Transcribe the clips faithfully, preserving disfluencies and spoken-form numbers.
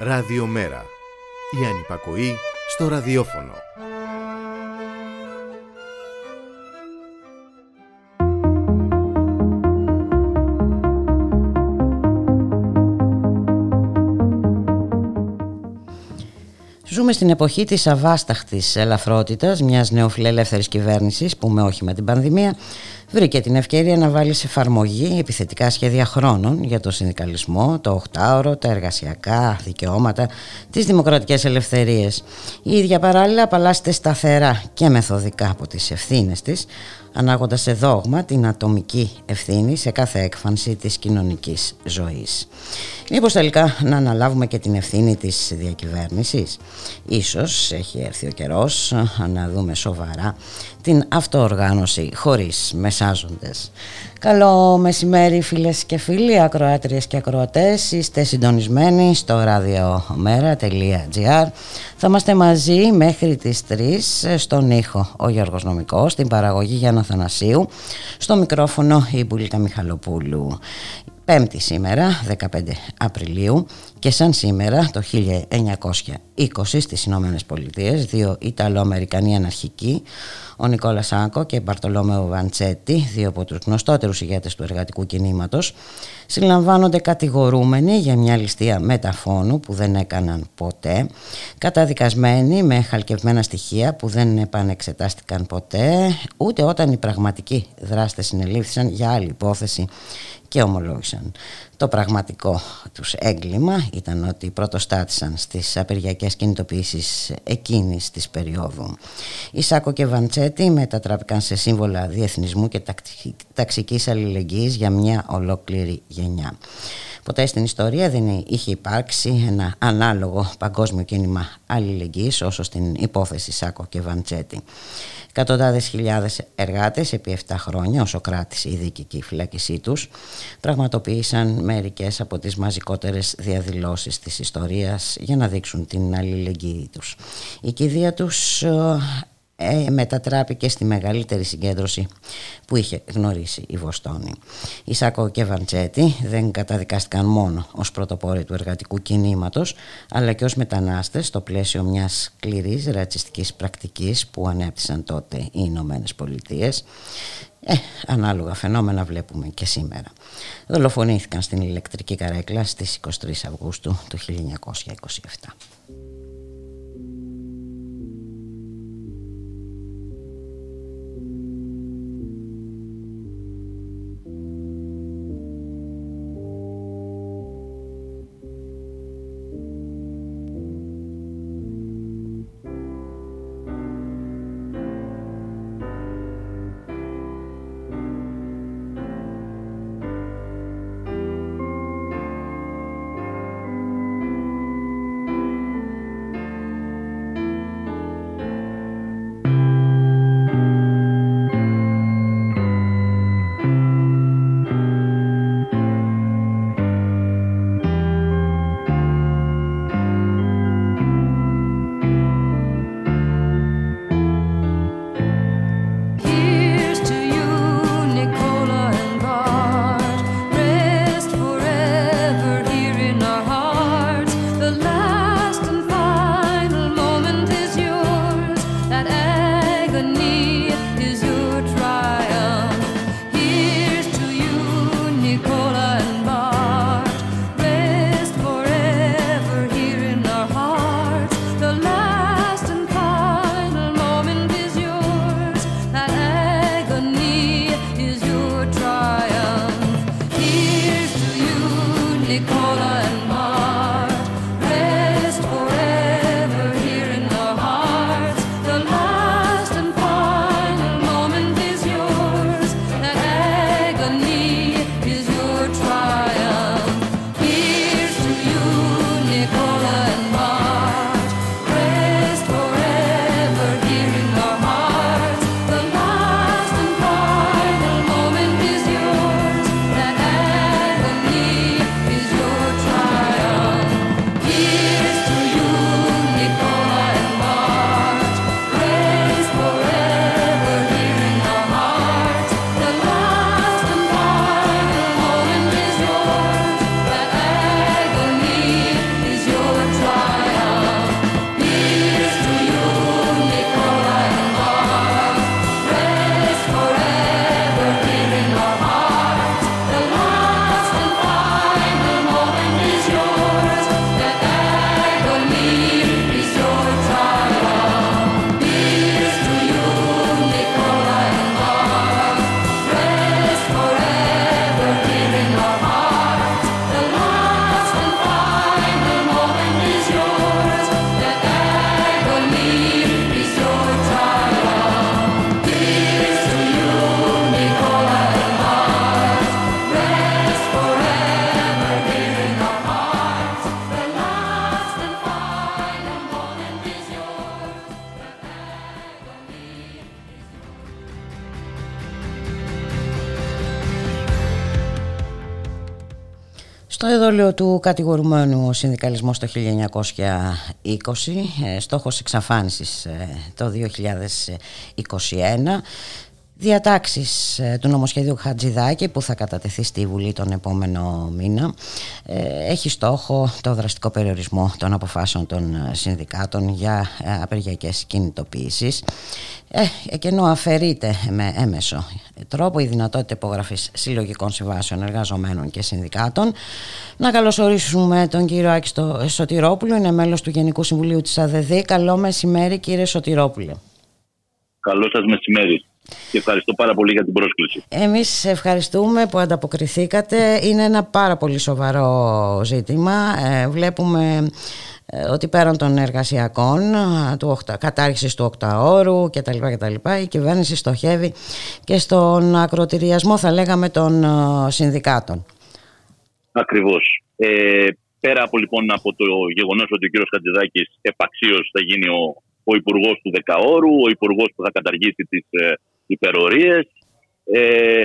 Ράδιο Μέρα. Η ανυπακοή στο ραδιόφωνο. Ζούμε στην εποχή της αβάσταχτης ελαφρότητας μιας νεοφιλελεύθερης κυβέρνησης που με όχημα την πανδημία βρήκε την ευκαιρία να βάλει σε εφαρμογή επιθετικά σχέδια χρόνων για το συνδικαλισμό, το οκτάωρο, τα εργασιακά δικαιώματα, τις δημοκρατικές ελευθερίες. Η ίδια παράλληλα απαλλάσσεται σταθερά και μεθοδικά από τις ευθύνες της, ανάγοντας σε δόγμα την ατομική ευθύνη σε κάθε έκφανση της κοινωνικής ζωής. Μήπως τελικά να αναλάβουμε και την ευθύνη της διακυβέρνησης? Ίσως έχει έρθει ο καιρός να δούμε σοβαρά την αυτοοργάνωση χωρίς μεσάζοντες. Καλό μεσημέρι φίλες και φίλοι, ακροάτριες και ακροατές. Είστε συντονισμένοι στο ραδιομέρα τελεία τζι άρ. Θα είμαστε μαζί μέχρι τις τρεις. Στον ήχο ο Γιώργος Νομικός, στην παραγωγή Γιάννα Αθανασίου, στο μικρόφωνο η Μπούλικα Μιχαλοπούλου. Πέμπτη σήμερα, δεκαπέντε Απριλίου, και σαν σήμερα το χίλια εννιακόσια είκοσι στις Ηνωμένες Πολιτείες, δύο Ιταλοαμερικανοί αναρχικοί, ο Νικόλα Σάκκο και Μπαρτολομέο Βαντσέτι, δύο από τους γνωστότερους ηγέτες του εργατικού κινήματος, συλλαμβάνονται κατηγορούμενοι για μια ληστεία μεταφώνου που δεν έκαναν ποτέ, καταδικασμένοι με χαλκευμένα στοιχεία που δεν επανεξετάστηκαν ποτέ, ούτε όταν οι πραγματικοί δράστες συνελήφθησαν για άλλη υπόθεση και ομολόγησαν. Το πραγματικό τους έγκλημα ήταν ότι πρωτοστάτησαν στις απεργιακές κινητοποιήσεις εκείνης της περίοδου. Η Σάκκο και Βαντσέτι μετατράπηκαν σε σύμβολα διεθνισμού και ταξικής αλληλεγγύης για μια ολόκληρη γενιά. Ποτέ στην ιστορία δεν είχε υπάρξει ένα ανάλογο παγκόσμιο κίνημα αλληλεγγύης όσο στην υπόθεση Σάκκο και Βαντσέτι. Εκατοντάδες χιλιάδες εργάτες επί επτά χρόνια, όσο κράτησε η δίκη και η φυλάκισή τους, πραγματοποίησαν μερικές από τις μαζικότερες διαδηλώσεις της ιστορίας για να δείξουν την αλληλεγγύη τους. Η κηδεία τους ε, μετατράπηκε στη μεγαλύτερη συγκέντρωση που είχε γνωρίσει η Βοστόνη. Η Σάκκο και Βαντσέτι δεν καταδικάστηκαν μόνο ως πρωτοπόροι του εργατικού κινήματος, αλλά και ως μετανάστες στο πλαίσιο μιας σκληρής ρατσιστικής πρακτικής που ανέπτυσαν τότε οι Ηνωμένες Πολιτείες. Ε, ανάλογα φαινόμενα βλέπουμε και σήμερα. Δολοφονήθηκαν στην ηλεκτρική καρέκλα στις εικοστή τρίτη Αυγούστου του χίλια εννιακόσια είκοσι επτά. Στο εδόλιο του κατηγορουμένου συνδικαλισμού το χίλια εννιακόσια είκοσι, στόχος εξαφάνισης το δύο χιλιάδες είκοσι ένα, διατάξεις του νομοσχεδίου Χατζηδάκη που θα κατατεθεί στη Βουλή τον επόμενο μήνα έχει στόχο το δραστικό περιορισμό των αποφάσεων των συνδικάτων για απεργιακές κινητοποιήσεις, ε, και ενώ αφαιρείται με έμεσο τρόπο η δυνατότητα υπογραφής συλλογικών συμβάσεων εργαζομένων και συνδικάτων. Να καλωσορίσουμε τον κύριο Άκιστο Σωτηρόπουλο, είναι μέλος του Γενικού Συμβουλίου της ΑΔΕΔΥ. Καλό μεσημέρι, κύριε Σωτηρόπουλο. Καλό σας μεσημέρι. Και ευχαριστώ πάρα πολύ για την πρόσκληση. Εμείς ευχαριστούμε που ανταποκριθήκατε. Είναι ένα πάρα πολύ σοβαρό ζήτημα. Ε, βλέπουμε ότι πέραν των εργασιακών, του κατάργησης του οκταώρου κτλ, κτλ, η κυβέρνηση στοχεύει και στον ακροτηριασμό, θα λέγαμε, των συνδικάτων. Ακριβώς. Ε, πέρα από, λοιπόν, από το γεγονός ότι ο κύριος Χατζηδάκης επαξίως θα γίνει ο ο υπουργός του δεκαώρου, ο υπουργός που θα καταργήσει τις ε, υπερορίες. Ε,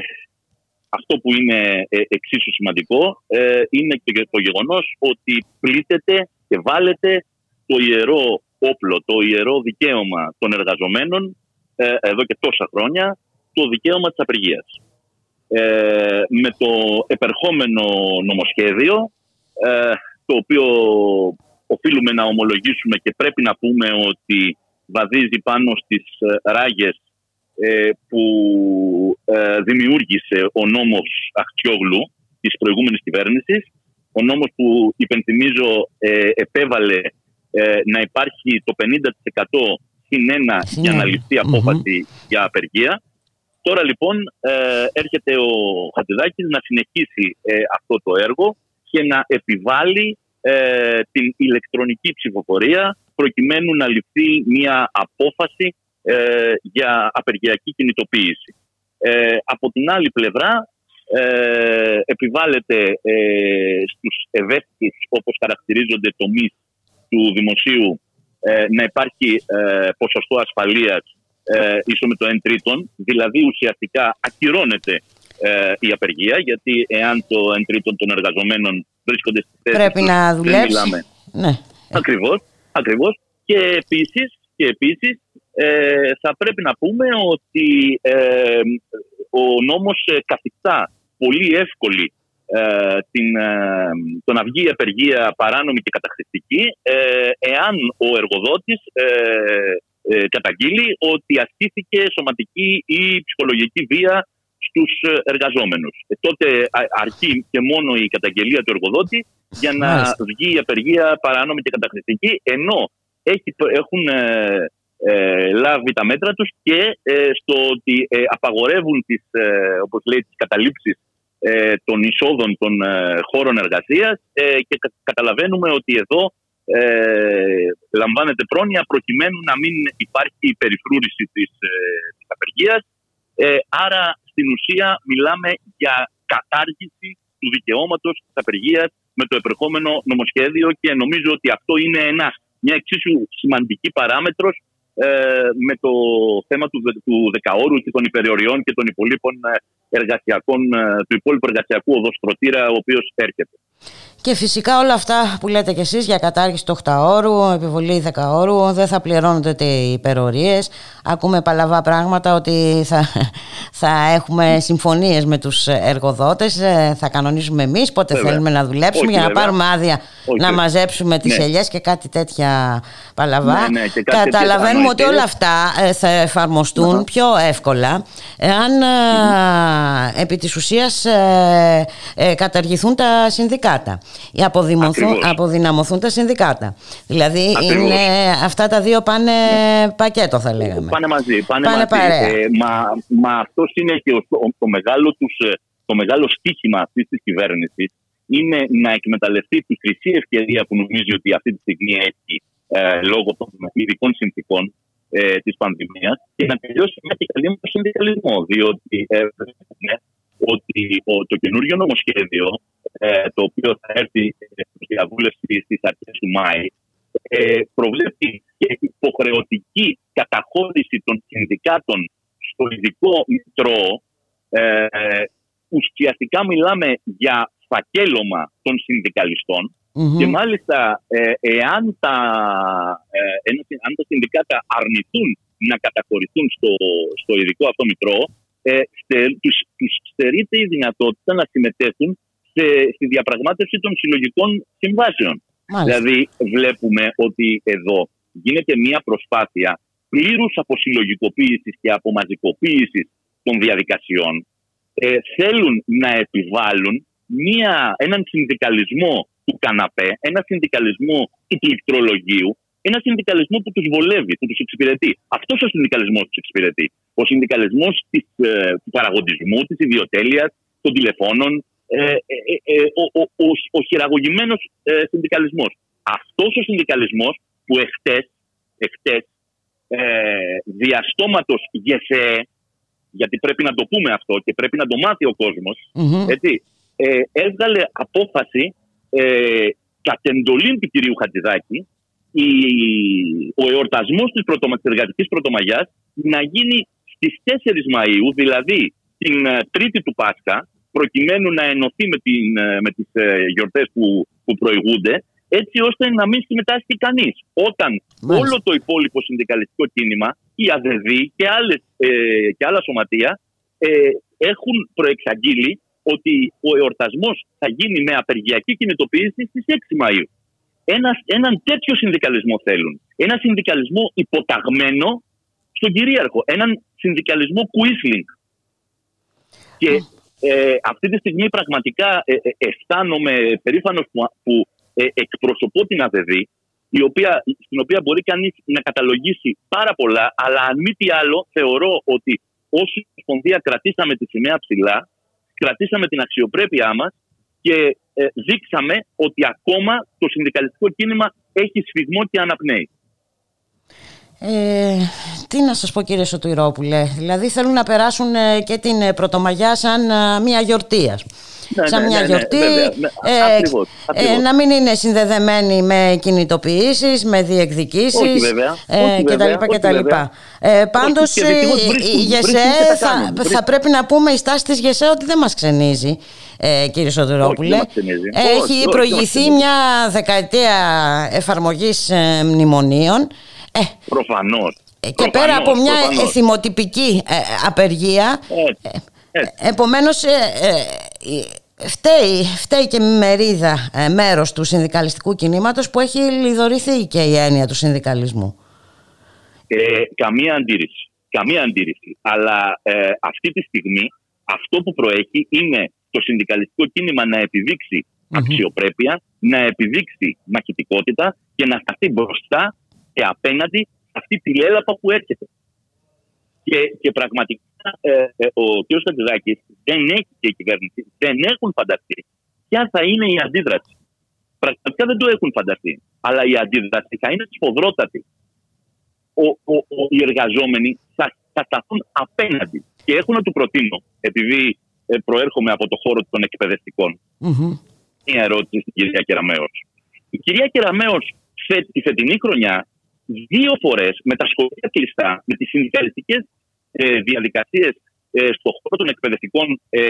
αυτό που είναι ε, εξίσου σημαντικό ε, είναι και το γεγονός ότι πλήττεται και βάλεται το ιερό όπλο, το ιερό δικαίωμα των εργαζομένων ε, εδώ και τόσα χρόνια, το δικαίωμα της απεργίας. Ε, με το επερχόμενο νομοσχέδιο, ε, το οποίο οφείλουμε να ομολογήσουμε και πρέπει να πούμε ότι βαδίζει πάνω στις ράγες ε, που ε, δημιούργησε ο νόμος Αχτιόγλου της προηγούμενης κυβέρνησης. Ο νόμος που, υπενθυμίζω, ε, επέβαλε ε, να υπάρχει το πενήντα τοις εκατό συν ένα yeah. για να ληφθεί απόφαση mm-hmm. για απεργία. Τώρα λοιπόν ε, έρχεται ο Χατζηδάκης να συνεχίσει ε, αυτό το έργο και να επιβάλλει την ηλεκτρονική ψηφοφορία προκειμένου να ληφθεί μια απόφαση ε, για απεργιακή κινητοποίηση. Ε, από την άλλη πλευρά ε, επιβάλλεται ε, στους ευαίσθητους, όπως χαρακτηρίζονται τομείς του δημοσίου, ε, να υπάρχει ε, ποσοστό ασφαλείας ε, ίσο με το εν τρίτον, δηλαδή ουσιαστικά ακυρώνεται ε, η απεργία, γιατί εάν το εν τρίτον των εργαζομένων βρίσκονται στη θέση πρέπει τους, να δουλέψει. Ναι. Ακριβώς, ακριβώς. Και επίσης, και επίσης ε, θα πρέπει να πούμε ότι ε, ο νόμος καθιστά πολύ εύκολη ε, την, ε, το να βγει η απεργία παράνομη και καταχρηστική ε, εάν ο εργοδότης ε, ε, καταγγείλει ότι ασκήθηκε σωματική ή ψυχολογική βία στους εργαζόμενους. Ε, τότε αρκεί και μόνο η καταγγελία του εργοδότη για να Μάλιστα. βγει η απεργία παράνομη και καταχρηστική, ενώ έχει, έχουν ε, ε, λάβει τα μέτρα τους και ε, στο ότι ε, απαγορεύουν τις, ε, όπως λέει, τις καταλήψεις ε, των εισόδων των ε, χώρων εργασίας ε, και κα, καταλαβαίνουμε ότι εδώ ε, λαμβάνεται πρόνοια προκειμένου να μην υπάρχει η περιφρούρηση της, ε, της απεργίας. Ε, άρα στην ουσία μιλάμε για κατάργηση του δικαιώματος της απεργίας με το επερχόμενο νομοσχέδιο και νομίζω ότι αυτό είναι ένα, μια εξίσου σημαντική παράμετρος ε, με το θέμα του, του δεκαώρου και των υπεριοριών και των υπολείπων εργασιακών, του υπόλοιπου εργασιακού οδοστρωτήρα ο οποίος έρχεται. Και φυσικά όλα αυτά που λέτε κι εσείς για κατάργηση του οκταώρου, επιβολή δεκαώρου, δεν θα πληρώνονται οι υπερορίες. Ακούμε παλαβά πράγματα ότι θα, θα έχουμε συμφωνίες με τους εργοδότες, θα κανονίζουμε εμείς πότε βέβαια. θέλουμε να δουλέψουμε Όχι, για να βέβαια. πάρουμε άδεια Όχι. να μαζέψουμε τις ναι. ελιές και κάτι τέτοια παλαβά. Ναι, ναι, κάτι Καταλαβαίνουμε τέτοια ότι όλα αυτά θα εφαρμοστούν ναι. πιο εύκολα εάν ναι. επί της ουσίας ε, ε, καταργηθούν τα συνδικάτα. Ή αποδυναμωθούν τα συνδικάτα. Δηλαδή είναι, αυτά τα δύο πάνε ναι. πακέτο, θα λέγαμε. Πάνε μαζί. Πάνε πάνε μαζί. Ε, μα μα αυτό είναι και ο, το, μεγάλο τους, το μεγάλο στίχημα αυτής της κυβέρνησης, είναι να εκμεταλλευτεί τη χρυσή ευκαιρία που νομίζει ότι αυτή τη στιγμή έχει ε, λόγω των ειδικών συνθήκων ε, της πανδημίας και να τελειώσει μια και καλή με το συνδικαλισμό. Διότι ε, ναι, ότι ο, το καινούριο νομοσχέδιο, ε, το οποίο θα έρθει στη διαβούλευση στις αρχές του Μάη, ε, προβλέπει και υποχρεωτική καταχώρηση των συνδικάτων στο ειδικό μητρό. Ε, ουσιαστικά μιλάμε για φακέλωμα των συνδικαλιστών. Mm-hmm. Και μάλιστα ε, εάν τα, ε, ε, αν τα συνδικάτα αρνηθούν να καταχωρηθούν στο, στο ειδικό αυτό μητρό, ε, στε, τους, τους στερείται η δυνατότητα να συμμετέχουν σε, στη διαπραγμάτευση των συλλογικών συμβάσεων. Μάλιστα. Δηλαδή βλέπουμε ότι εδώ γίνεται μια προσπάθεια πλήρους αποσυλλογικοποίησης και απομαζικοποίησης των διαδικασιών. Ε, θέλουν να επιβάλλουν μια, έναν συνδικαλισμό του καναπέ, ένα συνδικαλισμό του πληκτρολογίου, ένα συνδικαλισμό που τους βολεύει, που τους εξυπηρετεί. Αυτός ο συνδικαλισμός τους εξυπηρετεί. Ο συνδικαλισμός της, ε, του παραγωγισμού, της ιδιοτέλειας, των τηλεφώνων, ε, ε, ε, ο, ο, ο, ο χειραγωγημένος ε, συνδικαλισμός. Αυτός ο συνδικαλισμός που εχτες, εχτες ε, διαστόματος Γεσέ, γιατί πρέπει να το πούμε αυτό και πρέπει να το μάθει ο κόσμος, mm-hmm. έτσι, ε, έβγαλε απόφαση ε, κατ' εντολή του κυρίου Χατζηδάκη η, ο εορτασμός της, πρωτομα, της εργατικής πρωτομαγιάς να γίνει στις τέσσερις Μαΐου, δηλαδή την ε, Τρίτη του Πάσχα, προκειμένου να ενωθεί με, την, ε, με τις ε, γιορτές που, που προηγούνται, έτσι ώστε να μην συμμετάσχει κανείς. Όταν mm-hmm. όλο το υπόλοιπο συνδικαλιστικό κίνημα, η ΑΔΕΔΥ και, άλλες, ε, και άλλα σωματεία ε, έχουν προεξαγγείλει ότι ο εορτασμός θα γίνει με απεργιακή κινητοποίηση στις έξι Μαΐου. Ένα, έναν τέτοιο συνδικαλισμό θέλουν. Ένα συνδικαλισμό υποταγμένο στον κυρίαρχο. Έναν συνδικαλισμό κουίσλινγκ. Και ε, αυτή τη στιγμή πραγματικά ε, ε, αισθάνομαι περήφανος που, που ε, εκπροσωπώ την ΑΔΕΔΥ, η οποία, στην οποία μπορεί κανείς να καταλογίσει πάρα πολλά, αλλά αν μη τι άλλο θεωρώ ότι όσοι ομοσπονδία κρατήσαμε τη σημαία ψηλά, κρατήσαμε την αξιοπρέπειά μας και ε, δείξαμε ότι ακόμα το συνδικαλιστικό κίνημα έχει σφυγμό και αναπνέει. Ε, τι να σας πω, κύριε Σωτηρόπουλε, δηλαδή θέλουν να περάσουν ε, και την Πρωτομαγιά σαν ε, μια γιορτή, ναι, σαν ναι, μια ναι, γιορτή, ναι, βέβαια, ναι, ε, ακριβώς, ακριβώς. Ε, να μην είναι συνδεδεμένη με κινητοποιήσεις, με διεκδικήσεις, όχι, βέβαια, ε, όχι, και τα λοιπά και τα λοιπά. Ε, πάντως όχι, η, βρίσκουν, η Γεσέ θα, κάνουν, θα πρέπει να πούμε η στάση της Γεσέ ότι δεν μας ξενίζει. Ε, κύριε Σωτηρόπουλε, έχει όχι, προηγηθεί όχι, μια δεκαετία εφαρμογής ε, μνημονίων. Ε, προφανώς. Και προφανώς, πέρα από μια προφανώς. εθιμοτυπική ε, απεργία, έτσι, έτσι. Ε, επομένως ε, ε, ε, φταίει, φταίει και μερίδα, ε, μέρος του συνδικαλιστικού κινήματος που έχει λιδωρηθεί και η έννοια του συνδικαλισμού. Ε, καμία αντίρρηση, καμία αντίρρηση. Αλλά ε, αυτή τη στιγμή αυτό που προέχει είναι το συνδικαλιστικό κίνημα να επιδείξει mm-hmm. αξιοπρέπεια, να επιδείξει μαχητικότητα και να σταθεί μπροστά και απέναντι αυτή τη λέλαπα που έρχεται. Και, και πραγματικά ε, ε, ο κ. Χατζηδάκης δεν έχει και η κυβέρνηση, δεν έχουν φανταστεί ποια θα είναι η αντίδραση. Πραγματικά δεν το έχουν φανταστεί. Αλλά η αντίδραση θα είναι σφοδρότατη. Ο, ο, ο, οι εργαζόμενοι θα, θα σταθούν απέναντι. Και έχω να του προτείνω, επειδή ε, προέρχομαι από το χώρο των εκπαιδευτικών, mm-hmm. μια ερώτηση στην κυρία Κεραμέως. Η κυρία Κεραμέως τη φετινή χρονιά, δύο φορές με τα σχολεία κλειστά, με τις συνδικαλιστικές ε, διαδικασίες ε, στον χώρο των εκπαιδευτικών ε,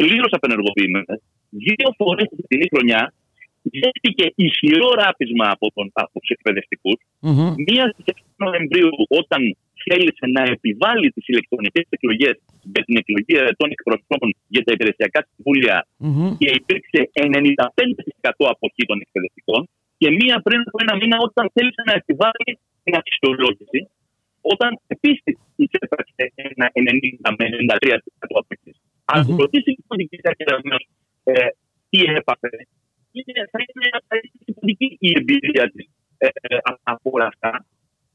πλήρως απενεργοποιημένες, δύο φορές τη φετινή χρονιά δέχτηκε ισχυρό ράπισμα από, από τους εκπαιδευτικούς. Mm-hmm. Μία στις έξι Νοεμβρίου, όταν θέλησε να επιβάλλει τις ηλεκτρονικές εκλογές για την εκλογή των εκπροσώπων για τα υπηρεσιακά συμβούλια, mm-hmm. και υπήρξε ενενήντα πέντε τοις εκατό αποχή των εκπαιδευτικών. Και μία πριν από ένα μήνα, όταν θέλησε να επιβάλλει την αξιολόγηση, όταν επίσης υπήρξε ένα ενενήντα με ενενήντα τρία τοις εκατό αποχή. Αν ρωτήσει η πολιτική Κεραμέως τι έπαθε, θα είναι σημαντική η εμπειρία της από όλα αυτά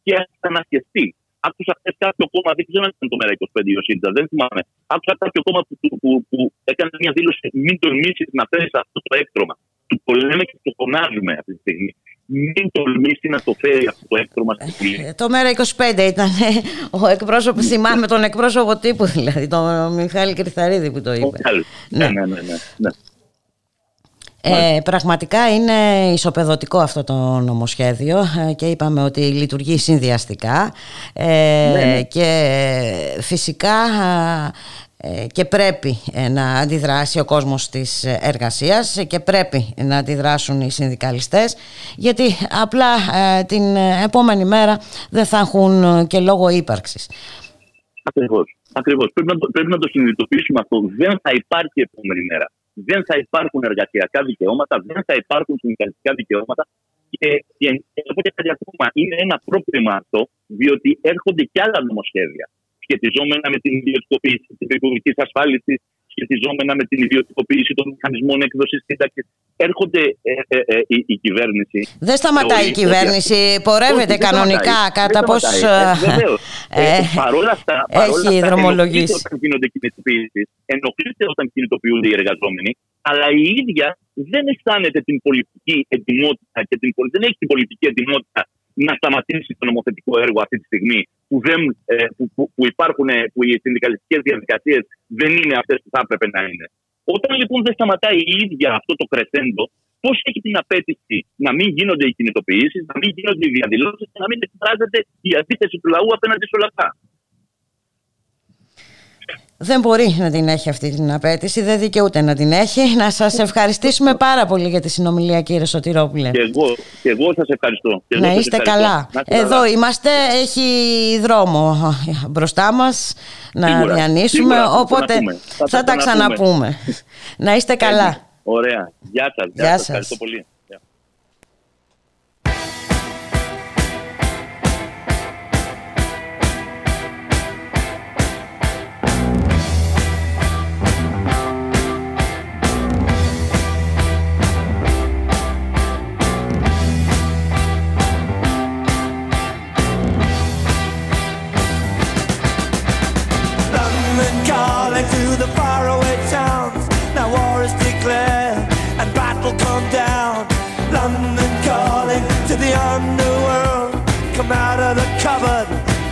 και θα ανασχεστεί. Άκουσα κάποιο κόμμα, δεν ξέρω αν ήταν το ΜΕΡΑ είκοσι πέντε ή ο ΣΥΝΤΑ, δεν θυμάμαι. Άκουσα κάποιο κόμμα που, που, που έκανε μια δήλωση: μην τολμήσεις να φέρεις αυτό το έκτρωμα. Το λέμε και το φωνάζουμε αυτή τη στιγμή. Μην τολμήσει να το φέρει αυτό το έκτρωμα στην πλήρη. Το ΜΕΡΑ είκοσι πέντε ήταν ο εκπρόσωπο, θυμάμαι τον εκπρόσωπο τύπου, δηλαδή τον Μιχάλη Κριθαρίδη που το είπε. Ναι, ναι, ναι. ναι. Ε, πραγματικά είναι ισοπεδωτικό αυτό το νομοσχέδιο και είπαμε ότι λειτουργεί συνδυαστικά ε, ναι. και φυσικά και πρέπει να αντιδράσει ο κόσμος της εργασίας και πρέπει να αντιδράσουν οι συνδικαλιστές, γιατί απλά την επόμενη μέρα δεν θα έχουν και λόγο ύπαρξης. Ακριβώς. Ακριβώς. Πρέπει να το, πρέπει να το συνειδητοποιήσουμε αυτό. Δεν θα υπάρχει επόμενη μέρα. Δεν θα υπάρχουν εργασιακά δικαιώματα, δεν θα υπάρχουν συνδικαλιστικά δικαιώματα. Και εγώ και κάτι ακόμα, είναι ένα πρόβλημα αυτό, διότι έρχονται και άλλα νομοσχέδια σχετιζόμενα με την ιδιωτικοποίηση τη λειτουργική ασφάλιση, σχετιζόμενα με την ιδιωτικοποίηση των μηχανισμών έκδοση σύνταξη. Έρχονται ε, ε, ε, η, η κυβέρνηση. Δεν σταματάει η κυβέρνηση, πορεύεται όχι, κανονικά κατά πώ. Παρόλα αυτά, ενοχλείται όταν γίνονται κινητοποιήσεις, ενοχλείται όταν κινητοποιούνται οι εργαζόμενοι, αλλά η ίδια δεν αισθάνεται την πολιτική ετοιμότητα και την, δεν έχει την πολιτική ετοιμότητα να σταματήσει το νομοθετικό έργο αυτή τη στιγμή. Που, δεν, που, που, που, υπάρχουν, που οι συνδικαλιστικές διαδικασίες δεν είναι αυτές που θα έπρεπε να είναι. Όταν λοιπόν δεν σταματάει η ίδια αυτό το κρεσέντο, πώς έχει την απέτηση να μην γίνονται οι κινητοποιήσεις, να μην γίνονται οι διαδηλώσεις και να μην εκφράζεται η αντίθεση του λαού απέναντι σε όλα αυτά. Δεν μπορεί να την έχει αυτή την απέτηση, δεν δικαιούται να την έχει. Να σας ευχαριστήσουμε πάρα πολύ για τη συνομιλία, κύριε Σωτηρόπουλε. Και εγώ, και εγώ σας ευχαριστώ. Και εγώ να είστε ευχαριστώ. Καλά. Να είστε εδώ καλά. Είμαστε, έχει δρόμο μπροστά μας να σίγουρα, διανύσουμε, σίγουρα, οπότε θα, θα τα ξαναπούμε. ξαναπούμε. Να είστε καλά. Έχει. Ωραία. Γεια σας. Γεια σας. Ευχαριστώ πολύ.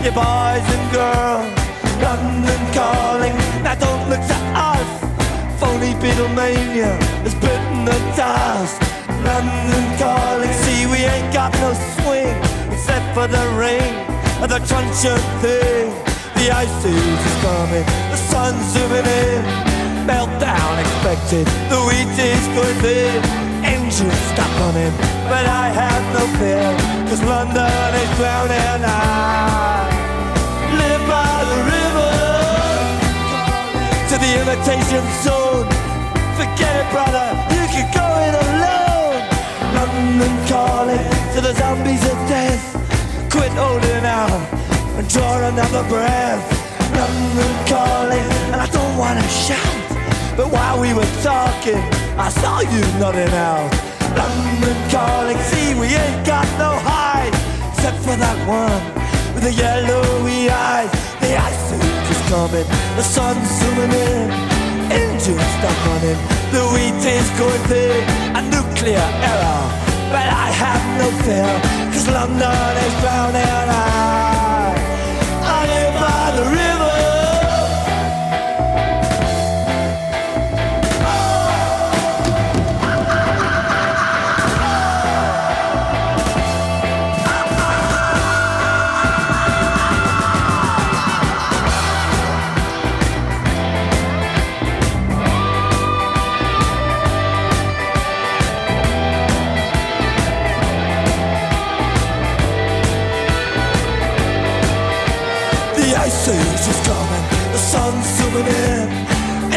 You boys and girls, London calling. Now don't look to us. Phony Beatlemania is bitten the dust. London calling. See, we ain't got no swing except for the rain and the crunch of thing. The ice age is coming. The sun's zooming in. Meltdown expected. The wheat is going in. Engines stop running, but I have no fear, 'cause London is drowning. I live by the river, to the imitation zone. Forget it, brother, you can go it alone. London calling to the zombies of death. Quit holding out and draw another breath. London calling, and I don't wanna shout, but while we were talking, I saw you nodding out. London calling, see, we ain't got no hide, except for that one with the yellowy eyes. The ice age is coming, the sun's zooming in, engines stuck on him, the wheat is going thick, a nuclear error, but I have no fear, 'cause London is drowning. I, I live by the river. In.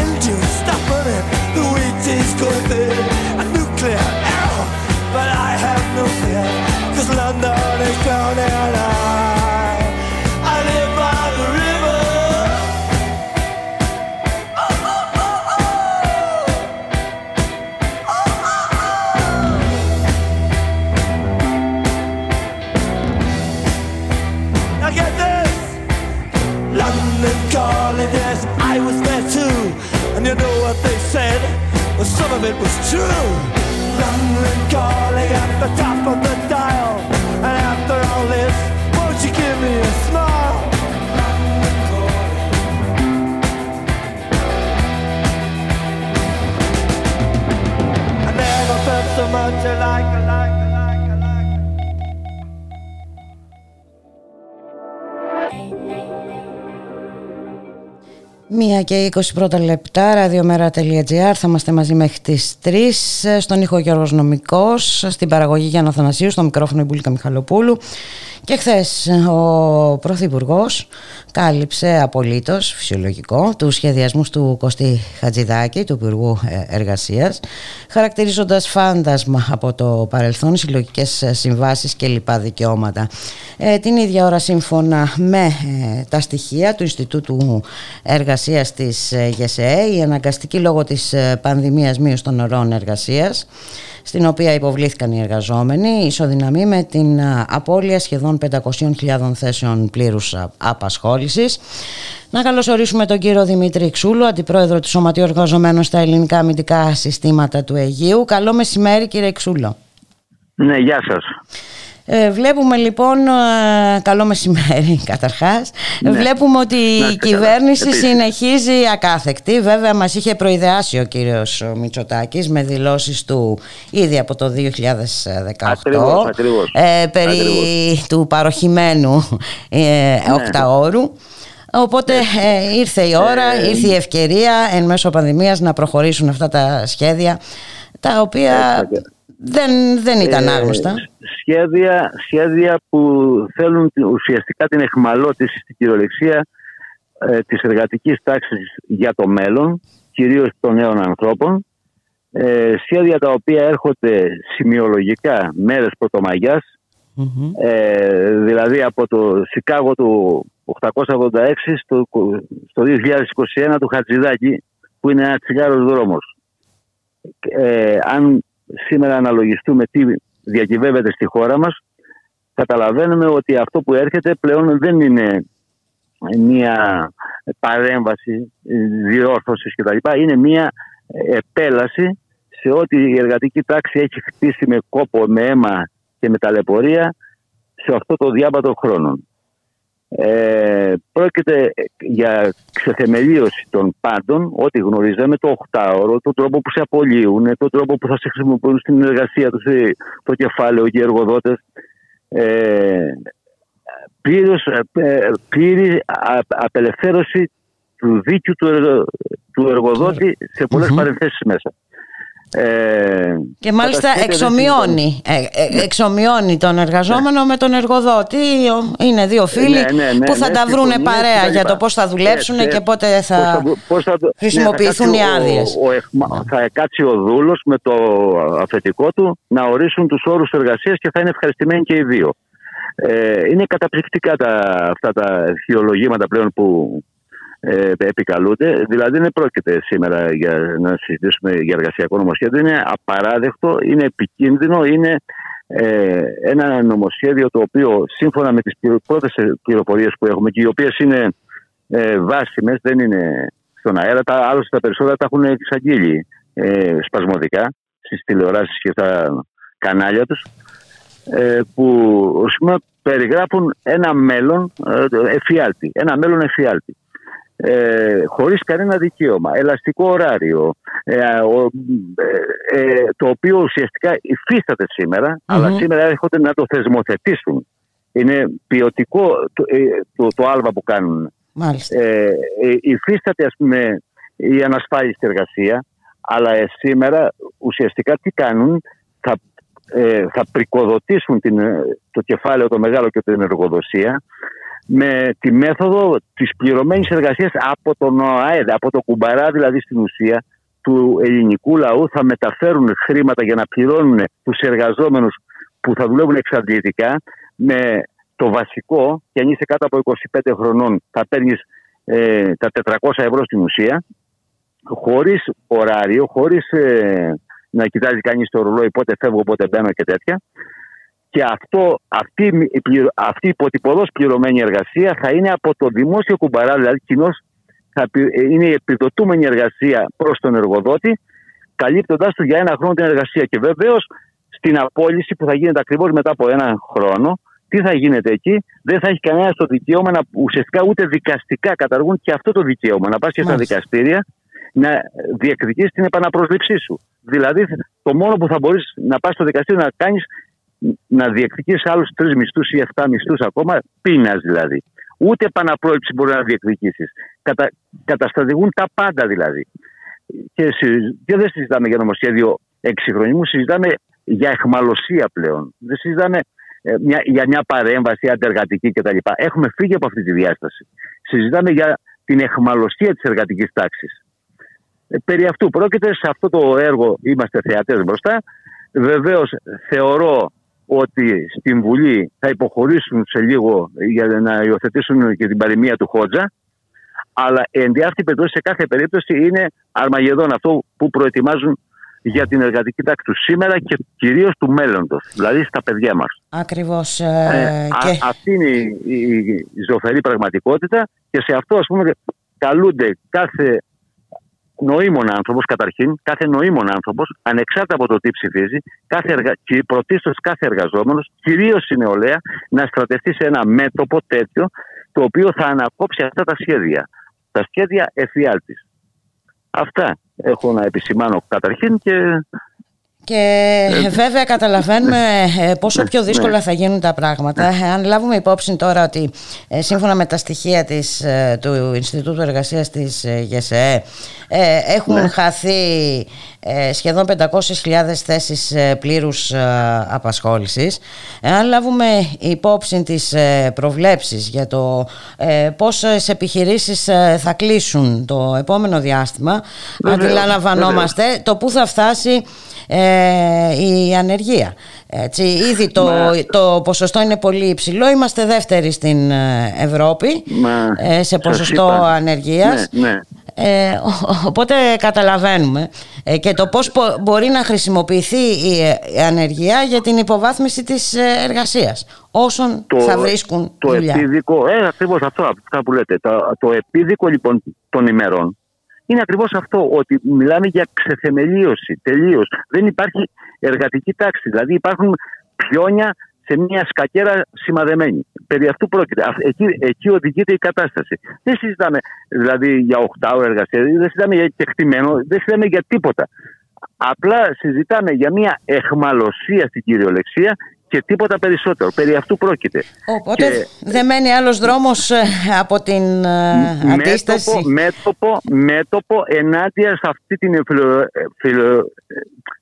Engines stop running, the wheat is going thin, a nuclear error, but I have no fear, 'cause London is drowning. I, I live by the river. Oh, oh, oh, oh. Oh, oh, oh. Now get this, London calling, yes, I was there too, and you know what they said, well, some of it was true. London calling at the top of the dial, and after all this, won't you give me a smile? London calling. I never felt so much alike, alike, alike, alike. μία και είκοσι λεπτά, ραδιομέρα τελεία τζι άρ. Θα είμαστε μαζί μέχρι τις τρεις. Στον ήχο Γιώργος Νομικός, στην παραγωγή Γιάννα Αθανασίου, στο μικρόφωνο η Μπούλικα Μιχαλοπούλου. Και χθες ο Πρωθυπουργός κάλυψε απολύτως, φυσιολογικό, τους σχεδιασμούς του Κωστή Χατζηδάκη, του Υπουργού Εργασίας, χαρακτηρίζοντας φάντασμα από το παρελθόν συλλογικές συμβάσεις και λοιπά δικαιώματα. Ε, την ίδια ώρα, σύμφωνα με ε, τα στοιχεία του Ινστιτούτου Εργασίας της Γεσέ, η αναγκαστική λόγω της πανδημίας μείωση των ωρών εργασίας, στην οποία υποβλήθηκαν οι εργαζόμενοι, ισοδυναμεί με την απώλεια σχεδόν πεντακόσιες χιλιάδες θέσεων πλήρους απασχόλησης. Να καλωσορίσουμε τον κύριο Δημήτρη Ξούλο, αντιπρόεδρο του Σωματείου Εργαζομένων στα Ελληνικά Αμυντικά Συστήματα του Αιγαίου. Καλό μεσημέρι, κύριε Ξούλο. Ναι, γεια σας. Ε, βλέπουμε λοιπόν, ε, καλό μεσημέρι καταρχάς, ναι. βλέπουμε ότι ναι, η κυβέρνηση επίσης συνεχίζει ακάθεκτη. Βέβαια μας είχε προειδεάσει ο κύριος Μητσοτάκης με δηλώσεις του ήδη από το δύο χιλιάδες δεκαοκτώ ακριβώς, ακριβώς, ε, περί ακριβώς. του παροχημένου ε, οκταώρου. Ναι. Οπότε ε, ήρθε η ώρα, ε, ήρθε η ευκαιρία εν μέσω πανδημίας να προχωρήσουν αυτά τα σχέδια, τα οποία δεν, δεν ήταν άγνωστα. Ε, σχέδια, σχέδια που θέλουν ουσιαστικά την αιχμαλώτιση στην κυριολεξία ε, της εργατικής τάξης για το μέλλον, κυρίως των νέων ανθρώπων. Ε, σχέδια τα οποία έρχονται σημειολογικά μέρες πρωτομαγιάς, mm-hmm. ε, δηλαδή από το Σικάγο του οκτακόσια ογδόντα έξι στο, στο δύο χιλιάδες είκοσι ένα του Χατζηδάκη, που είναι ένα τσιγάρος δρόμος. Ε, αν σήμερα αναλογιστούμε τι διακυβεύεται στη χώρα μας, καταλαβαίνουμε ότι αυτό που έρχεται πλέον δεν είναι μια παρέμβαση, διόρθωση κτλ. Είναι μια επέλαση σε ό,τι η εργατική τάξη έχει χτίσει με κόπο, με αίμα και με ταλαιπωρία σε αυτό το διάβατο χρόνο. Ε, πρόκειται για ξεθεμελίωση των πάντων, ό,τι γνωρίζαμε, το οκτάωρο, τον τρόπο που σε απολύουν, τον τρόπο που θα σε χρησιμοποιούν στην εργασία τους, το κεφάλαιο και οι εργοδότες. Ε, πλήρως, πλήρη απελευθέρωση του δίκιου του, εργο, του εργοδότη σε πολλές mm-hmm. παρενθέσεις μέσα. Ε, και μάλιστα εξομοιώνει, ε, εξομοιώνει τον εργαζόμενο ναι. με τον εργοδότη. Είναι δύο φίλοι ναι, ναι, ναι, που θα ναι, τα ναι, βρούνε παρέα για το πώς θα δουλέψουν ναι, και πότε θα, πώς θα χρησιμοποιηθούν ναι, θα οι άδειες. Ο, ο, ο, θα κάτσει ο δούλος με το αφεντικό του να ορίσουν τους όρους εργασίας και θα είναι ευχαριστημένοι και οι δύο. Ε, είναι καταπληκτικά τα, αυτά τα αρχαιολογήματα πλέον που επικαλούνται, δηλαδή δεν πρόκειται σήμερα για να συζητήσουμε για εργασιακό νομοσχέδιο. Είναι απαράδεκτο, είναι επικίνδυνο, είναι ε, ένα νομοσχέδιο το οποίο σύμφωνα με τις πρώτες πληροφορίες που έχουμε και οι οποίες είναι ε, βάσιμες, δεν είναι στον αέρα, τα, άλλωστε τα περισσότερα τα έχουν εξαγγείλει ε, σπασμωδικά στις τηλεοράσεις και στα κανάλια τους, ε, που σημαίνει, περιγράφουν ένα μέλλον εφιάλτη, ένα μέλλον εφιάλτη. Ε, χωρίς κανένα δικαίωμα, ελαστικό ωράριο, ε, ο, ε, ε, το οποίο ουσιαστικά υφίσταται σήμερα, mm-hmm. αλλά σήμερα έρχονται να το θεσμοθετήσουν. Είναι ποιοτικό το, ε, το, το άλμα που κάνουν. Μάλιστα. Ε, ε, υφίσταται, ας πούμε, η ανασφάλιστη εργασία, αλλά ε, σήμερα ουσιαστικά τι κάνουν, θα, ε, θα πρικοδοτήσουν την, το κεφάλαιο, το μεγάλο και την εργοδοσία, με τη μέθοδο της πληρωμένης εργασίας από τον ΑΔΕΔΥ, από το κουμπαρά δηλαδή στην ουσία του ελληνικού λαού, θα μεταφέρουν χρήματα για να πληρώνουν τους εργαζόμενους που θα δουλεύουν εξαντλητικά με το βασικό, και αν είσαι κάτω από είκοσι πέντε χρονών θα παίρνεις ε, τα τετρακόσια ευρώ στην ουσία, χωρίς ωράριο, χωρίς ε, να κοιτάζει κανείς το ρολόι πότε φεύγω, πότε μπαίνω και τέτοια. Και αυτό, αυτή, αυτή η υποτυπωδώς πληρωμένη εργασία θα είναι από το δημόσιο κουμπαρά, δηλαδή κοινώς θα είναι η επιδοτούμενη εργασία προς τον εργοδότη, καλύπτοντας του για ένα χρόνο την εργασία. Και βεβαίως στην απόλυση που θα γίνεται ακριβώς μετά από ένα χρόνο, τι θα γίνεται εκεί, δεν θα έχει κανένα το δικαίωμα να, ουσιαστικά ούτε δικαστικά καταργούν και αυτό το δικαίωμα, να πας και στα δικαστήρια να διεκδικείς την επαναπρόσληψή σου. Δηλαδή το μόνο που θα μπορείς να πας στο δικαστήριο να κάνεις, να διεκδικείς άλλους τρεις μισθούς ή εφτά μισθούς ακόμα, πείνας δηλαδή. Ούτε επαναπρόηψη μπορεί να διεκδικήσεις. Κατα, καταστατηγούν τα πάντα δηλαδή. Και, και δεν συζητάμε για νομοσχέδιο εξυγχρονισμού, συζητάμε για αιχμαλωσία πλέον. Δεν συζητάμε ε, μια, για μια παρέμβαση αντεργατική κτλ. Έχουμε φύγει από αυτή τη διάσταση. Συζητάμε για την αιχμαλωσία της εργατικής τάξης. Ε, περί αυτού πρόκειται, σε αυτό το έργο είμαστε θεατές μπροστά. Βεβαίως θεωρώ ότι στην Βουλή θα υποχωρήσουν σε λίγο για να υιοθετήσουν και την παροιμία του Χότζα. Αλλά εν διάφτη περίπτωση, σε κάθε περίπτωση είναι αρμαγεδόν αυτό που προετοιμάζουν για την εργατική τάξη του σήμερα και κυρίως του μέλλοντος, δηλαδή στα παιδιά μας. Ακριβώς. Ε, και... α, αυτή είναι η, η, η ζωφερή πραγματικότητα και σε αυτό, ας πούμε, καλούνται κάθε νοήμων άνθρωπος, καταρχήν, κάθε νοήμων άνθρωπος, ανεξάρτητα από το τι ψηφίζει, κάθε εργα... και πρωτίστως κάθε εργαζόμενος, κυρίως η νεολαία, να στρατευτεί σε ένα μέτωπο τέτοιο, το οποίο θα ανακόψει αυτά τα σχέδια. Τα σχέδια εφιάλτης. Αυτά έχω να επισημάνω καταρχήν και... Και βέβαια καταλαβαίνουμε πόσο πιο δύσκολα θα γίνουν τα πράγματα. Αν λάβουμε υπόψη τώρα ότι σύμφωνα με τα στοιχεία της, του Ινστιτούτου Εργασίας της Γεσέ έχουν ναι. χαθεί σχεδόν πεντακόσιες χιλιάδες θέσεις πλήρους απασχόλησης. Αν λάβουμε υπόψη τις προβλέψεις για το πόσες επιχειρήσεις θα κλείσουν το επόμενο διάστημα, αντιλαμβανόμαστε το πού θα φτάσει Ε, η ανεργία. Έτσι, ήδη το, το ποσοστό είναι πολύ υψηλό. Είμαστε δεύτεροι στην Ευρώπη ε, σε ποσοστό ανεργίας. Ναι, ναι. Ε, οπότε καταλαβαίνουμε ε, και το πώς μπορεί να χρησιμοποιηθεί η ανεργία για την υποβάθμιση της εργασίας όσων το, θα βρίσκουν το δουλειά. Επίδικο, ε, ακριβώς αυτό, αυτά που λέτε. Το, το επίδικο λοιπόν των ημερών είναι ακριβώς αυτό, ότι μιλάμε για ξεθεμελίωση τελείως. Δεν υπάρχει εργατική τάξη, δηλαδή υπάρχουν πιόνια σε μια σκακέρα σημαδεμένη. Περί αυτού πρόκειται. Εκεί, εκεί οδηγείται η κατάσταση. Δεν συζητάμε δηλαδή για οκτώ ώρες εργασία, δεν συζητάμε για κεκτημένο, δεν συζητάμε για τίποτα. Απλά συζητάμε για μια αιχμαλωσία στην κυριολεξία και τίποτα περισσότερο. Περί αυτού πρόκειται. Οπότε και... δεν μένει άλλος δρόμος από την μέτωπο, αντίσταση. Μέτωπο, μέτωπο ενάντια σε αυτή την φιλο... Φιλο...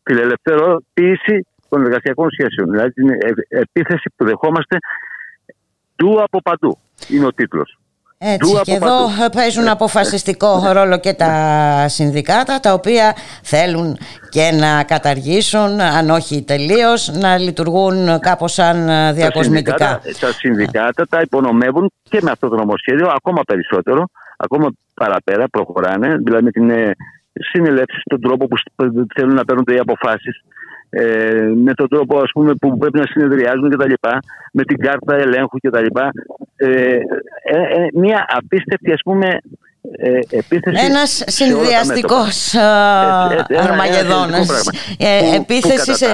φιλελευθερωποίηση των εργασιακών σχέσεων. Δηλαδή την επίθεση που δεχόμαστε του από παντού είναι ο τίτλος. Έτσι, και εδώ παίζουν αποφασιστικό ρόλο και τα συνδικάτα, τα οποία θέλουν και να καταργήσουν, αν όχι τελείως, να λειτουργούν κάπως σαν διακοσμητικά. Τα συνδικάτα, τα συνδικάτα τα υπονομεύουν και με αυτό το νομοσχέδιο ακόμα περισσότερο, ακόμα παραπέρα προχωράνε, δηλαδή με την συνελεύση, τον τρόπο που θέλουν να παίρνουν οι αποφάσεις, με τον τρόπο ας πούμε, που πρέπει να συνεδριάζουν και τα λοιπά, με την κάρτα ελέγχου και τα λοιπά. Ε, ε, ε, μια απίστευτη ας πούμε ε, επίθεση. Ένας συνδυαστικός αρμαγεδόνας. Επίθεση σε...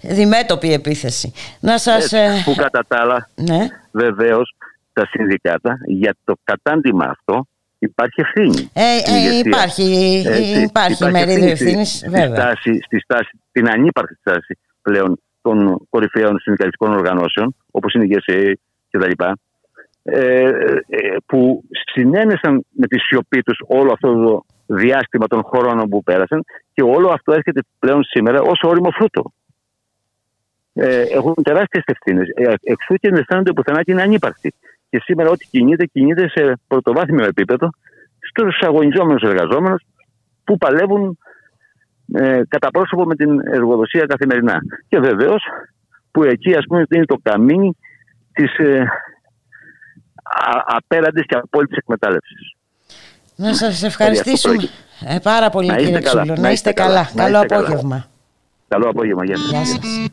Διμέτωπη επίθεση. Να σας... Έτσι, που κατά τα άλλα ναι. βεβαίως τα συνδικάτα για το κατάντημα αυτό υπάρχει ευθύνη. Ε, ε, υπάρχει ε, υπάρχει μερίδιο ευθύνης βέβαια. Στη, στη στάση, την ανύπαρκτη στάση πλέον των κορυφαίων συνδικαλιστικών οργανώσεων, όπως είναι η Γεσέ και τα λοιπά, ε, που συνένεσαν με τη σιωπή τους όλο αυτό το διάστημα των χρόνων που πέρασαν και όλο αυτό έρχεται πλέον σήμερα ως ώριμο φρούτο. Ε, έχουν τεράστιες ευθύνες. Εξού και δεν αισθάνονται πουθενά και είναι ανύπαρκτοι. Και σήμερα ό,τι κινείται, κινείται σε πρωτοβάθμιο επίπεδο στους αγωνιζόμενους εργαζόμενους που παλεύουν ε, κατά πρόσωπο με την εργοδοσία καθημερινά. Και βεβαίως που εκεί ας πούμε είναι το καμίνι της ε, α, απέραντης και απόλυτης εκμετάλλευσης. Να σας ευχαριστήσουμε ε, πάρα πολύ να κύριε Ξούλο. Να, να είστε καλά. καλά. Καλό απόγευμα. Καλό απόγευμα. Γεια σας. Γεια σας.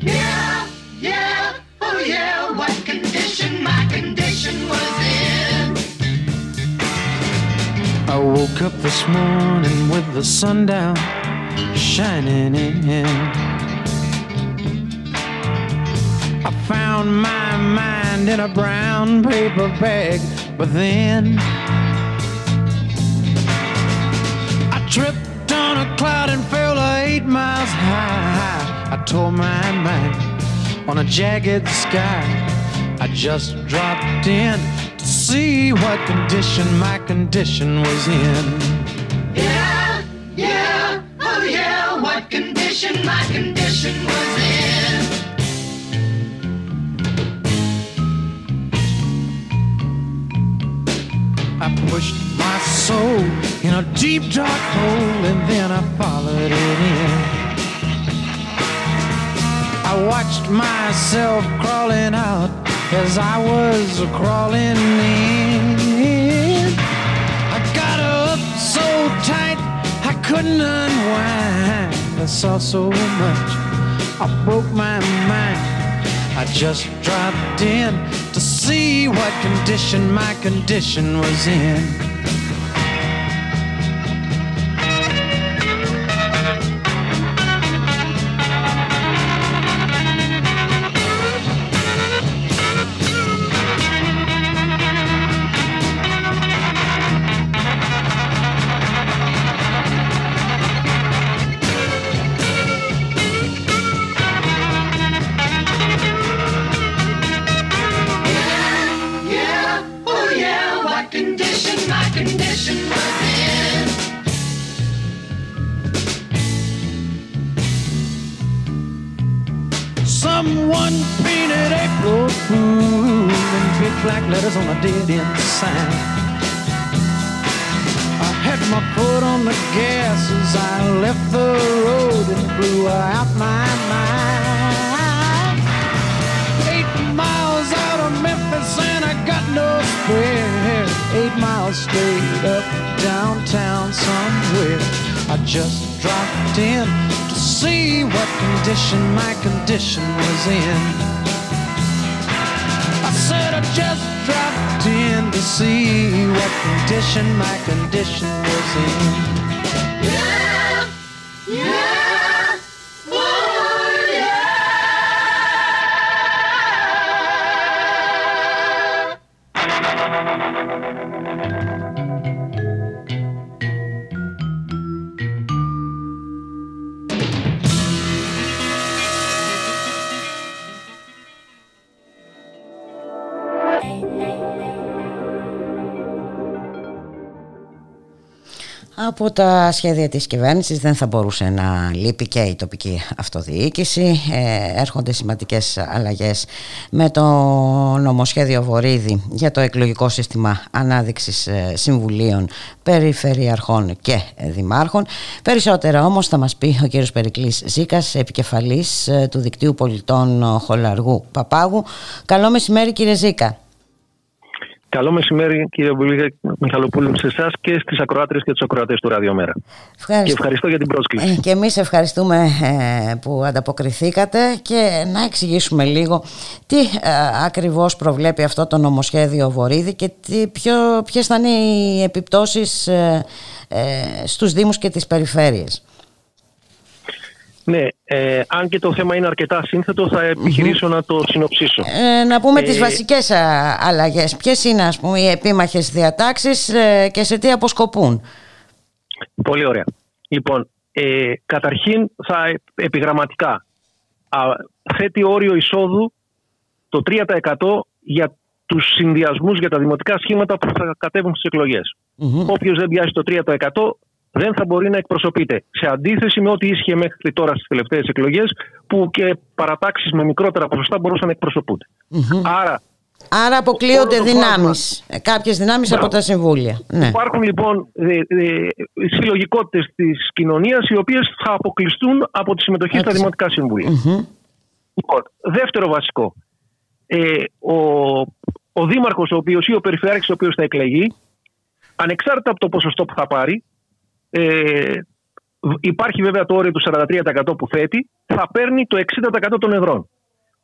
Yeah, yeah, oh yeah, what condition my condition was in. I woke up this morning with the sun down, shining in. I found my mind in a brown paper bag, but then I tripped on a cloud and fell eight miles high. I told my mind on a jagged sky. I just dropped in to see what condition my condition was in. Yeah, yeah, oh yeah, what condition my condition was in. I pushed my soul in a deep dark hole and then I followed it in. I watched myself crawling out as I was crawling in. I got up so tight I couldn't unwind. I saw so much I broke my mind. I just dropped in to see what condition my condition was in. My condition was in. Yeah, yeah, oh yeah. Από τα σχέδια της κυβέρνησης δεν θα μπορούσε να λείπει και η τοπική αυτοδιοίκηση. Ε, έρχονται σημαντικές αλλαγές με το νομοσχέδιο Βορύδη για το εκλογικό σύστημα ανάδειξης συμβουλίων, περιφερειαρχών και δημάρχων. Περισσότερα όμως θα μας πει ο κ. Περικλής Ζήκας, επικεφαλής του Δικτύου Πολιτών Χολαργού Παπάγου. Καλό μεσημέρι κύριε Ζήκα. Καλό μεσημέρι κύριε Μπούλικα Μιχαλοπούλου σε εσάς και στις ακροάτριες και τους ακροατές του Ράδιο Μέρα. Ευχαριστώ. Και ευχαριστώ για την πρόσκληση. Ε, και εμείς ευχαριστούμε ε, που ανταποκριθήκατε και να εξηγήσουμε λίγο τι ε, ακριβώς προβλέπει αυτό το νομοσχέδιο Βορύδη και τι, ποιο, ποιες θα είναι οι επιπτώσεις ε, ε, στους Δήμους και τις περιφέρειες. Ναι, ε, αν και το θέμα είναι αρκετά σύνθετο, θα επιχειρήσω mm-hmm. να το συνοψίσω. Ε, να πούμε ε, τις βασικές αλλαγές. Ποιες είναι, ας πούμε, οι επίμαχες διατάξεις ε, και σε τι αποσκοπούν. Πολύ ωραία. Λοιπόν, ε, καταρχήν θα επιγραμματικά α, θέτει όριο εισόδου το τρία τοις εκατό για τους συνδυασμούς για τα δημοτικά σχήματα που θα κατέβουν στις εκλογές. Mm-hmm. Όποιος δεν πιάσει το τρία τοις εκατό δεν θα μπορεί να εκπροσωπείται. Σε αντίθεση με ό,τι ίσχυε μέχρι τώρα στις τελευταίες εκλογές, που και παρατάξεις με μικρότερα ποσοστά μπορούσαν να εκπροσωπούνται. Mm-hmm. Άρα, Άρα αποκλείονται δυνάμεις. Φάσμα... Κάποιες δυνάμεις Μπράβο. από τα συμβούλια. Ναι. Υπάρχουν λοιπόν ε, ε, συλλογικότητες της κοινωνίας οι οποίες θα αποκλειστούν από τη συμμετοχή Έτσι. στα δημοτικά συμβούλια. Mm-hmm. Λοιπόν, δεύτερο βασικό. Ε, ο, ο δήμαρχος ο οποίος, ή ο περιφερειάρχης ο οποίος θα εκλεγεί, ανεξάρτητα από το ποσοστό που θα πάρει, Ε, υπάρχει βέβαια το όριο του σαράντα τρία τοις εκατό που θέτει, θα παίρνει το εξήντα τοις εκατό των εδρών.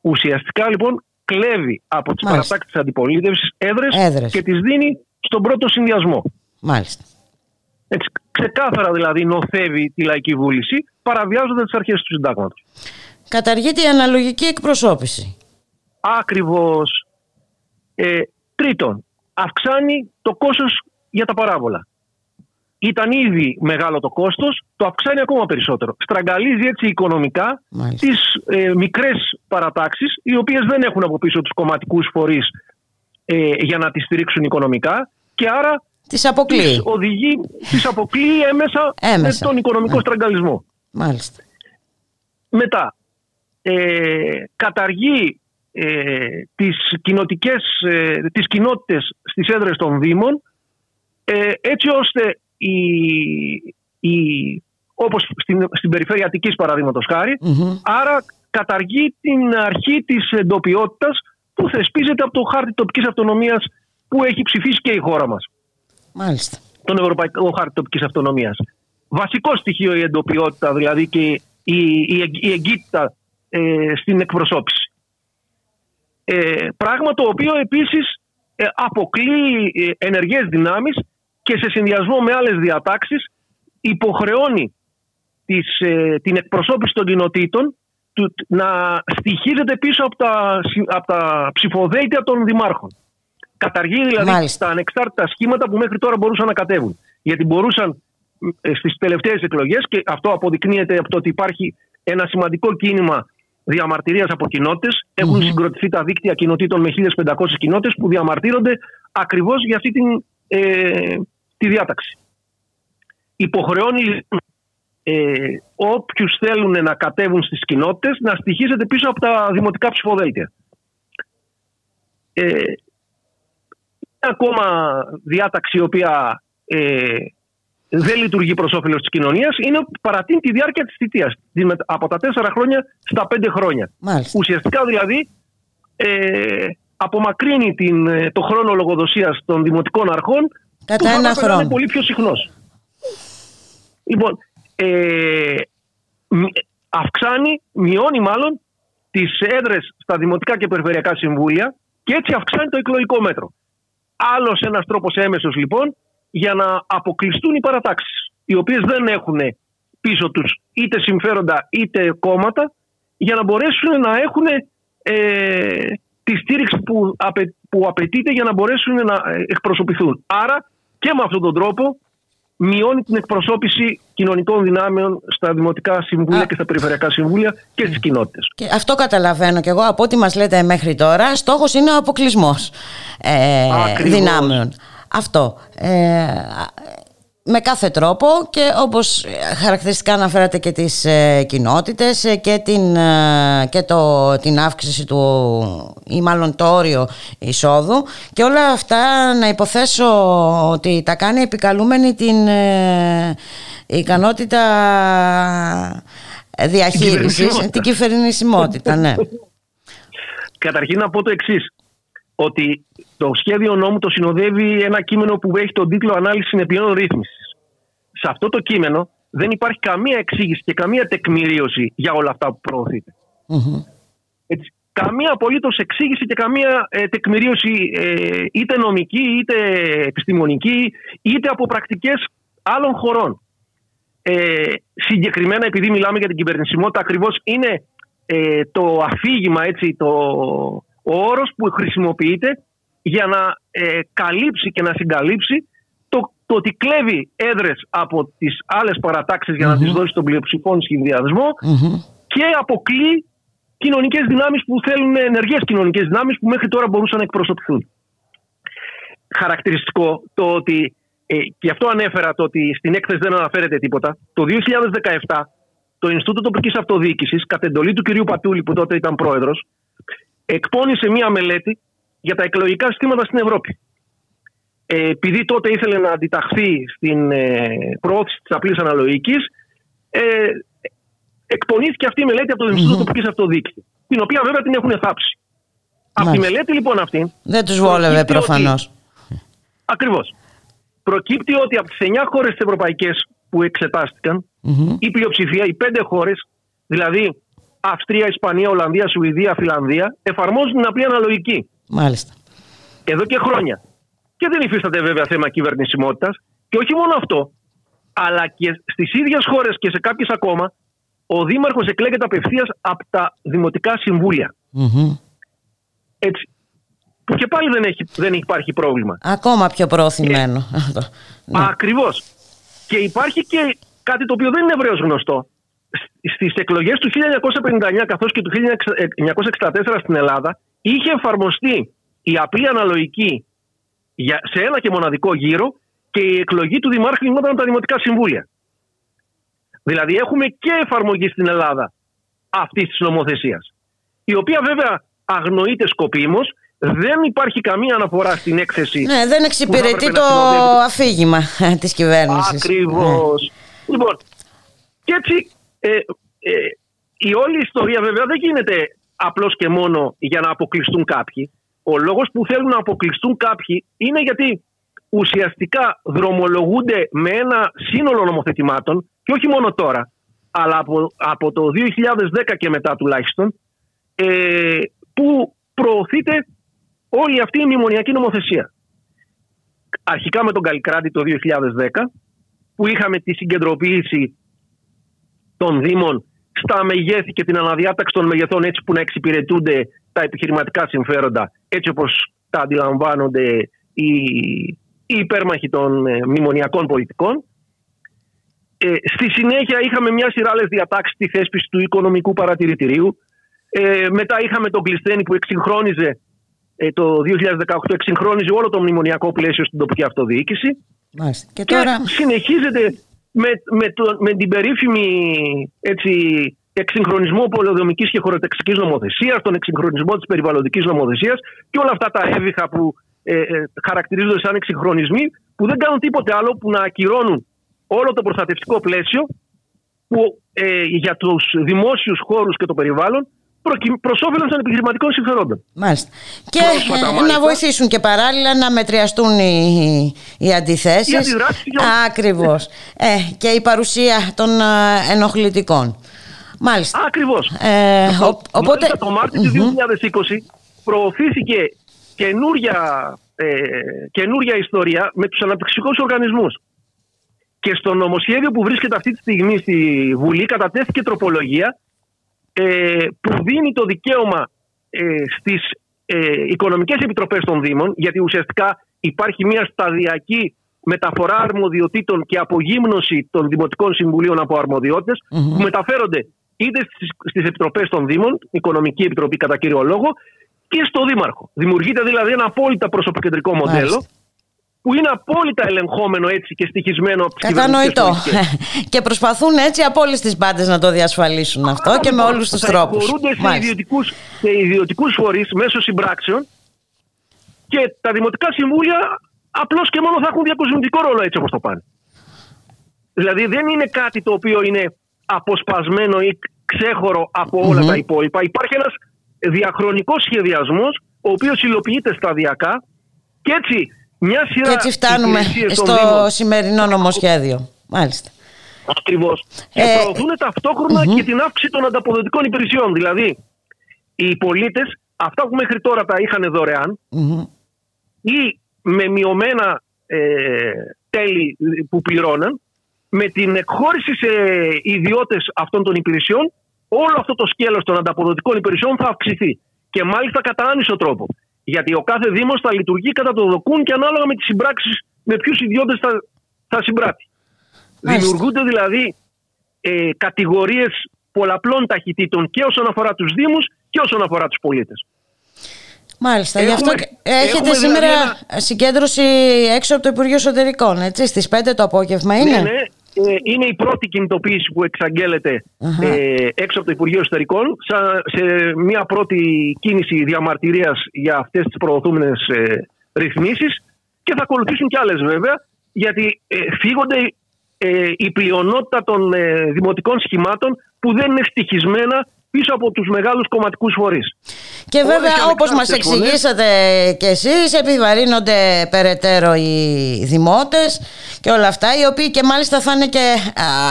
Ουσιαστικά λοιπόν κλέβει από τις παρατάξεις της αντιπολίτευσης έδρες, έδρες και τις δίνει στον πρώτο συνδυασμό. Μάλιστα. Έτσι, ξεκάθαρα δηλαδή νοθεύει τη λαϊκή βούληση, παραβιάζοντας τις αρχές του συντάγματος. Καταργείται η αναλογική εκπροσώπηση. Ακριβώς. Ε, τρίτον, αυξάνει το κόστος για τα παράβολα. Ήταν ήδη μεγάλο το κόστος, το αυξάνει ακόμα περισσότερο. Στραγγαλίζει έτσι οικονομικά τις ε, μικρές παρατάξεις, οι οποίες δεν έχουν από πίσω τους κομματικούς φορείς ε, για να τις στηρίξουν οικονομικά, και άρα τις αποκλείει. Οδηγεί, τις αποκλείει έμεσα, έμεσα. Με τον οικονομικό στραγγαλισμό. Μάλιστα. Μετά, ε, καταργεί ε, τις, ε, τις κοινότητες στις έδρες των Δήμων, ε, έτσι ώστε η, η, όπως στην, στην περιφέρεια Αττικής παραδείγματος χάρη, mm-hmm. άρα καταργεί την αρχή της εντοπιότητας που θεσπίζεται από το χάρτη τοπικής αυτονομίας που έχει ψηφίσει και η χώρα μας. Μάλιστα. Τον Ευρωπαϊκό Χάρτη Τοπικής Αυτονομίας. Βασικό στοιχείο η εντοπιότητα, δηλαδή, και η, η, η εγκύτητα ε, στην εκπροσώπηση. Ε, πράγμα το οποίο επίσης ε, αποκλείει ε, ενεργές δυνάμεις και σε συνδυασμό με άλλες διατάξεις υποχρεώνει τις, ε, την εκπροσώπηση των κοινοτήτων του, να στοιχίζεται πίσω από τα, από τα ψηφοδέλτια των δημάρχων. Καταργεί δηλαδή Μάλιστα. τα ανεξάρτητα σχήματα που μέχρι τώρα μπορούσαν να κατέβουν. Γιατί μπορούσαν στις τελευταίες εκλογές, και αυτό αποδεικνύεται από το ότι υπάρχει ένα σημαντικό κίνημα διαμαρτυρίας από κοινότητες. Έχουν mm-hmm. συγκροτηθεί τα δίκτυα κοινοτήτων με χίλιες πεντακόσιες κοινότητες που διαμαρτύρονται ακριβώς για αυτή την, ε, τη διάταξη. Υποχρεώνει ε, όποιους θέλουν να κατέβουν στις κοινότητες να στοιχίζεται πίσω από τα δημοτικά ψηφοδέλτια. Ε, ακόμα διάταξη η οποία ε, δεν λειτουργεί προς όφελος της κοινωνίας είναι ότι παρατείνει τη διάρκεια της θητείας από τα τέσσερα χρόνια στα πέντε χρόνια. Μάλιστα. Ουσιαστικά δηλαδή ε, απομακρύνει την, το χρόνο λογοδοσίας των δημοτικών αρχών κατά που ένα χρόνο. Είναι πολύ πιο συχνός. Λοιπόν, ε, αυξάνει, μειώνει μάλλον τις έδρες στα δημοτικά και περιφερειακά συμβούλια και έτσι αυξάνει το εκλογικό μέτρο. Άλλος ένας τρόπος έμεσος λοιπόν για να αποκλειστούν οι παρατάξεις, οι οποίες δεν έχουν πίσω τους είτε συμφέροντα είτε κόμματα, για να μπορέσουν να έχουν ε, τη στήριξη που, απαι, που απαιτείται για να μπορέσουν να εκπροσωπηθούν. Άρα και με αυτόν τον τρόπο μειώνει την εκπροσώπηση κοινωνικών δυνάμεων στα δημοτικά συμβούλια Α. και στα περιφερειακά συμβούλια και στις κοινότητες. Και αυτό καταλαβαίνω κι εγώ από ό,τι μας λέτε μέχρι τώρα. Στόχος είναι ο αποκλεισμός ε, δυνάμεων. Αυτό. Ε, με κάθε τρόπο, και όπως χαρακτηριστικά αναφέρατε και τις ε, κοινότητες ε, και, την, ε, και το, την αύξηση του, ή μάλλον το όριο εισόδου, και όλα αυτά να υποθέσω ότι τα κάνει επικαλούμενη την ε, ικανότητα διαχείρισης, την κυβερνησιμότητα. Ναι. Καταρχήν να πω το εξής, ότι το σχέδιο νόμου το συνοδεύει ένα κείμενο που έχει τον τίτλο «Ανάλυση συνεπειών ρύθμισης». Σε αυτό το κείμενο δεν υπάρχει καμία εξήγηση και καμία τεκμηρίωση για όλα αυτά που προωθείται. Mm-hmm. Έτσι, καμία απολύτως εξήγηση και καμία ε, τεκμηρίωση ε, είτε νομική είτε επιστημονική είτε από πρακτικές άλλων χωρών. Ε, συγκεκριμένα, επειδή μιλάμε για την κυβερνησιμότητα, ακριβώς είναι ε, το αφήγημα, έτσι, το... ο όρος που χρησιμοποιείται για να ε, καλύψει και να συγκαλύψει το, το ότι κλέβει έδρες από τις άλλες παρατάξεις για mm-hmm. να τις δώσει τον πλειοψηφόν σχεδιασμό mm-hmm. και αποκλεί κοινωνικές δυνάμεις που θέλουν, ενεργές κοινωνικές δυνάμεις που μέχρι τώρα μπορούσαν να εκπροσωπηθούν. Χαρακτηριστικό το ότι, ε, και αυτό ανέφερα το ότι στην έκθεση δεν αναφέρεται τίποτα, το δύο χιλιάδες δεκαεπτά το Ινστιτούτο Τοπικής Αυτοδιοίκησης, κατ' εντολή του κυρίου Πατούλη που τότε ήταν πρόεδρος, εκπώνησε μία μελέτη για τα εκλογικά συστήματα στην Ευρώπη. Ε, επειδή τότε ήθελε να αντιταχθεί στην ε, προώθηση της απλής αναλογικής, ε, εκπονήθηκε αυτή η μελέτη από το Ινστιτούτο mm-hmm. Τοπικής Αυτοδιοίκησης, την οποία βέβαια την έχουν θάψει. Αυτή η μελέτη λοιπόν αυτή... Δεν τους βόλευε προφανώς. Ότι... Ακριβώς. Προκύπτει ότι από τις εννιά χώρες της Ευρωπαϊκής που εξετάστηκαν, mm-hmm. η πλειοψηφία, οι πέντε χώρες, δηλαδή... Αυστρία, Ισπανία, Ολλανδία, Σουηδία, Φιλανδία, εφαρμόζουν την απλή αναλογική. Μάλιστα. Εδώ και χρόνια. Και δεν υφίσταται βέβαια θέμα κυβερνησιμότητας. Και όχι μόνο αυτό, αλλά και στις ίδιες χώρες και σε κάποιες ακόμα, ο δήμαρχος εκλέγεται απευθείας από τα δημοτικά συμβούλια. Mm-hmm. Έτσι. Που και πάλι δεν, έχει, δεν υπάρχει πρόβλημα. Ακόμα πιο προωθημένο. Ε, ναι. Ακριβώς. Και υπάρχει και κάτι το οποίο δεν είναι ευρέως γνωστό. Στις εκλογές του χίλια εννιακόσια πενήντα εννιά καθώς και του χίλια εννιακόσια εξήντα τέσσερα στην Ελλάδα είχε εφαρμοστεί η απλή αναλογική σε ένα και μοναδικό γύρο και η εκλογή του δημάρχου γινόταν από τα δημοτικά συμβούλια. Δηλαδή έχουμε και εφαρμογή στην Ελλάδα αυτής της νομοθεσίας, η οποία βέβαια αγνοείται σκοπίμως. Δεν υπάρχει καμία αναφορά στην έκθεση. Ναι, δεν εξυπηρετεί το αφήγημα της κυβέρνησης. Ακριβώς. Mm. Λοιπόν, και έτσι ε, ε, η όλη ιστορία βέβαια δεν γίνεται απλώς και μόνο για να αποκλειστούν κάποιοι. Ο λόγος που θέλουν να αποκλειστούν κάποιοι είναι γιατί ουσιαστικά δρομολογούνται με ένα σύνολο νομοθετημάτων, και όχι μόνο τώρα, αλλά από, από το δύο χιλιάδες δέκα και μετά τουλάχιστον, ε, που προωθείται όλη αυτή η μνημονιακή νομοθεσία. Αρχικά με τον Καλλικράτη το δύο χιλιάδες δέκα, που είχαμε τη συγκεντρωποίηση των Δήμων στα μεγέθη και την αναδιάταξη των μεγεθών, έτσι που να εξυπηρετούνται τα επιχειρηματικά συμφέροντα, έτσι όπως τα αντιλαμβάνονται οι, οι υπέρμαχοι των ε, μνημονιακών πολιτικών. Ε, στη συνέχεια είχαμε μια σειρά άλλες διατάξεις στη θέσπιση του οικονομικού παρατηρητηρίου. Ε, μετά είχαμε τον Κλεισθένη που εξυγχρόνιζε Ε, το δύο χιλιάδες δεκαοκτώ εξυγχρόνιζε όλο το μνημονιακό πλαίσιο στην τοπική αυτοδιοίκηση. Μάλιστα. Και, και τώρα... συνεχίζεται με, με, το, με την περίφημη έτσι, εξυγχρονισμό πολεοδομικής και χωροταξικής νομοθεσίας, τον εξυγχρονισμό της περιβαλλοντικής νομοθεσίας και όλα αυτά τα έβυχα που ε, ε, χαρακτηρίζονται σαν εξυγχρονισμοί, που δεν κάνουν τίποτε άλλο που να ακυρώνουν όλο το προστατευτικό πλαίσιο που, ε, για τους δημόσιους χώρους και το περιβάλλον, προς όφελος των επιχειρηματικών συμφερόντων. Μάλιστα. Και πρόσφατα, μάλιστα, να βοηθήσουν και παράλληλα να μετριαστούν οι, οι αντιθέσεις. Οι Ακριβώς. ε, και η παρουσία των ενοχλητικών. Μάλιστα. Ακριβώς. Ε, ο, ο, οπότε... Το Μάρτιο του δύο χιλιάδες είκοσι προωθήθηκε καινούρια, ε, καινούρια ιστορία με τους αναπτυξιακούς οργανισμούς. Και στο νομοσχέδιο που βρίσκεται αυτή τη στιγμή στη Βουλή κατατέθηκε τροπολογία που δίνει το δικαίωμα στις οικονομικές επιτροπές των Δήμων, γιατί ουσιαστικά υπάρχει μια σταδιακή μεταφορά αρμοδιοτήτων και απογύμνωση των Δημοτικών Συμβουλίων από αρμοδιότητες, mm-hmm. που μεταφέρονται είτε στις επιτροπές των Δήμων, Οικονομική Επιτροπή κατά κύριο λόγο, και στο Δήμαρχο. Δημιουργείται δηλαδή ένα απόλυτα προσωποκεντρικό μοντέλο, mm-hmm. που είναι απόλυτα ελεγχόμενο έτσι και στοιχισμένο από τις κυβερνητικές πολιτικές. Και προσπαθούν έτσι από όλες τις μπάντες να το διασφαλίσουν αυτό. Άρα, και με όλους τους τρόπους. Μπορούνται σε ιδιωτικούς, σε ιδιωτικούς φορείς μέσω συμπράξεων, και τα δημοτικά συμβούλια απλώς και μόνο θα έχουν διακοσμητικό ρόλο έτσι όπως το πάνε. Δηλαδή δεν είναι κάτι το οποίο είναι αποσπασμένο ή ξέχωρο από όλα mm-hmm. τα υπόλοιπα. Υπάρχει ένας διαχρονικός σχεδιασμός ο οποίος υλοποιείται σταδιακά και έτσι... Μια σειρά, και έτσι φτάνουμε στο σημερινό νομοσχέδιο. Μάλιστα. Ακριβώς. Ε, και προωθούν ταυτόχρονα mm-hmm. και την αύξηση των ανταποδοτικών υπηρεσιών. Δηλαδή, οι πολίτες, αυτά που μέχρι τώρα τα είχαν δωρεάν mm-hmm. ή με μειωμένα ε, τέλη που πληρώναν, με την εκχώρηση σε ιδιώτες αυτών των υπηρεσιών, όλο αυτό το σκέλος των ανταποδοτικών υπηρεσιών θα αυξηθεί. Και μάλιστα κατά άνισο τρόπο. Γιατί ο κάθε Δήμος θα λειτουργεί κατά το δοκούν και ανάλογα με τις συμπράξεις, με ποιους ιδιώτες θα, θα συμπράττει. Δημιουργούνται δηλαδή ε, κατηγορίες πολλαπλών ταχυτήτων και όσον αφορά τους Δήμους και όσον αφορά τους πολίτες. Μάλιστα. Έχουμε, γι' αυτό έχετε σήμερα δηλαδή... συγκέντρωση έξω από το Υπουργείο Εσωτερικών, έτσι, στις πέντε το απόγευμα είναι. Ναι, ναι. Είναι η πρώτη κινητοποίηση που εξαγγέλλεται uh-huh. ε, έξω από το Υπουργείο Εσωτερικών σαν, σε μια πρώτη κίνηση διαμαρτυρίας για αυτές τις προωθούμενες ε, ρυθμίσεις, και θα ακολουθήσουν κι άλλες βέβαια, γιατί ε, φύγονται ε, η πλειονότητα των ε, δημοτικών σχημάτων που δεν είναι στοιχισμένα πίσω από τους μεγάλους κομματικούς φορείς. Και βέβαια, όπως μας εξηγήσατε και εσείς, επιβαρύνονται περαιτέρω οι δημότες και όλα αυτά, οι οποίοι και μάλιστα θα είναι και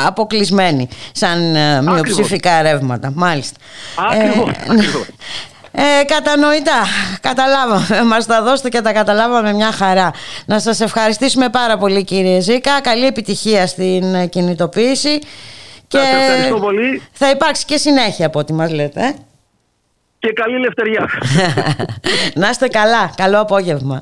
αποκλεισμένοι σαν μειοψηφικά ρεύματα. Μάλιστα. Ακριβώς. Ε, κατανοητά, καταλάβαμε, μας τα δώσετε και τα καταλάβαμε μια χαρά. Να σας ευχαριστήσουμε πάρα πολύ, κύριε Ζήκα, καλή επιτυχία στην κινητοποίηση. Και πολύ. Θα υπάρξει και συνέχεια από ό,τι μας λέτε. Ε? Και καλή ελευθερία. Να είστε καλά. Καλό απόγευμα.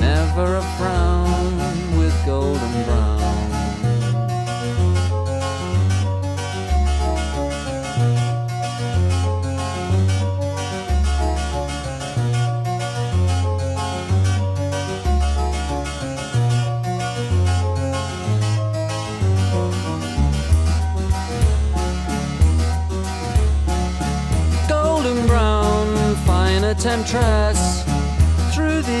Never a frown with golden brown. Temptress through the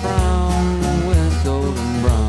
frown with golden brown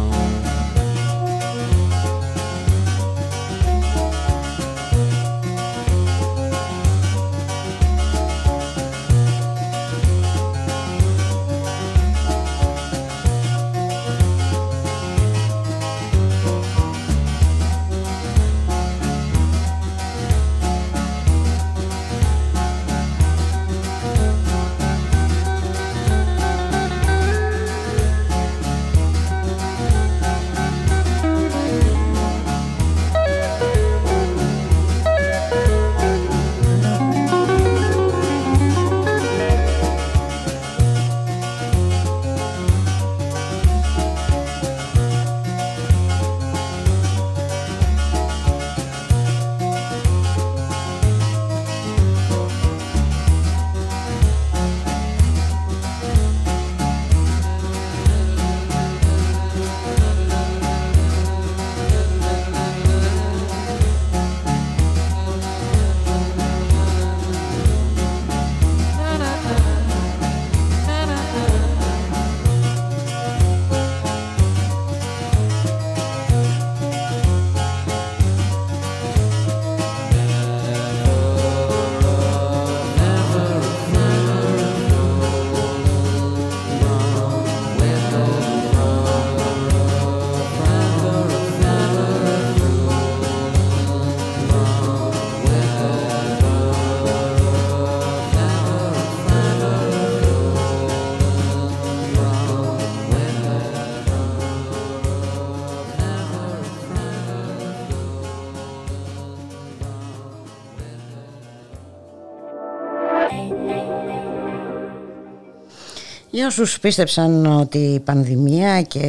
Για όσους πίστεψαν ότι η πανδημία και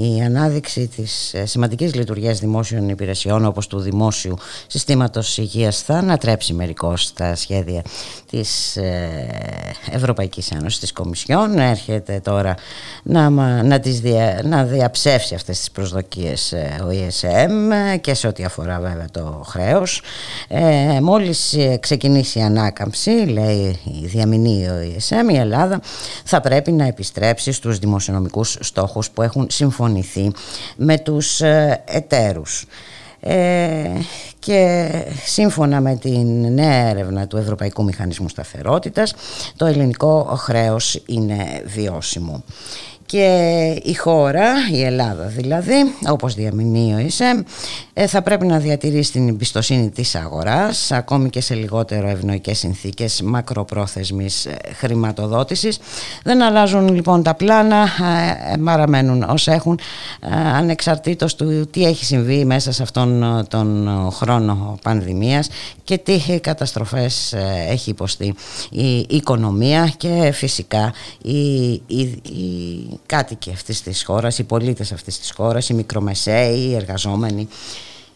η ανάδειξη της σημαντικής λειτουργίας δημόσιων υπηρεσιών όπως του Δημόσιου Συστήματος Υγείας θα ανατρέψει μερικώς τα σχέδια της Ευρωπαϊκής Ένωσης, της Κομισιόν, έρχεται τώρα να, να, τις δια, να διαψεύσει αυτές τις προσδοκίες ο ι ες εμ και σε ό,τι αφορά βέβαια το χρέος. Ε, μόλις ξεκινήσει η ανάκαμψη, λέει διαμηνεί ο ι ες εμ, η Ελλάδα θα πρέπει να επιστρέψει στους δημοσιονομικούς στόχους που έχουν συμφωνηθεί με τους εταίρους. Ε, και σύμφωνα με την νέα έρευνα του Ευρωπαϊκού Μηχανισμού Σταθερότητας, το ελληνικό χρέος είναι βιώσιμο. Και η χώρα, η Ελλάδα δηλαδή, όπως διαμηνεί ο ι ες εμ, θα πρέπει να διατηρήσει την εμπιστοσύνη της αγοράς, ακόμη και σε λιγότερο ευνοϊκές συνθήκες μακροπρόθεσμης χρηματοδότησης. Δεν αλλάζουν λοιπόν τα πλάνα, παραμένουν ως έχουν, ανεξαρτήτως του τι έχει συμβεί μέσα σε αυτόν τον χρόνο πανδημίας και τι καταστροφές έχει υποστεί η οικονομία και φυσικά η, η, η κάτοικοι αυτής της χώρας, οι πολίτες αυτής της χώρας, οι μικρομεσαίοι, οι εργαζόμενοι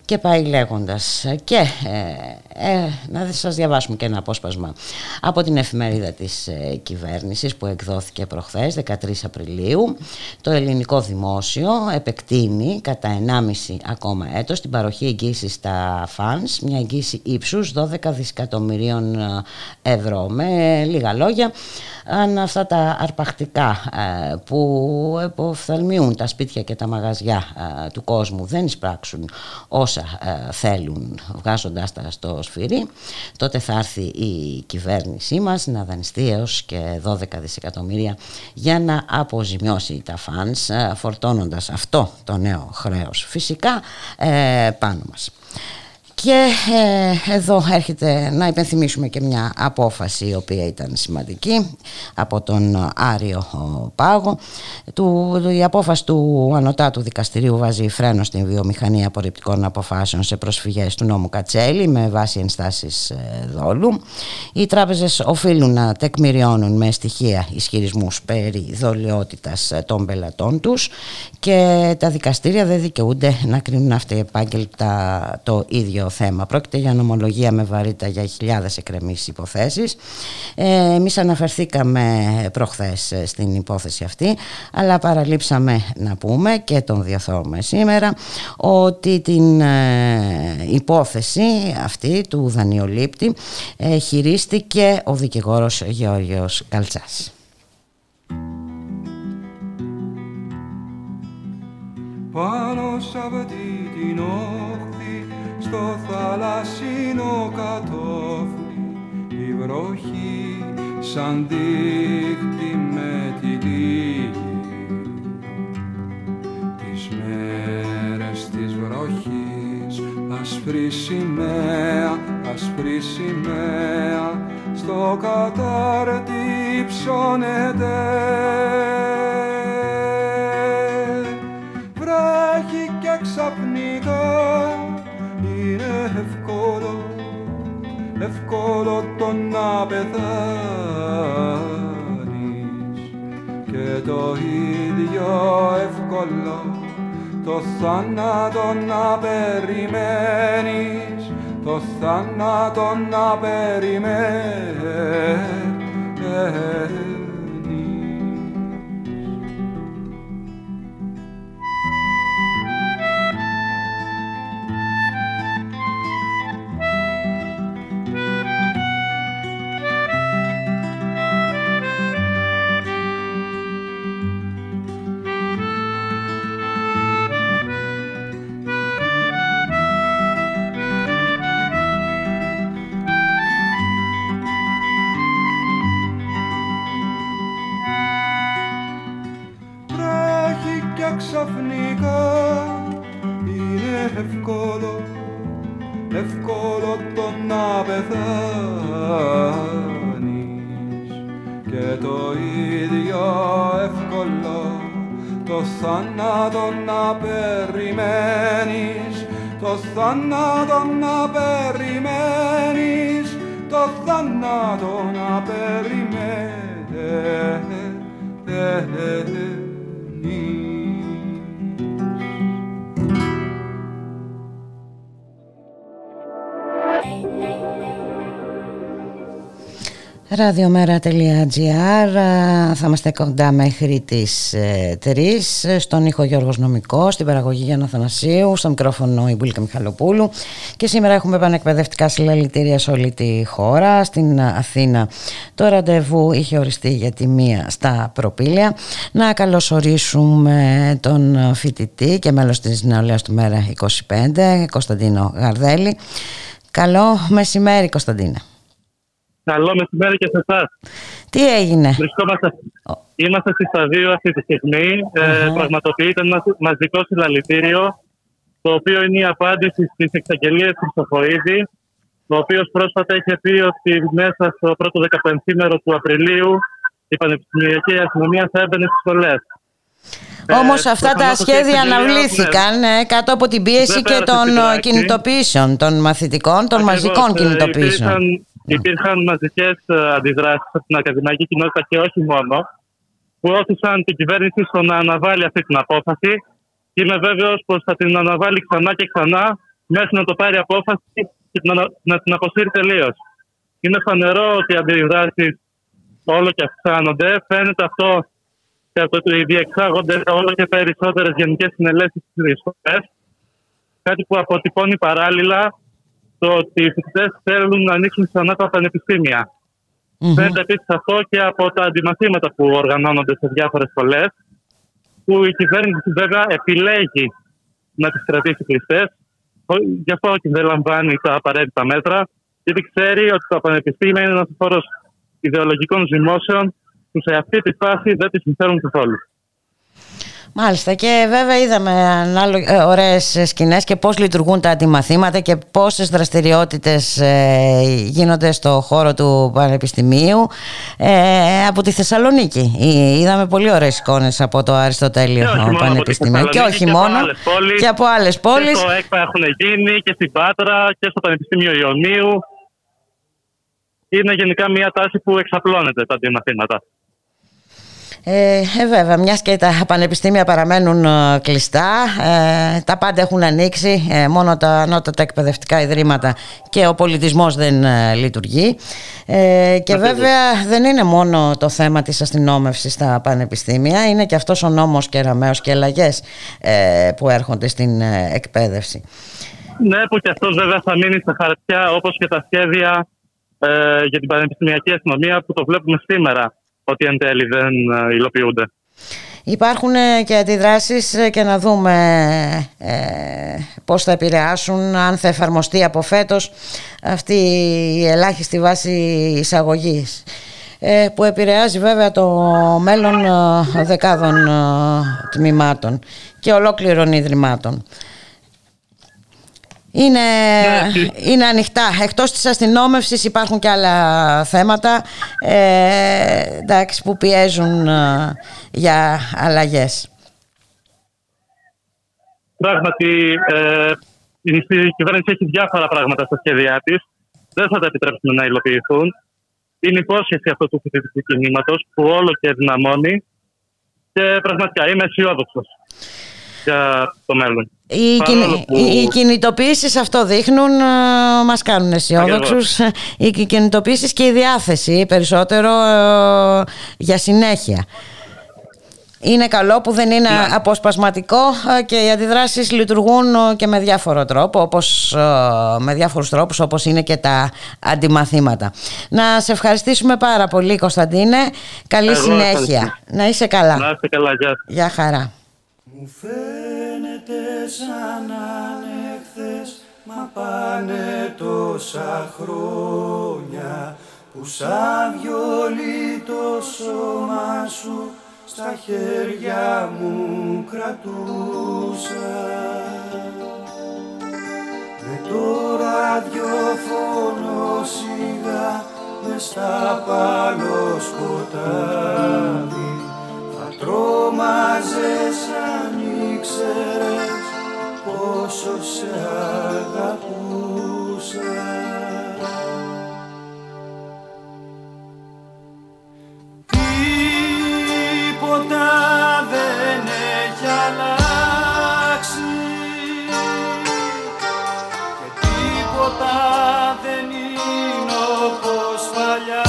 και πάει λέγοντας. Και ε, ε, να σας διαβάσουμε και ένα απόσπασμα από την εφημερίδα της ε, κυβέρνησης που εκδόθηκε προχθές, δεκατρείς Απριλίου. Το ελληνικό δημόσιο επεκτείνει κατά ενάμιση ακόμα έτος την παροχή εγγύησης στα φαντς, μια εγγύηση ύψους δώδεκα δισεκατομμυρίων ευρώ. Με λίγα λόγια, αν αυτά τα αρπακτικά που εποφθαλμιούν τα σπίτια και τα μαγαζιά του κόσμου δεν εισπράξουν όσα θέλουν βγάζοντάς τα στο σφυρί, τότε θα έρθει η κυβέρνησή μας να δανειστεί έως και δώδεκα δισεκατομμύρια για να αποζημιώσει τα φανς, φορτώνοντας αυτό το νέο χρέος φυσικά πάνω μας. Και ε, εδώ έρχεται να υπενθυμίσουμε και μια απόφαση η οποία ήταν σημαντική από τον Άριο Πάγο. Του, η απόφαση του Ανωτάτου Δικαστηρίου βάζει φρένο στην βιομηχανία απορριπτικών αποφάσεων σε προσφυγές του νόμου Κατσέλη με βάση ενστάσεις δόλου. Οι τράπεζες οφείλουν να τεκμηριώνουν με στοιχεία ισχυρισμούς περί δολιότητας των πελατών τους και τα δικαστήρια δεν δικαιούνται να κρίνουν αυτοεπάγγελτα το ίδιο θέμα. Πρόκειται για νομολογία με βαρύτητα για χιλιάδες εκκρεμείς υποθέσεις. Ε, εμείς αναφερθήκαμε προχθές στην υπόθεση αυτή, αλλά παραλείψαμε να πούμε και τον διαθώμε σήμερα ότι την ε, υπόθεση αυτή του δανειολήπτη ε, χειρίστηκε ο δικηγόρος Γεώργιος Καλτσάς. Πάνω σ' αυτή την όχθη στο θαλασσινό κατόφλι η βροχή σαν δίχτυ με τη λίγη. Τις μέρες της βροχής ασπρή σημαία, ασπρή σημαία στο κατάρτι ψώνεται. Βρέχει και ξαφνικά είναι εύκολο, εύκολο το να πεθάνεις και το ίδιο εύκολο το θάνατο να περιμένεις, το θάνατο να περιμένεις. Ραδιομέρα.gr, θα είμαστε κοντά μέχρι τις τρεις. Στον ήχο Γιώργος Νομικός, στην παραγωγή Γιάννα Αθανασίου, στο μικρόφωνο η Μπούλικα Μιχαλοπούλου. Και σήμερα έχουμε πανεκπαιδευτικά συλλαλητήρια σε όλη τη χώρα. Στην Αθήνα το ραντεβού είχε οριστεί για τη μία στα Προπήλαια. Να καλωσορίσουμε τον φοιτητή και μέλος της νεολαίας του ΜΕΡΑ είκοσι πέντε, Κωνσταντίνο Γαρδέλη. Καλό μεσημέρι, Κωνσταντίνα. Καλό μεσημέρι και σε εσάς. Τι έγινε? Βρισκόμαστε. Oh. Είμαστε στη Σταδίου αυτή τη στιγμή. Uh-huh. Ε, πραγματοποιείται ένα μαζικό συλλαλητήριο, το οποίο είναι η απάντηση στις εξαγγελίες του Χρυστοφορίδη, ο οποίος πρόσφατα είχε πει ότι μέσα στο πρώτο δεκαπενθήμερο του Απριλίου η πανεπιστημιακή αστυνομία θα έμπαινε στις σχολές. Όμως ε, αυτά τα σχέδια αναβλήθηκαν ε, κάτω από την πίεση και των κινητοποιήσεων, των μαθητικών, των Ακριβώς, μαζικών κινητοποιήσεων. Ε, υπήρχαν, Υπήρχαν μαζικές αντιδράσεις από την ακαδημαϊκή κοινότητα και όχι μόνο, που όθησαν την κυβέρνηση στο να αναβάλει αυτή την απόφαση. Είμαι βέβαιος πως θα την αναβάλει ξανά και ξανά μέχρι να το πάρει απόφαση και να την αποσύρει τελείως. Είναι φανερό ότι οι αντιδράσεις όλο και αυξάνονται. Φαίνεται αυτό ότι διεξάγονται όλο και περισσότερες γενικές συνελέσεις στις σχολές. Κάτι που αποτυπώνει παράλληλα το ότι οι φοιτητές θέλουν να ανοίξουν ξανά τα πανεπιστήμια. Mm-hmm. Φαίνεται επίσης αυτό και από τα αντιμαθήματα που οργανώνονται σε διάφορες σχολές, που η κυβέρνηση βέβαια επιλέγει να τις κρατήσει κλειστές. Γι' αυτό και δεν λαμβάνει τα απαραίτητα μέτρα, γιατί ξέρει ότι τα πανεπιστήμια είναι ένας χώρος ιδεολογικών ζυμώσεων που σε αυτή τη φάση δεν τις συμφέρουν καθόλου. Μάλιστα, και βέβαια είδαμε ωραίες σκηνές και πώς λειτουργούν τα αντιμαθήματα και πόσες δραστηριότητες γίνονται στο χώρο του Πανεπιστημίου. Ε, από τη Θεσσαλονίκη είδαμε πολύ ωραίες εικόνες από το Αριστοτέλειο Πανεπιστημίο και όχι μόνο, και από άλλες πόλεις. Και στο ΕΚΠΑ έχουν γίνει και στην Πάτρα και στο Πανεπιστήμιο Ιωνίου. Είναι γενικά μια τάση που εξαπλώνεται τα αντιμαθήματα. Ε, ε, βέβαια, μιας και τα πανεπιστήμια παραμένουν ε, κλειστά, ε, τα πάντα έχουν ανοίξει, ε, μόνο τα ανώτατα εκπαιδευτικά ιδρύματα και ο πολιτισμός δεν ε, λειτουργεί. Ε, και βέβαια δεν είναι μόνο το θέμα της αστυνόμευσης στα πανεπιστήμια, είναι και αυτός ο νόμος Κεραμέως και αλλαγές ε, που έρχονται στην ε, εκπαίδευση. Ναι, που και αυτός βέβαια θα μείνει στα χαρτιά, όπως και τα σχέδια ε, για την πανεπιστημιακή αστυνομία που το βλέπουμε σήμερα, ότι εν τέλει δεν υλοποιούνται. Υπάρχουν και αντιδράσεις και να δούμε ε, πώς θα επηρεάσουν, αν θα εφαρμοστεί από φέτος αυτή η ελάχιστη βάση εισαγωγής, ε, που επηρεάζει βέβαια το μέλλον δεκάδων τμήματων και ολόκληρων ιδρυμάτων. Είναι, yeah. είναι ανοιχτά. Εκτός της αστυνόμευσης υπάρχουν και άλλα θέματα ε, εντάξει, που πιέζουν ε, για αλλαγές. Πράγματι, ε, η κυβέρνηση έχει διάφορα πράγματα στα σχέδιά της. Δεν θα τα επιτρέψουμε να υλοποιηθούν. Είναι υπόσχεση αυτό του φοιτητικού κινήματος που όλο και δυναμώνει και πραγματικά είμαι αισιόδοξος για το μέλλον. Οι, κινη... που... οι κινητοποιήσεις αυτό δείχνουν, μας κάνουν αισιόδοξους. Οι κινητοποιήσεις και η διάθεση περισσότερο ε, για συνέχεια. Είναι καλό που δεν είναι ναι. αποσπασματικό και οι αντιδράσεις λειτουργούν και με διάφορο τρόπο, όπως, με διάφορους τρόπους, όπως είναι και τα αντιμαθήματα. Να σε ευχαριστήσουμε πάρα πολύ, Κωνσταντίνε. Καλή Εγώ συνέχεια. Να είσαι καλά. Να είσαι καλά. Γεια, Γεια χαρά. Μου φαίνεται σαν ανέχθες, μα πάνε τόσα χρόνια που σαν βιολί το σώμα σου στα χέρια μου κρατούσα. Με το ραδιοφωνό σιγά μες στα παλοσκοτάδι τρόμαζες αν ήξερες πόσο σε αγαπούσα. Τίποτα δεν έχει αλλάξει και τίποτα δεν είναι όπως παλιά.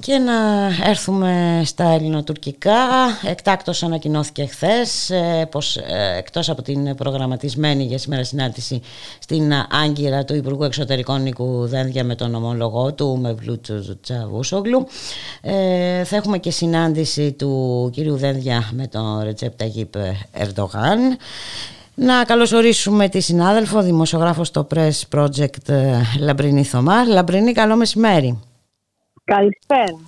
Και να έρθουμε στα ελληνοτουρκικά. Εκτάκτως ανακοινώθηκε χθες πως εκτός από την προγραμματισμένη για σήμερα συνάντηση στην Άγκυρα του Υπουργού Εξωτερικών Νίκου Δένδια με τον ομολογό του Μευλού Τσαβούσογλου, θα έχουμε και συνάντηση του κυρίου Δένδια με τον Ρετζέπ Ταγίπ Ερντογάν. Να καλωσορίσουμε τη συνάδελφο, δημοσιογράφο στο Press Project Λαμπρινή Θωμά. Λαμπρινή, καλό μεσημέρι. Καλησπέρα.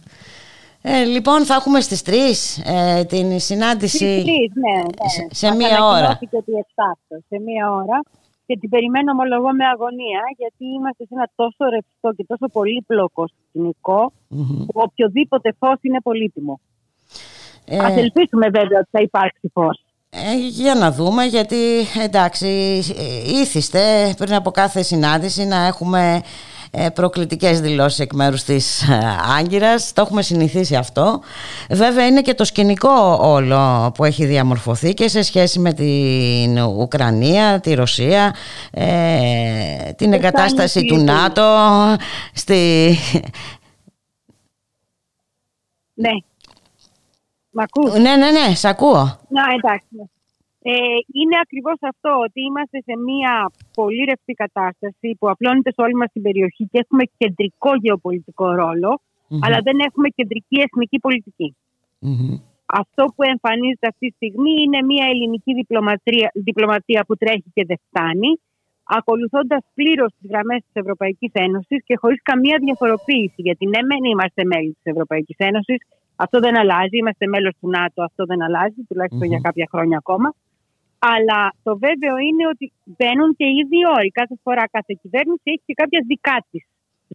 Ε, λοιπόν, θα έχουμε στις τρεις ε, την συνάντηση στις τρεις, ναι, ναι. σε, σε μία ώρα. Σε μία ώρα και την περιμένω ομολογώ με αγωνία, γιατί είμαστε σε ένα τόσο ρευστό και τόσο πολύπλοκο σκηνικό mm-hmm. που οποιοδήποτε φως είναι πολύτιμο. Ε... Ας ελπίσουμε βέβαια ότι θα υπάρξει φως. Ε, για να δούμε, γιατί εντάξει, ήθιστε πριν από κάθε συνάντηση να έχουμε προκλητικές δηλώσεις εκ μέρους της Άγκυρας. Το έχουμε συνηθίσει αυτό. Βέβαια είναι και το σκηνικό όλο που έχει διαμορφωθεί και σε σχέση με την Ουκρανία, τη Ρωσία, ε, την εγκατάσταση του ΝΑΤΟ στη... Ναι. Μ' ακούς? Ναι, ναι, ναι, σ' ακούω. Να, εντάξει. Ε, είναι ακριβώς αυτό, ότι είμαστε σε μια πολύ ρευστή κατάσταση που απλώνεται σε όλη μας την περιοχή και έχουμε κεντρικό γεωπολιτικό ρόλο, mm-hmm. αλλά δεν έχουμε κεντρική εθνική πολιτική. Mm-hmm. Αυτό που εμφανίζεται αυτή τη στιγμή είναι μια ελληνική διπλωματία, διπλωματία που τρέχει και δεν φτάνει, ακολουθώντας πλήρως τις γραμμές της Ευρωπαϊκής Ένωσης και χωρίς καμία διαφοροποίηση, γιατί ναι, μεν είμαστε μέλη της Ευρωπαϊκής Ένωσης, αυτό δεν αλλάζει, είμαστε μέλος του ΝΑΤΟ, αυτό δεν αλλάζει, τουλάχιστον mm-hmm. για κάποια χρόνια ακόμα. Αλλά το βέβαιο είναι ότι μπαίνουν και οι δύο όροι. Κάθε φορά κάθε κυβέρνηση έχει και κάποια δικά της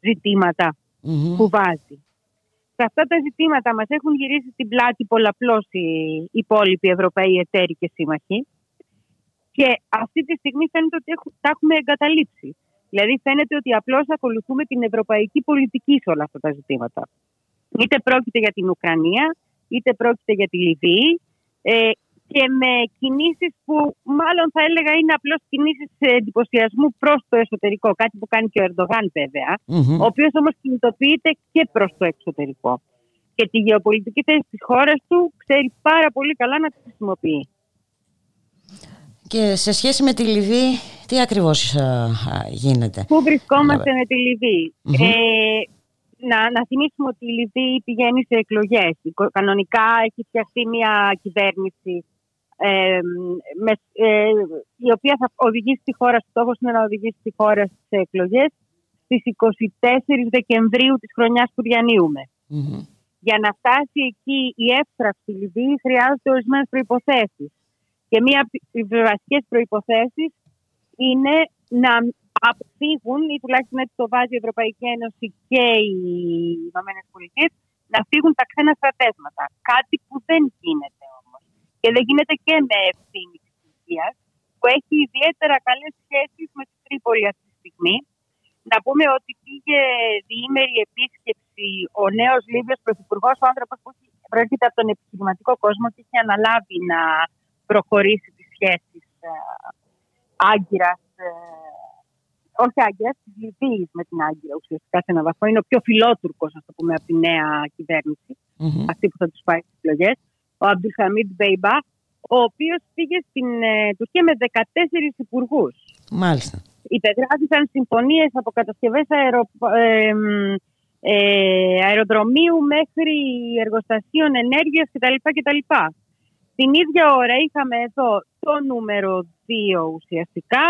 ζητήματα mm-hmm. που βάζει. Σε αυτά τα ζητήματα μας έχουν γυρίσει στην πλάτη πολλαπλώς οι υπόλοιποι Ευρωπαίοι εταίροι και σύμμαχοι. Και αυτή τη στιγμή φαίνεται ότι έχουν, τα έχουμε εγκαταλείψει. Δηλαδή φαίνεται ότι απλώς ακολουθούμε την ευρωπαϊκή πολιτική σε όλα αυτά τα ζητήματα. Είτε πρόκειται για την Ουκρανία, είτε πρόκειται για τη Λιβύη. Ε, Και με κινήσεις που μάλλον θα έλεγα είναι απλώς κινήσεις εντυπωσιασμού προς το εσωτερικό. Κάτι που κάνει και ο Ερντογάν βέβαια, mm-hmm. ο οποίος όμως κινητοποιείται και προς το εξωτερικό. Και τη γεωπολιτική θέση της χώρας του ξέρει πάρα πολύ καλά να τη χρησιμοποιεί. Και σε σχέση με τη Λιβύη, τι ακριβώς α, α, γίνεται? Πού βρισκόμαστε με τη Λιβύη? Mm-hmm. Ε, Να, να θυμίσουμε ότι η Λιβύη πηγαίνει σε εκλογές. Κανονικά έχει φτιαχτεί μια κυβέρνηση ε, με, ε, η οποία θα οδηγήσει τη χώρα, στόχος είναι να οδηγήσει τη χώρα σε εκλογές στις εικοστή τέταρτη Δεκεμβρίου της χρονιάς που διανύουμε. Mm-hmm. Για να φτάσει εκεί η εύθραυστη Λιβύη χρειάζονται ορισμένες προϋποθέσεις. Και μία από τις βασικές προϋποθέσεις είναι να αποφύγουν, ή τουλάχιστον έτσι το βάζει η Ευρωπαϊκή Ένωση και οι ΗΠΑ, να φύγουν τα ξένα στρατεύματα. Κάτι που δεν γίνεται όμως. Και δεν γίνεται και με ευθύνη της Τουρκίας, που έχει ιδιαίτερα καλές σχέσεις με την Τρίπολη αυτή τη στιγμή. Να πούμε ότι πήγε διήμερη επίσκεψη ο νέος Λίβιος πρωθυπουργός, ο άνθρωπος που προέρχεται από τον επιχειρηματικό κόσμο και έχει αναλάβει να προχωρήσει τις σχέσεις Άγκυρας. Όχι Άγκυρα, τη Λιβύη με την Άγκυρα ουσιαστικά σε έναν βαθμό. Είναι ο πιο φιλότουρκος, ας το πούμε, από τη νέα κυβέρνηση, mm-hmm. αυτή που θα τους πάει στις εκλογές. Ο Αμπτουλχαμίντ Μπέιμπα, ο οποίος πήγε στην ε, Τουρκία με δεκατέσσερις υπουργούς. Μάλιστα. Υπεγράφησαν συμφωνίες από κατασκευές αερο, ε, ε, αεροδρομίου μέχρι εργοστασίων ενέργειας κτλ. Την ίδια ώρα είχαμε εδώ το νούμερο δύο ουσιαστικά,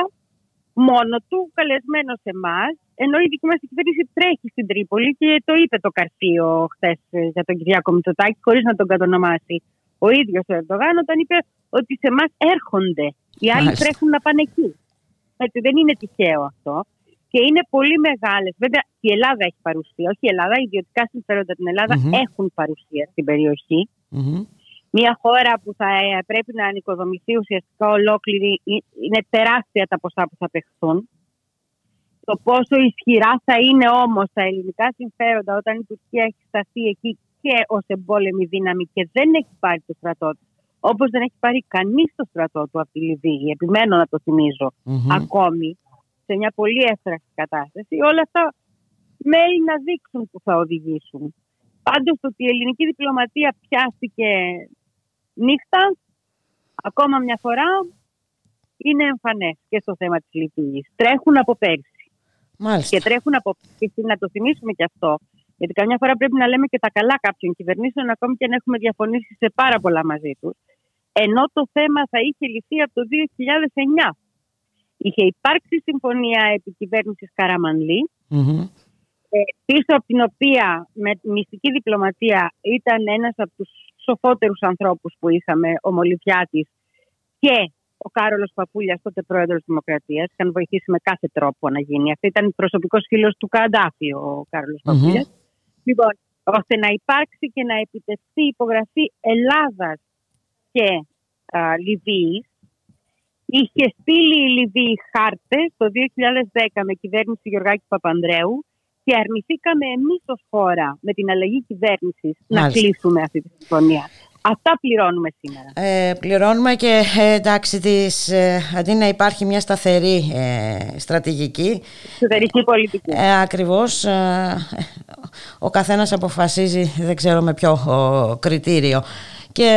μόνο του, καλεσμένο σε εμάς, ενώ η δική μας κυβέρνηση τρέχει στην Τρίπολη και το είπε το Καρφείο χθες για τον Κυριάκο Μητσοτάκη, χωρίς να τον κατονομάσει ο ίδιος ο Ερντογάν, όταν είπε ότι σε εμάς έρχονται. Οι άλλοι Μάλιστα. τρέχουν να πάνε εκεί. Έτσι, δεν είναι τυχαίο αυτό. Και είναι πολύ μεγάλες. Βέβαια, η Ελλάδα έχει παρουσία. Όχι η Ελλάδα, οι ιδιωτικά συμφέροντα την Ελλάδα mm-hmm. έχουν παρουσία στην περιοχή. Mm-hmm. Μια χώρα που θα πρέπει να ανοικοδομηθεί ουσιαστικά ολόκληρη, είναι τεράστια τα ποσά που θα παιχθούν. Το πόσο ισχυρά θα είναι όμως τα ελληνικά συμφέροντα όταν η Τουρκία έχει σταθεί εκεί και ως εμπόλεμη δύναμη και δεν έχει πάρει το στρατό του, όπως δεν έχει πάρει κανείς το στρατό του από τη Λιβύη, επιμένω να το θυμίζω mm-hmm. ακόμη, σε μια πολύ εύθραυστη κατάσταση, όλα αυτά μένει να δείξουν που θα οδηγήσουν. Πάντως ότι η ελληνική διπλωματία πιάστηκε νύχτα, ακόμα μια φορά, είναι εμφανές και στο θέμα της Λιβύης. Τρέχουν από πέρσι. Μάλιστα. Και τρέχουν από πέρσι, να το θυμίσουμε και αυτό. Γιατί καμιά φορά πρέπει να λέμε και τα καλά κάποιων κυβερνήσεων, ακόμη και αν έχουμε διαφωνήσει σε πάρα πολλά μαζί τους. Ενώ το θέμα θα είχε λυθεί από το δύο χιλιάδες εννιά. Είχε υπάρξει συμφωνία επί κυβέρνησης Καραμανλή, mm-hmm. πίσω από την οποία με μυστική διπλωματία ήταν ένας από τους σοφότερους ανθρώπους που είχαμε, ο Μολυβιάτης και ο Κάρολος Παπούλιας, τότε πρόεδρος της Δημοκρατίας. Είχαν βοηθήσει με κάθε τρόπο να γίνει. Αυτό ήταν προσωπικός φίλος του Καντάφη, ο Κάρολος mm-hmm. Παπούλιας. Λοιπόν, ώστε να υπάρξει και να επιτευχθεί η υπογραφή Ελλάδας και α, Λιβύης. Είχε στείλει η Λιβύη χάρτες το δύο χιλιάδες δέκα με κυβέρνηση Γεωργάκη Παπανδρέου και αρνηθήκαμε εμείς ως χώρα με την αλλαγή κυβέρνησης να κλείσουμε αυτή τη συμφωνία. Αυτά πληρώνουμε σήμερα. Ε, πληρώνουμε και εντάξει, τις, ε, αντί να υπάρχει μια σταθερή ε, στρατηγική. Σταθερική πολιτική. Ε, ε, ακριβώς. Ε, ο καθένας αποφασίζει, δεν ξέρω με ποιο ο, κριτήριο. Και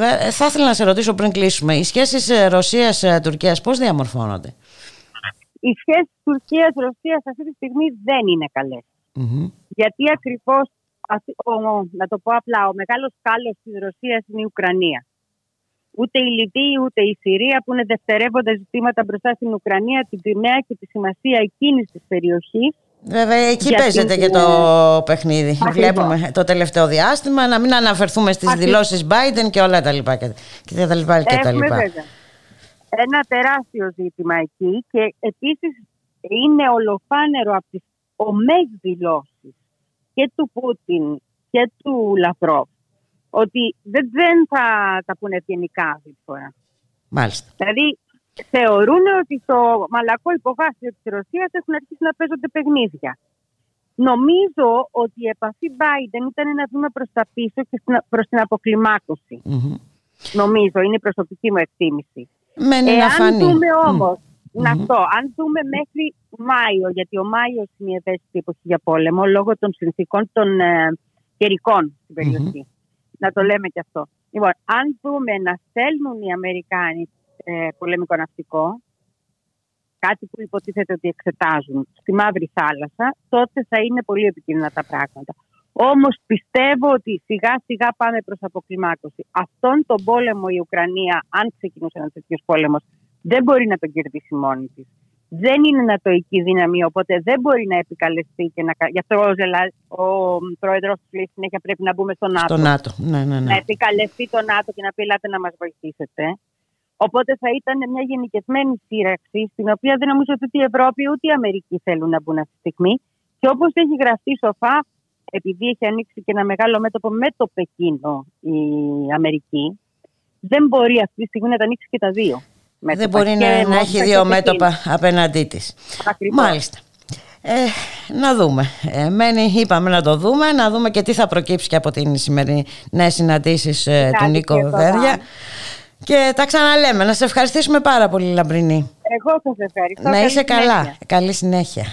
ε, θα ήθελα να σε ρωτήσω πριν κλείσουμε. Οι σχέσεις Ρωσίας-Τουρκίας πώς διαμορφώνονται? Οι σχέσεις Τουρκίας-Ρωσίας αυτή τη στιγμή δεν είναι καλές. Mm-hmm. Γιατί ακριβώς, να το πω απλά, ο μεγάλος κάλος της Ρωσίας είναι η Ουκρανία. Ούτε η Λιβύη ούτε η Συρία, που είναι δευτερεύοντα ζητήματα μπροστά στην Ουκρανία, την Κριμαία και τη σημασία εκείνης της περιοχής. Βέβαια, εκεί για παίζεται την... και το παιχνίδι. Ακριβώς. Βλέπουμε το τελευταίο διάστημα, να μην αναφερθούμε στις Ακριβώς. δηλώσεις Biden και όλα τα λοιπά. Και τα λοιπά, και τα λοιπά. Ένα τεράστιο ζήτημα εκεί, και επίσης είναι ολοφάνερο από τις ομές δηλώσεις και του Πούτιν και του Λαυρόβ ότι δεν, δεν θα τα πούνε ευγενικά αυτή τη φορά. Μάλιστα. Δηλαδή θεωρούν ότι στο μαλακό υποβάσιο της Ρωσίας έχουν αρχίσει να παίζονται παιχνίδια. Νομίζω ότι η επαφή Biden ήταν ένα βήμα προς τα πίσω και προς την αποκλιμάκωση. Mm-hmm. Νομίζω, είναι η προσωπική μου εκτίμηση. Ε, αν δούμε όμως, mm. να mm-hmm. το, αν δούμε μέχρι Μάιο, γιατί ο Μάιος είναι η ευαίσθητη εποχή για πόλεμο, λόγω των συνθήκων των ε, καιρικών στην περιοχή. Mm-hmm. Να το λέμε και αυτό. Λοιπόν, αν δούμε να στέλνουν οι Αμερικάνοι ε, πολεμικό ναυτικό, κάτι που υποτίθεται ότι εξετάζουν, στη Μαύρη Θάλασσα, τότε θα είναι πολύ επικίνδυνα τα πράγματα. Όμως πιστεύω ότι σιγά σιγά πάμε προς αποκλιμάκωση. Αυτόν τον πόλεμο η Ουκρανία, αν ξεκινούσε ένας τέτοιος πόλεμος, δεν μπορεί να τον κερδίσει μόνη της. Δεν είναι νατοϊκή δύναμη, οπότε δεν μπορεί να επικαλεστεί. Και να... Γι' αυτό ο, Ζελα... ο πρόεδρος του λέει συνέχεια πρέπει να μπούμε στο ΝΑΤΟ. ΝΑΤΟ. Ναι, ναι, ναι. Να επικαλεστεί το ΝΑΤΟ και να πει ελάτε να μας βοηθήσετε. Οπότε θα ήταν μια γενικευμένη σύραξη, στην οποία δεν νομίζω ότι η Ευρώπη ούτε η Αμερική θέλουν να μπουν αυτή τη στιγμή. Και όπως έχει γραφτεί σοφά, επειδή έχει ανοίξει και ένα μεγάλο μέτωπο με το Πεκίνο η Αμερική, δεν μπορεί αυτή τη στιγμή να τα ανοίξει και τα δύο μέτωπα. Δεν μπορεί να, να έχει δύο μέτωπα Πεκίνο απέναντί της. Ακριβώς. Μάλιστα. Ε, να δούμε. Ε, μένει, είπαμε να το δούμε, να δούμε και τι θα προκύψει και από την σημερινή ναι, συναντήσεις ε, του Νίκο Δένδια. Και τα ξαναλέμε. Να σε ευχαριστήσουμε πάρα πολύ, Λαμπρινή. Εγώ σας ευχαριστώ. Να είσαι καλή καλά. Συνέχεια. Καλή συνέχεια.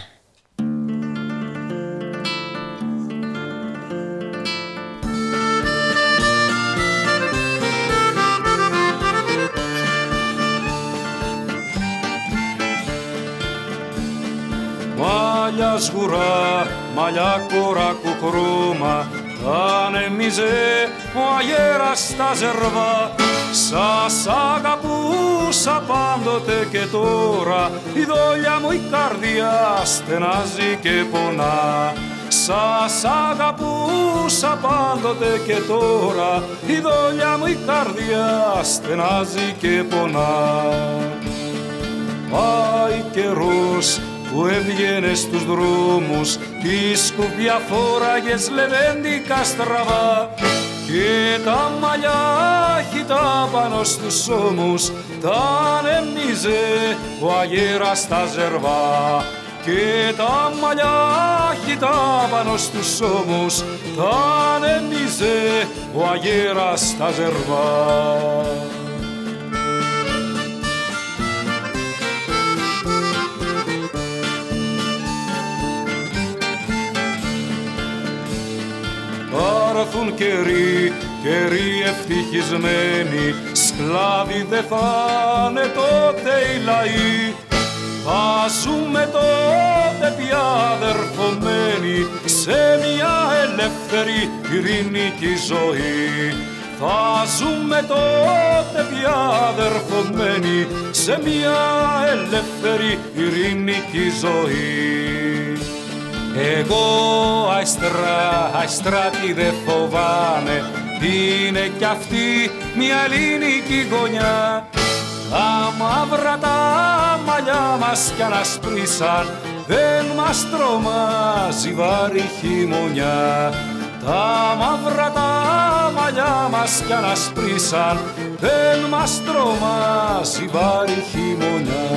Μάλια σκουρά, μαλλιά κόρα κουκρούμα, ανεμίζε ο αγέρας στα ζερβά. Σας αγαπούσα πάντοτε και τώρα, η δόλια μου η καρδιά στενάζει και πονά. Σας αγαπούσα πάντοτε και τώρα, η δόλια μου η καρδιά στενάζει και πονά. Πάει καιρός που έβγαινε στους δρόμους, τη σκουπιά φόραγες λεβέντικα στραβά, και τα μαλλιά χυτά πάνω στους ώμους τα ανέμιζε ο αγέρας στα ζερβά, και τα μαλλιά χυτά πάνω στους ώμους τα ανέμιζε ο αγέρας στα ζερβά. έρθουν καιροί, καιροί ευτυχισμένοι, σκλάβοι δε θα'ναι τότε οι λαοί. Θα ζούμε τότε πια αδερφωμένοι σε μια ελεύθερη ειρηνική ζωή. Θα ζούμε τότε πια αδερφωμένοι σε μια ελεύθερη ειρηνική ζωή. Εγώ αστρά, αστράτη δεν φοβάμαι, είναι κι αυτή μια ελληνική γωνιά. Τα μαύρα τα μαλλιά μας κι ανασπρίσαν, δεν μας τρομάζει βαρύ χειμωνιά. Τα μαύρα τα μαλλιά μας κι ανασπρίσαν, δεν μας τρομάζει βαρύ χειμωνιά.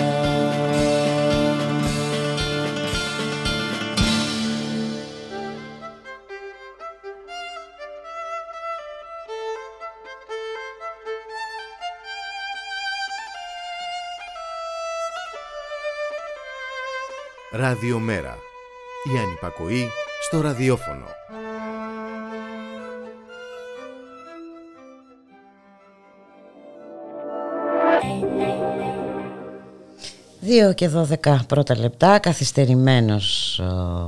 Ράδιο Μέρα. Η ανυπακοή στο ραδιόφωνο. δύο και δώδεκα πρώτα λεπτά, καθυστερημένος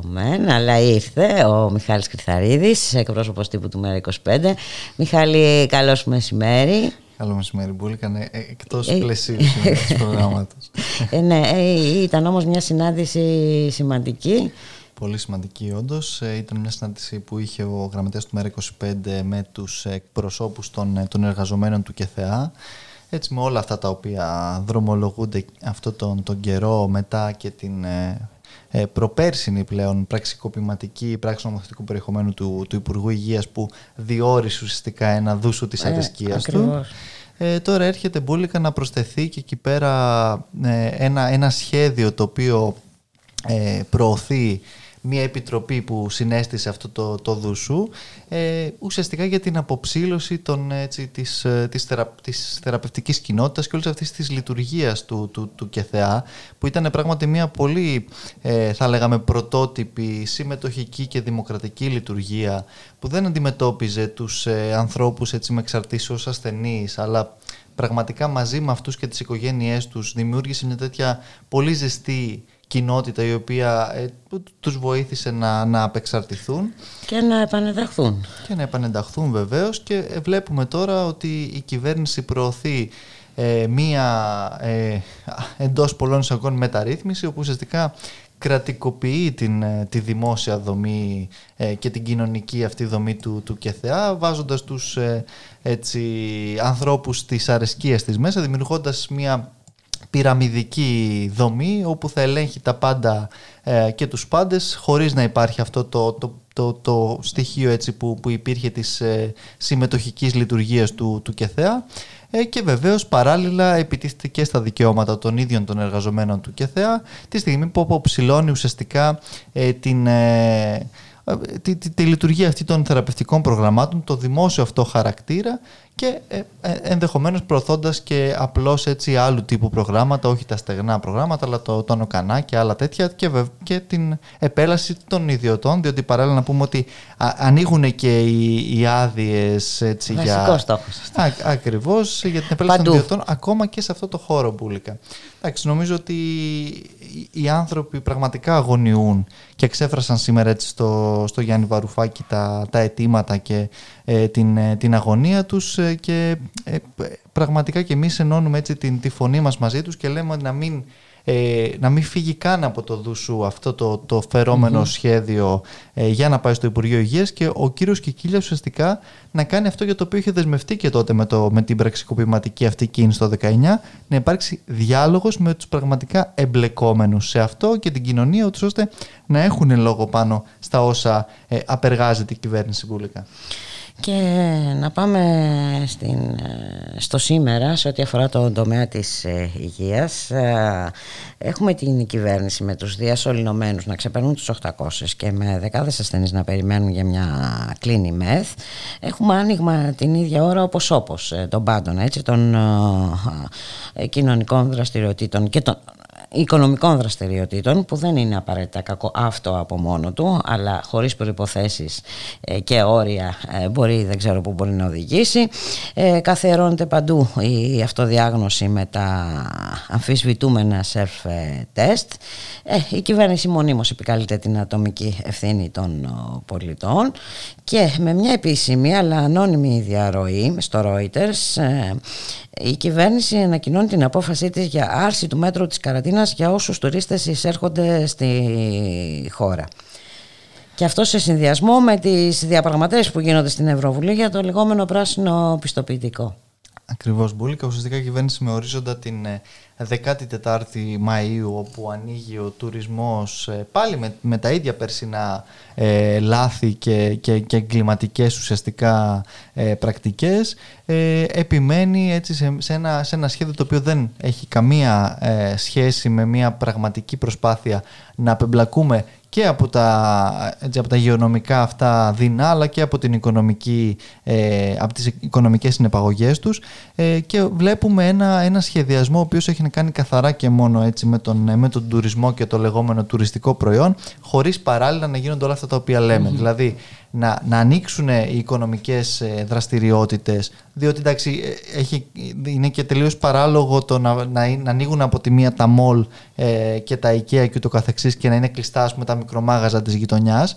μεν, αλλά ήρθε ο Μιχάλης Κριθαρίδης, εκπρόσωπος τύπου του ΜΕΡΑ είκοσι πέντε. Μιχάλη, καλώς μεσημέρι. Καλό μεσημέρι, Μπούλικα. Ναι, εκτός πλαισίου του προγράμματος. ε, ναι, ήταν όμως μια συνάντηση σημαντική. Πολύ σημαντική, όντως. Ήταν μια συνάντηση που είχε ο γραμματέας του ΜΕΡΑ είκοσι πέντε με τους εκπροσώπους των, των εργαζομένων του ΚΕΘΕΑ. Έτσι, με όλα αυτά τα οποία δρομολογούνται αυτόν τον, τον καιρό μετά και την προπέρσινη πλέον πραξικοπηματική πράξη νομοθετικού περιεχομένου του, του Υπουργού Υγείας, που διόρισε ουσιαστικά ένα δούσο της ε, αδεσκίας του. Ε, τώρα έρχεται, Μπούλικα, να προσθεθεί και εκεί πέρα ε, ένα, ένα σχέδιο το οποίο ε, προωθεί μια επιτροπή που συνέστησε αυτό το, το δουσού, ε, ουσιαστικά για την αποψήλωση των, έτσι, της, της, θερα, της θεραπευτικής κοινότητας και όλης αυτής της λειτουργίας του, του, του ΚΕΘΕΑ, που ήταν πράγματι μια πολύ, ε, θα λέγαμε, πρωτότυπη, συμμετοχική και δημοκρατική λειτουργία, που δεν αντιμετώπιζε τους ε, ανθρώπους έτσι, με εξαρτήσεις ως ασθενείς, αλλά πραγματικά μαζί με αυτούς και τις οικογένειές τους δημιούργησε μια τέτοια πολύ ζεστή κοινότητα, η οποία ε, τους βοήθησε να, να απεξαρτηθούν και να επανενταχθούν. Και να επανενταχθούν βεβαίως, και βλέπουμε τώρα ότι η κυβέρνηση προωθεί ε, μία ε, εντός πολλών εισαγών μεταρρύθμιση, όπου ουσιαστικά κρατικοποιεί την, τη δημόσια δομή ε, και την κοινωνική αυτή δομή του, του ΚΕΘΕΑ, βάζοντας τους ε, έτσι, ανθρώπους της αρεσκίας της μέσα, δημιουργώντας μία πυραμιδική δομή όπου θα ελέγχει τα πάντα ε, και τους πάντες, χωρίς να υπάρχει αυτό το, το, το, το στοιχείο έτσι, που, που υπήρχε της ε, συμμετοχικής λειτουργίας του, του ΚΕΘΕΑ, ε, και βεβαίως παράλληλα επιτίθεται και στα δικαιώματα των ίδιων των εργαζομένων του ΚΕΘΕΑ, τη στιγμή που αποψηλώνει ουσιαστικά ε, την... Ε, Τη, τη, τη λειτουργία αυτή των θεραπευτικών προγραμμάτων, το δημόσιο αυτό χαρακτήρα, και ε, ενδεχομένως προωθώντας και απλώς έτσι άλλου τύπου προγράμματα, όχι τα στεγνά προγράμματα, αλλά το, το νοκανά και άλλα τέτοια, και, και την επέλαση των ιδιωτών, διότι παράλληλα να πούμε ότι α, ανοίγουν και οι, οι άδειες έτσι, για, α, ακριβώς, για την επέλαση των ιδιωτών, ακόμα και σε αυτό το χώρο, Μπούλικα. Εντάξει, νομίζω ότι οι άνθρωποι πραγματικά αγωνιούν και εξέφρασαν σήμερα έτσι στο, στο Γιάννη Βαρουφάκη τα, τα αιτήματα και ε, την, ε, την αγωνία τους, ε, και ε, πραγματικά και εμείς ενώνουμε έτσι την, τη φωνή μας μαζί τους και λέμε να μην, ε, να μην φύγει καν από το δουσού αυτό το, το φερόμενο mm-hmm. σχέδιο ε, για να πάει στο Υπουργείο Υγείας, και ο κύριος Κικίλιας ουσιαστικά να κάνει αυτό για το οποίο είχε δεσμευτεί και τότε με, το, με την πραξικοπηματική αυτή κίνηση το δεκαεννιά, να υπάρξει διάλογος με τους πραγματικά εμπλεκόμενους σε αυτό και την κοινωνία, ώστε να έχουν λόγο πάνω στα όσα ε, απεργάζεται η κυβέρνηση, Μπούλικα. Και να πάμε στην, στο σήμερα σε ό,τι αφορά τον τομέα της υγείας. Έχουμε την κυβέρνηση με τους διασωληνωμένους να ξεπερνούν τους οκτακόσιους και με δεκάδες ασθενείς να περιμένουν για μια κλίνη μεθ. Έχουμε άνοιγμα την ίδια ώρα όπως όπως των πάντων, έτσι, των κοινωνικών δραστηριοτήτων και των οικονομικών δραστηριοτήτων, που δεν είναι απαραίτητα κακό αυτό από μόνο του, αλλά χωρίς προϋποθέσεις και όρια μπορεί, δεν ξέρω πού μπορεί να οδηγήσει. Καθιερώνεται παντού η αυτοδιάγνωση με τα αμφισβητούμενα self-test. Η κυβέρνηση μονίμως επικαλείται την ατομική ευθύνη των πολιτών, και με μια επίσημη αλλά ανώνυμη διαρροή στο Reuters η κυβέρνηση ανακοινώνει την απόφασή της για άρση του μέτρου της καραντίνας για όσους τουρίστες εισέρχονται στη χώρα. Και αυτό σε συνδυασμό με τις διαπραγματεύσεις που γίνονται στην Ευρωβουλή για το λεγόμενο πράσινο πιστοποιητικό. Ακριβώς, Μπούλικα. Ουσιαστικά η κυβέρνηση με ορίζοντα την δεκάτη τετάρτη Μαΐου, όπου ανοίγει ο τουρισμός πάλι με, με τα ίδια περσινά ε, λάθη και, και, και εγκληματικές ουσιαστικά ε, πρακτικές, ε, επιμένει έτσι σε, σε, ένα, σε ένα σχέδιο το οποίο δεν έχει καμία ε, σχέση με μια πραγματική προσπάθεια να απεμπλακούμε και από τα, έτσι, από τα γεωνομικά αυτά δεινά, αλλά και από, την οικονομική, ε, από τις οικονομικές συνεπαγωγές τους, ε, και βλέπουμε ένα, ένα σχεδιασμό ο οποίος έχει να κάνει καθαρά και μόνο έτσι, με, τον, με τον τουρισμό και το λεγόμενο τουριστικό προϊόν, χωρίς παράλληλα να γίνονται όλα αυτά τα οποία λέμε. Mm-hmm. Δηλαδή να, να ανοίξουν οι οικονομικές δραστηριότητες, διότι εντάξει, έχει, είναι και τελείως παράλογο το να, να, να ανοίγουν από τη μία τα μολ ε, και τα IKEA και ούτω καθεξής, και να είναι κλειστά ας πούμε, τα μικρομάγαζα της γειτονιάς.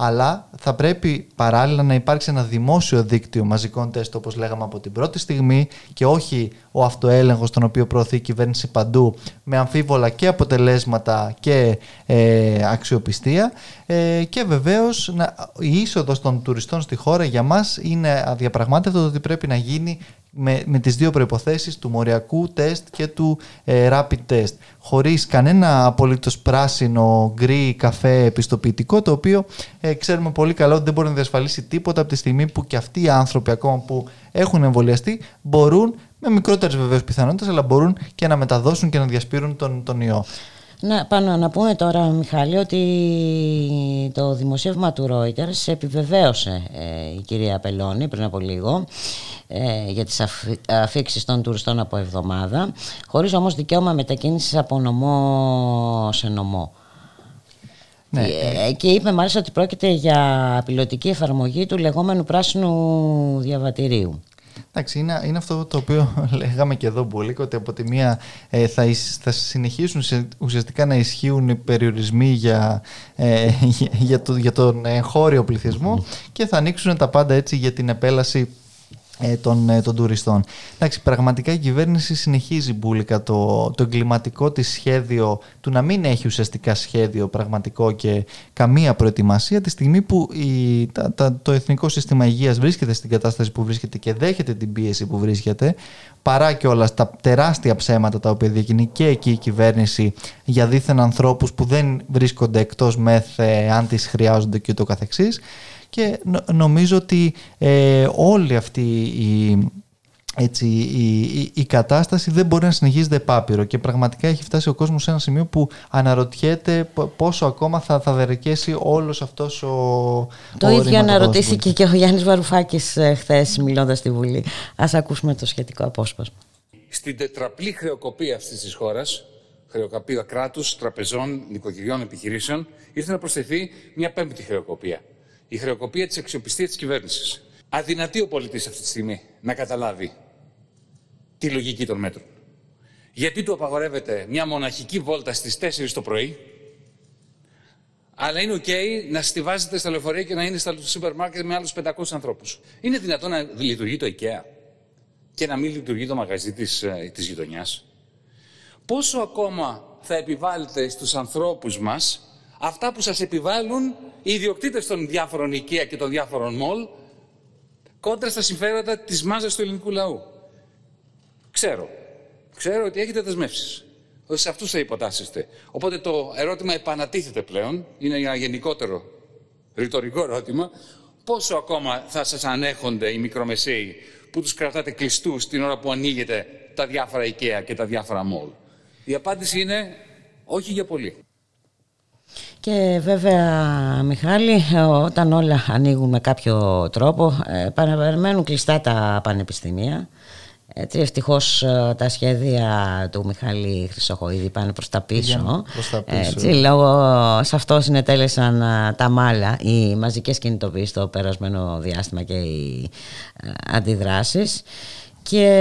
Αλλά θα πρέπει παράλληλα να υπάρξει ένα δημόσιο δίκτυο μαζικών τεστ, όπως λέγαμε από την πρώτη στιγμή, και όχι ο αυτοέλεγχος τον οποίο προωθεί η κυβέρνηση παντού, με αμφίβολα και αποτελέσματα και ε, αξιοπιστία. Ε, και βεβαίως να, η είσοδος των τουριστών στη χώρα για μας είναι αδιαπραγμάτευτο, ότι πρέπει να γίνει με, με τις δύο προϋποθέσεις του μοριακού τεστ και του ε, rapid test, χωρίς κανένα απολύτως πράσινο, γκρι, καφέ επιστοποιητικό, το οποίο ε, ξέρουμε πολύ καλά ότι δεν μπορεί να διασφαλίσει τίποτα από τη στιγμή που και αυτοί οι άνθρωποι, ακόμα που έχουν εμβολιαστεί, μπορούν με μικρότερες βεβαίως πιθανότητες, αλλά μπορούν και να μεταδώσουν και να διασπείρουν τον, τον ιό. Να, πάνω να πούμε τώρα, Μιχάλη, ότι το δημοσίευμα του Reuters επιβεβαίωσε ε, η κυρία Πελώνη πριν από λίγο ε, για τις αφήξεις των τουριστών από εβδομάδα, χωρίς όμως δικαίωμα μετακίνησης από νομό σε νομό. Ναι. Και, και είπε μάλιστα ότι πρόκειται για πιλωτική εφαρμογή του λεγόμενου πράσινου διαβατηρίου. Εντάξει, είναι, είναι αυτό το οποίο λέγαμε και εδώ, Μπούλικα, ότι από τη μία ε, θα, θα συνεχίσουν σε, ουσιαστικά να ισχύουν οι περιορισμοί για, ε, για, για, το, για τον εγχώριο πληθυσμό, και θα ανοίξουν τα πάντα έτσι για την επέλαση ε, των, ε, των τουριστών. Εντάξει, πραγματικά η κυβέρνηση συνεχίζει, Μπούλικα, το, το εγκληματικό της σχέδιο του να μην έχει ουσιαστικά σχέδιο πραγματικό και καμία προετοιμασία, τη στιγμή που η, τα, τα, το Εθνικό Σύστημα Υγείας βρίσκεται στην κατάσταση που βρίσκεται και δέχεται την πίεση που βρίσκεται, παρά και όλα τα τεράστια ψέματα τα οποία διακινεί και εκεί η κυβέρνηση για δίθεν ανθρώπους που δεν βρίσκονται εκτός μεθ ε, αν τις χρειάζονται και ούτω καθεξής. Και νομίζω ότι ε, όλη αυτή η, έτσι, η, η, η κατάσταση δεν μπορεί να συνεχίζεται επάπειρο, και πραγματικά έχει φτάσει ο κόσμος σε ένα σημείο που αναρωτιέται πόσο ακόμα θα, θα διαρκέσει όλος αυτός ο Το ο ίδιο αναρωτήθηκε και ο Γιάννης Βαρουφάκης χθες μιλώντας στη Βουλή. Ας ακούσουμε το σχετικό απόσπασμα. Στην τετραπλή χρεοκοπία αυτής της χώρας, χρεοκοπία κράτους, τραπεζών, νοικοκυριών, επιχειρήσεων, ήρθε να προσθεθεί μια πέμπτη χρεοκοπία. Η χρεοκοπία της αξιοπιστίας της κυβέρνησης. Αδυνατεί ο πολιτής αυτή τη στιγμή να καταλάβει τη λογική των μέτρων. Γιατί του απαγορεύεται μια μοναχική βόλτα στις τέσσερις το πρωί, αλλά είναι ok να στηβάζεται στα λεωφορεία και να είναι στα σούπερ μάρκετ με άλλους πεντακόσιους ανθρώπους. Είναι δυνατόν να λειτουργεί το IKEA και να μην λειτουργεί το μαγαζί της, της γειτονιάς? Πόσο ακόμα θα επιβάλλετε στους ανθρώπους μας αυτά που σας επιβάλλουν οι ιδιοκτήτες των διάφορων IKEA και των διάφορων μολ, κόντρα στα συμφέροντα της μάζας του ελληνικού λαού? Ξέρω. Ξέρω ότι έχετε δεσμεύσεις. Ότι σε αυτούς θα υποτάσσεστε. Οπότε το ερώτημα επανατίθεται πλέον. Είναι ένα γενικότερο ρητορικό ερώτημα. Πόσο ακόμα θα σας ανέχονται οι μικρομεσαίοι που τους κρατάτε κλειστούς την ώρα που ανοίγετε τα διάφορα IKEA και τα διάφορα μολ? Η απάντηση είναι όχι για πολύ. Και βέβαια, Μιχάλη, όταν όλα ανοίγουν με κάποιο τρόπο, παραμένουν κλειστά τα πανεπιστήμια, Έτσι, ευτυχώς τα σχέδια του Μιχάλη Χρυσοχοίδη πάνε προς τα πίσω. Προς τα πίσω. Έτσι, λόγω σε αυτό συνετέλεσαν τα μάλα, οι μαζικές κινητοποίησεις το περασμένο διάστημα και οι αντιδράσεις και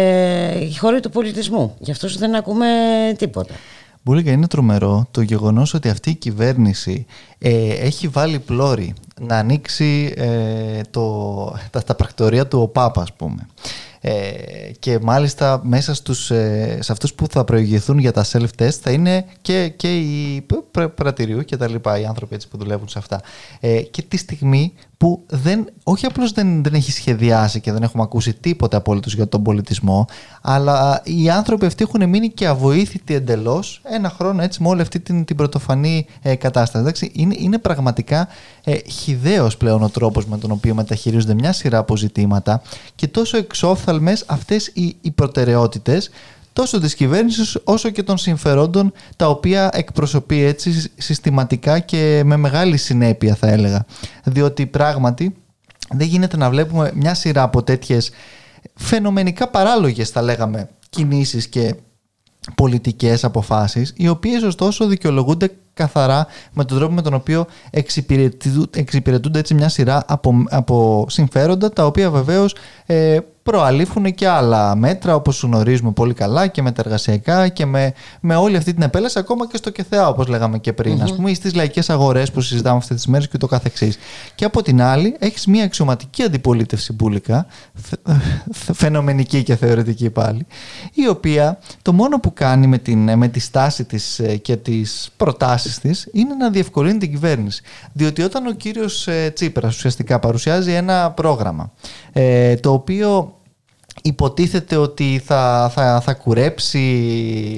οι χώροι του πολιτισμού. Γι' αυτό δεν ακούμε τίποτα. Μπούλικα, είναι τρομερό το γεγονός ότι αυτή η κυβέρνηση ε, έχει βάλει πλώρη να ανοίξει ε, το, τα, τα πρακτορία του ΟΠΑΠ, ας πούμε. Ε, και μάλιστα μέσα στους, ε, σε αυτούς που θα προηγηθούν για τα self-test θα είναι και, και οι πρατηριού και τα λοιπά, οι άνθρωποι έτσι που δουλεύουν σε αυτά. Ε, και τη στιγμή που δεν, όχι απλώς δεν, δεν έχει σχεδιάσει και δεν έχουμε ακούσει τίποτα απόλυτος για τον πολιτισμό, αλλά οι άνθρωποι αυτοί έχουν μείνει και αβοήθητοι εντελώς ένα χρόνο έτσι με όλη αυτή την, την πρωτοφανή ε, κατάσταση. Εντάξει, είναι, είναι πραγματικά ε, χυδαίος πλέον ο τρόπος με τον οποίο μεταχειρίζονται μια σειρά από ζητήματα και τόσο εξόφθαλμες αυτές οι, οι προτεραιότητες τόσο της κυβέρνησης όσο και των συμφερόντων τα οποία εκπροσωπεί έτσι συστηματικά και με μεγάλη συνέπεια θα έλεγα. Διότι πράγματι δεν γίνεται να βλέπουμε μια σειρά από τέτοιες φαινομενικά παράλογες θα λέγαμε κινήσεις και πολιτικές αποφάσεις οι οποίες ωστόσο δικαιολογούνται καθαρά με τον τρόπο με τον οποίο εξυπηρετούνται έτσι μια σειρά από, από συμφέροντα τα οποία βεβαίως ε, προαλήφουν και άλλα μέτρα όπως γνωρίζουμε πολύ καλά και με τα εργασιακά και με, με όλη αυτή την επέλαση ακόμα και στο ΚΕΘΕΑ όπως λέγαμε και πριν, mm-hmm. ας πούμε, ή στις λαϊκές αγορές που συζητάμε αυτές τις μέρες και το καθεξής. Και από την άλλη έχεις μια αξιωματική αντιπολίτευση Μπούλικα, φαινομενική και θεωρητική πάλι, η οποία το μόνο που κάνει με, την, με τη στάση της και τις προτάσεις της είναι να διευκολύνει την κυβέρνηση. Διότι όταν ο κύριος Τσίπρας ουσιαστικά παρουσιάζει ένα πρόγραμμα ε, το οποίο υποτίθεται ότι θα, θα, θα κουρέψει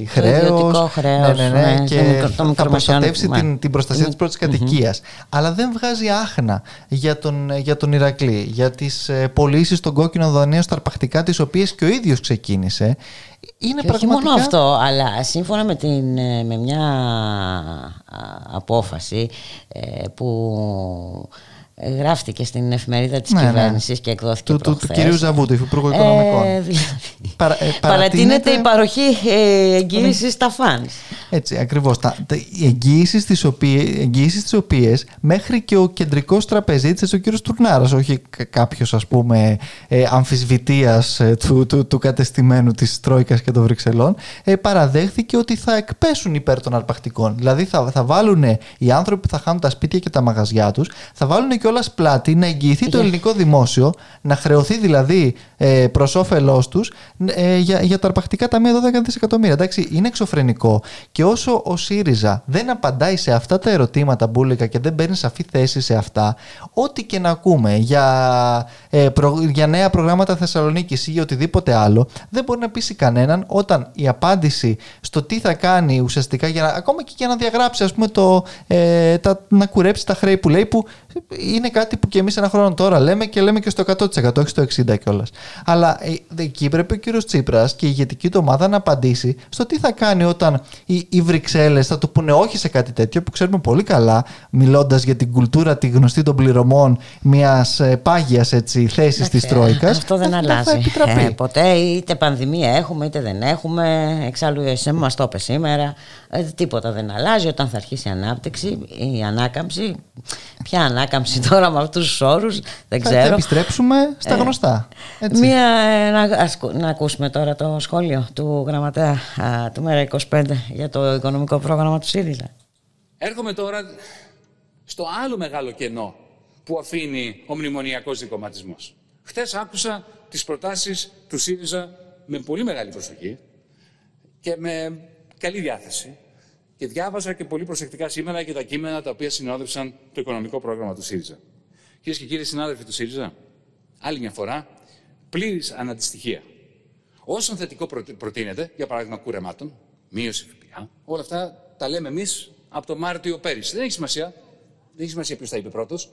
χρέος, χρέος ναι, ναι, ναι, ναι, και το θα, θα προστατεύσει ναι. την, την προστασία της πρώτης κατοικίας. Mm-hmm. Αλλά δεν βγάζει άχνα για τον, για τον Ηρακλή, για τις ε, πωλήσεις των κόκκινων δανείων στα αρπακτικά, τις οποίες και ο ίδιος ξεκίνησε. Είναι πραγματικά... Όχι μόνο αυτό, αλλά σύμφωνα με, την, με μια απόφαση ε, που... γράφτηκε στην εφημερίδα της ναι, κυβέρνησης ναι. και εκδόθηκε του, προχθές. Του, του κυρίου Ζαβούτου, υφυπουργού Οικονομικών. Ε, δηλαδή, Παρα, ε, παρατείνεται... παρατείνεται η παροχή ε, εγγύησης στα φανς. Έτσι, ακριβώς. Τα, τα, οι εγγύησεις τις οποίες, οποίες μέχρι και ο κεντρικός τραπεζίτης, ο κύριος Τουρνάρας, όχι κάποιος ας πούμε ε, αμφισβητείας ε, του, του, του κατεστημένου της Τρόικας και των Βρυξελών, ε, παραδέχθηκε ότι θα εκπέσουν υπέρ των αρπακτικών. Δηλαδή θα, θα βάλουν οι άνθρωποι που θα χάνουν τα σπίτια και τα μαγαζιά τους, θα βάλουν και όλας πλάτη να εγγυηθεί yeah. το ελληνικό δημόσιο, να χρεωθεί δηλαδή ε, προς όφελός τους ε, για, για τα αρπακτικά ταμεία δώδεκα δισεκατομμύρια. Εντάξει, είναι εξωφρενικό. Και όσο ο ΣΥΡΙΖΑ δεν απαντάει σε αυτά τα ερωτήματα, Μπούλικα, και δεν παίρνει σαφή θέση σε αυτά, ό,τι και να ακούμε για, ε, προ, για νέα προγράμματα Θεσσαλονίκης ή για οτιδήποτε άλλο, δεν μπορεί να πείσει κανέναν όταν η απάντηση στο τι θα κάνει ουσιαστικά, για να, ακόμα και για να διαγράψει, ας πούμε, το, ε, τα, να κουρέψει τα χρέη που λέει, που είναι κάτι που και εμείς ένα χρόνο τώρα λέμε και λέμε και στο εκατό τοις εκατό, όχι στο εξήντα τοις εκατό κιόλας. Αλλά εκεί πρέπει ο κύριος Τσίπρας και η ηγετική του ομάδα να απαντήσει στο τι θα κάνει όταν οι, οι Βρυξέλλες θα του πούνε όχι σε κάτι τέτοιο που ξέρουμε πολύ καλά, μιλώντας για την κουλτούρα, τη γνωστή των πληρωμών, μιας πάγιας θέσης της Τρόικας. Αυτό δεν αλλάζει ε, ποτέ, είτε πανδημία έχουμε είτε δεν έχουμε. Εξάλλου η ι ες εμ μας το είπε σήμερα. Ε, τίποτα δεν αλλάζει. Όταν θα αρχίσει η ανάπτυξη, η ανάκαμψη. Ποια ανάκαμψη τώρα με αυτούς τους όρους, δεν ξέρω. Θα επιστρέψουμε στα γνωστά. Έτσι. Μία, να, ας, να ακούσουμε τώρα το σχόλιο του γραμματέα α, του ΜΕΡΑ είκοσι πέντε για το οικονομικό πρόγραμμα του ΣΥΡΙΖΑ. Έρχομαι τώρα στο άλλο μεγάλο κενό που αφήνει ο μνημονιακός δικομματισμός. Χθες άκουσα τις προτάσεις του ΣΥΡΙΖΑ με πολύ μεγάλη προσοχή και με καλή διάθεση. Και διάβασα και πολύ προσεκτικά σήμερα και τα κείμενα τα οποία συνόδευσαν το οικονομικό πρόγραμμα του ΣΥΡΙΖΑ. Κυρίες και κύριοι συνάδελφοι του ΣΥΡΙΖΑ, άλλη μια φορά, πλήρης αναντιστοιχεία. Όσον θετικό προτείνεται, για παράδειγμα κουρεμάτων, μείωση ΦΠΑ, όλα αυτά τα λέμε εμείς από το Μάρτιο πέρυσι. Δεν έχει σημασία, δεν έχει σημασία ποιος τα είπε πρώτος.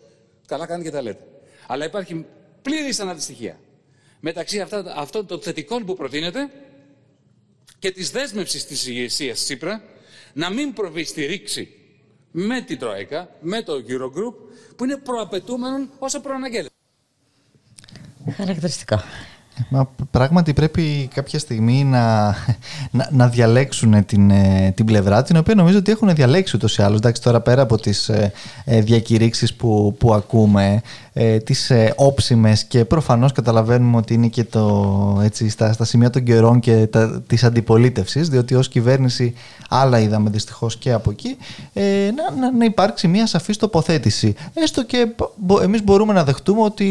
Καλά κάνετε και τα λέτε. Αλλά υπάρχει πλήρης αναντιστοιχεία μεταξύ αυτά, αυτών των θετικών που προτείνεται και τη δέσμευση τη ηγεσία Τσίπρα να μην προβεί στη ρήξη με την Τρόικα, με το Eurogroup, που είναι προαπαιτούμενον όσο προαναγγέλλεται. Χαρακτηριστικό. Μα πράγματι πρέπει κάποια στιγμή να, να, να διαλέξουν την, την πλευρά, την οποία νομίζω ότι έχουν διαλέξει ούτως ή άλλως. Εντάξει, τώρα πέρα από τις ε, διακηρύξεις που, που ακούμε, ε, τις ε, όψιμες, και προφανώς καταλαβαίνουμε ότι είναι και το, έτσι, στα, στα σημεία των καιρών και τα, της αντιπολίτευσης, διότι ως κυβέρνηση άλλα είδαμε δυστυχώς και από εκεί, ε, να, να, να υπάρξει μια σαφής τοποθέτηση. Έστω και εμείς μπορούμε να δεχτούμε ότι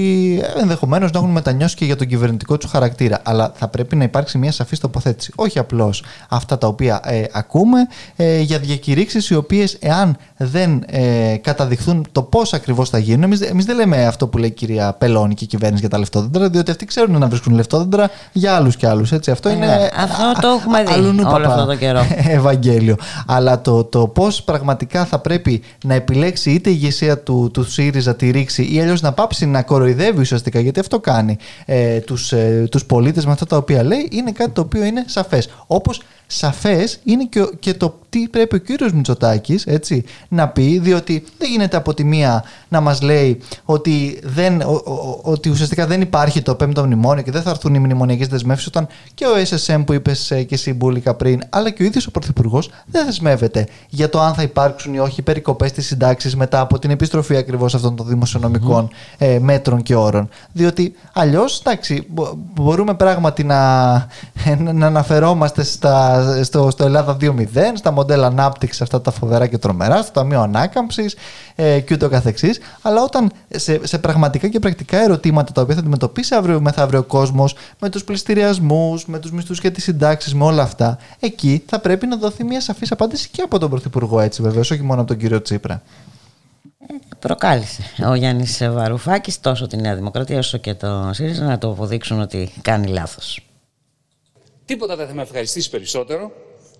ενδεχομένως να έχουν μετανιώσει και για τον κυβερνητικό του χαρακτήρα, αλλά θα πρέπει να υπάρξει μια σαφής τοποθέτηση. Όχι απλώς αυτά τα οποία ε, ακούμε ε, για διακηρύξεις οι οποίες, εάν δεν ε, καταδειχθούν το πώς ακριβώς θα γίνουν, εμείς, εμείς δεν λέμε αυτό που λέει η κυρία Πελώνη και η κυβέρνηση για τα λεφτόδεντρα, διότι αυτοί ξέρουν να βρίσκουν λεφτόδεντρα για άλλους και άλλους. Έτσι. Αυτό, ε, είναι, ε, αυτό α, το έχουμε δει όλο παπά, αυτό το καιρό. Ευαγγέλιο. Αλλά το, το πώς πραγματικά θα πρέπει να επιλέξει είτε η ηγεσία του, του ΣΥΡΙΖΑ τη ρήξη, ή αλλιώς να πάψει να κοροϊδεύει ουσιαστικά, γιατί αυτό κάνει ε, τους τους πολίτες με αυτά τα οποία λέει, είναι κάτι το οποίο είναι σαφές. Όπως σαφές είναι και το τι πρέπει ο κύριος Μητσοτάκης, έτσι, να πει, διότι δεν γίνεται από τη μία να μας λέει ότι, δεν, ο, ο, ότι ουσιαστικά δεν υπάρχει το πέμπτο μνημόνιο και δεν θα έρθουν οι μνημονιακές δεσμεύσεις, όταν και ο ες ες εμ που είπες και εσύ, Μπούλικα, πριν, αλλά και ο ίδιος ο Πρωθυπουργός δεν δεσμεύεται για το αν θα υπάρξουν ή όχι περικοπές στις συντάξεις μετά από την επιστροφή ακριβώς αυτών των δημοσιονομικών mm. ε, μέτρων και όρων. Διότι αλλιώς, εντάξει, μπορούμε πράγματι να, να αναφερόμαστε στα. Στο, στο Ελλάδα δύο μηδέν, στα μοντέλα ανάπτυξης αυτά τα φοβερά και τρομερά, στο Ταμείο Ανάκαμψης ε, και ούτω καθεξής. Αλλά όταν σε, σε πραγματικά και πρακτικά ερωτήματα τα οποία θα αντιμετωπίσει αύριο μεθαύριο ο κόσμος, με τους πληστηριασμούς, με τους μισθούς και τις συντάξεις, με όλα αυτά, εκεί θα πρέπει να δοθεί μια σαφής απάντηση και από τον Πρωθυπουργό, έτσι βεβαίως, όχι μόνο από τον κύριο Τσίπρα. Προκάλεσε ο Γιάννης Βαρουφάκης τόσο τη Νέα Δημοκρατία όσο και το ΣΥΡΙΖΑ να το αποδείξουν ότι κάνει λάθος. Τίποτα δεν θα με ευχαριστήσει περισσότερο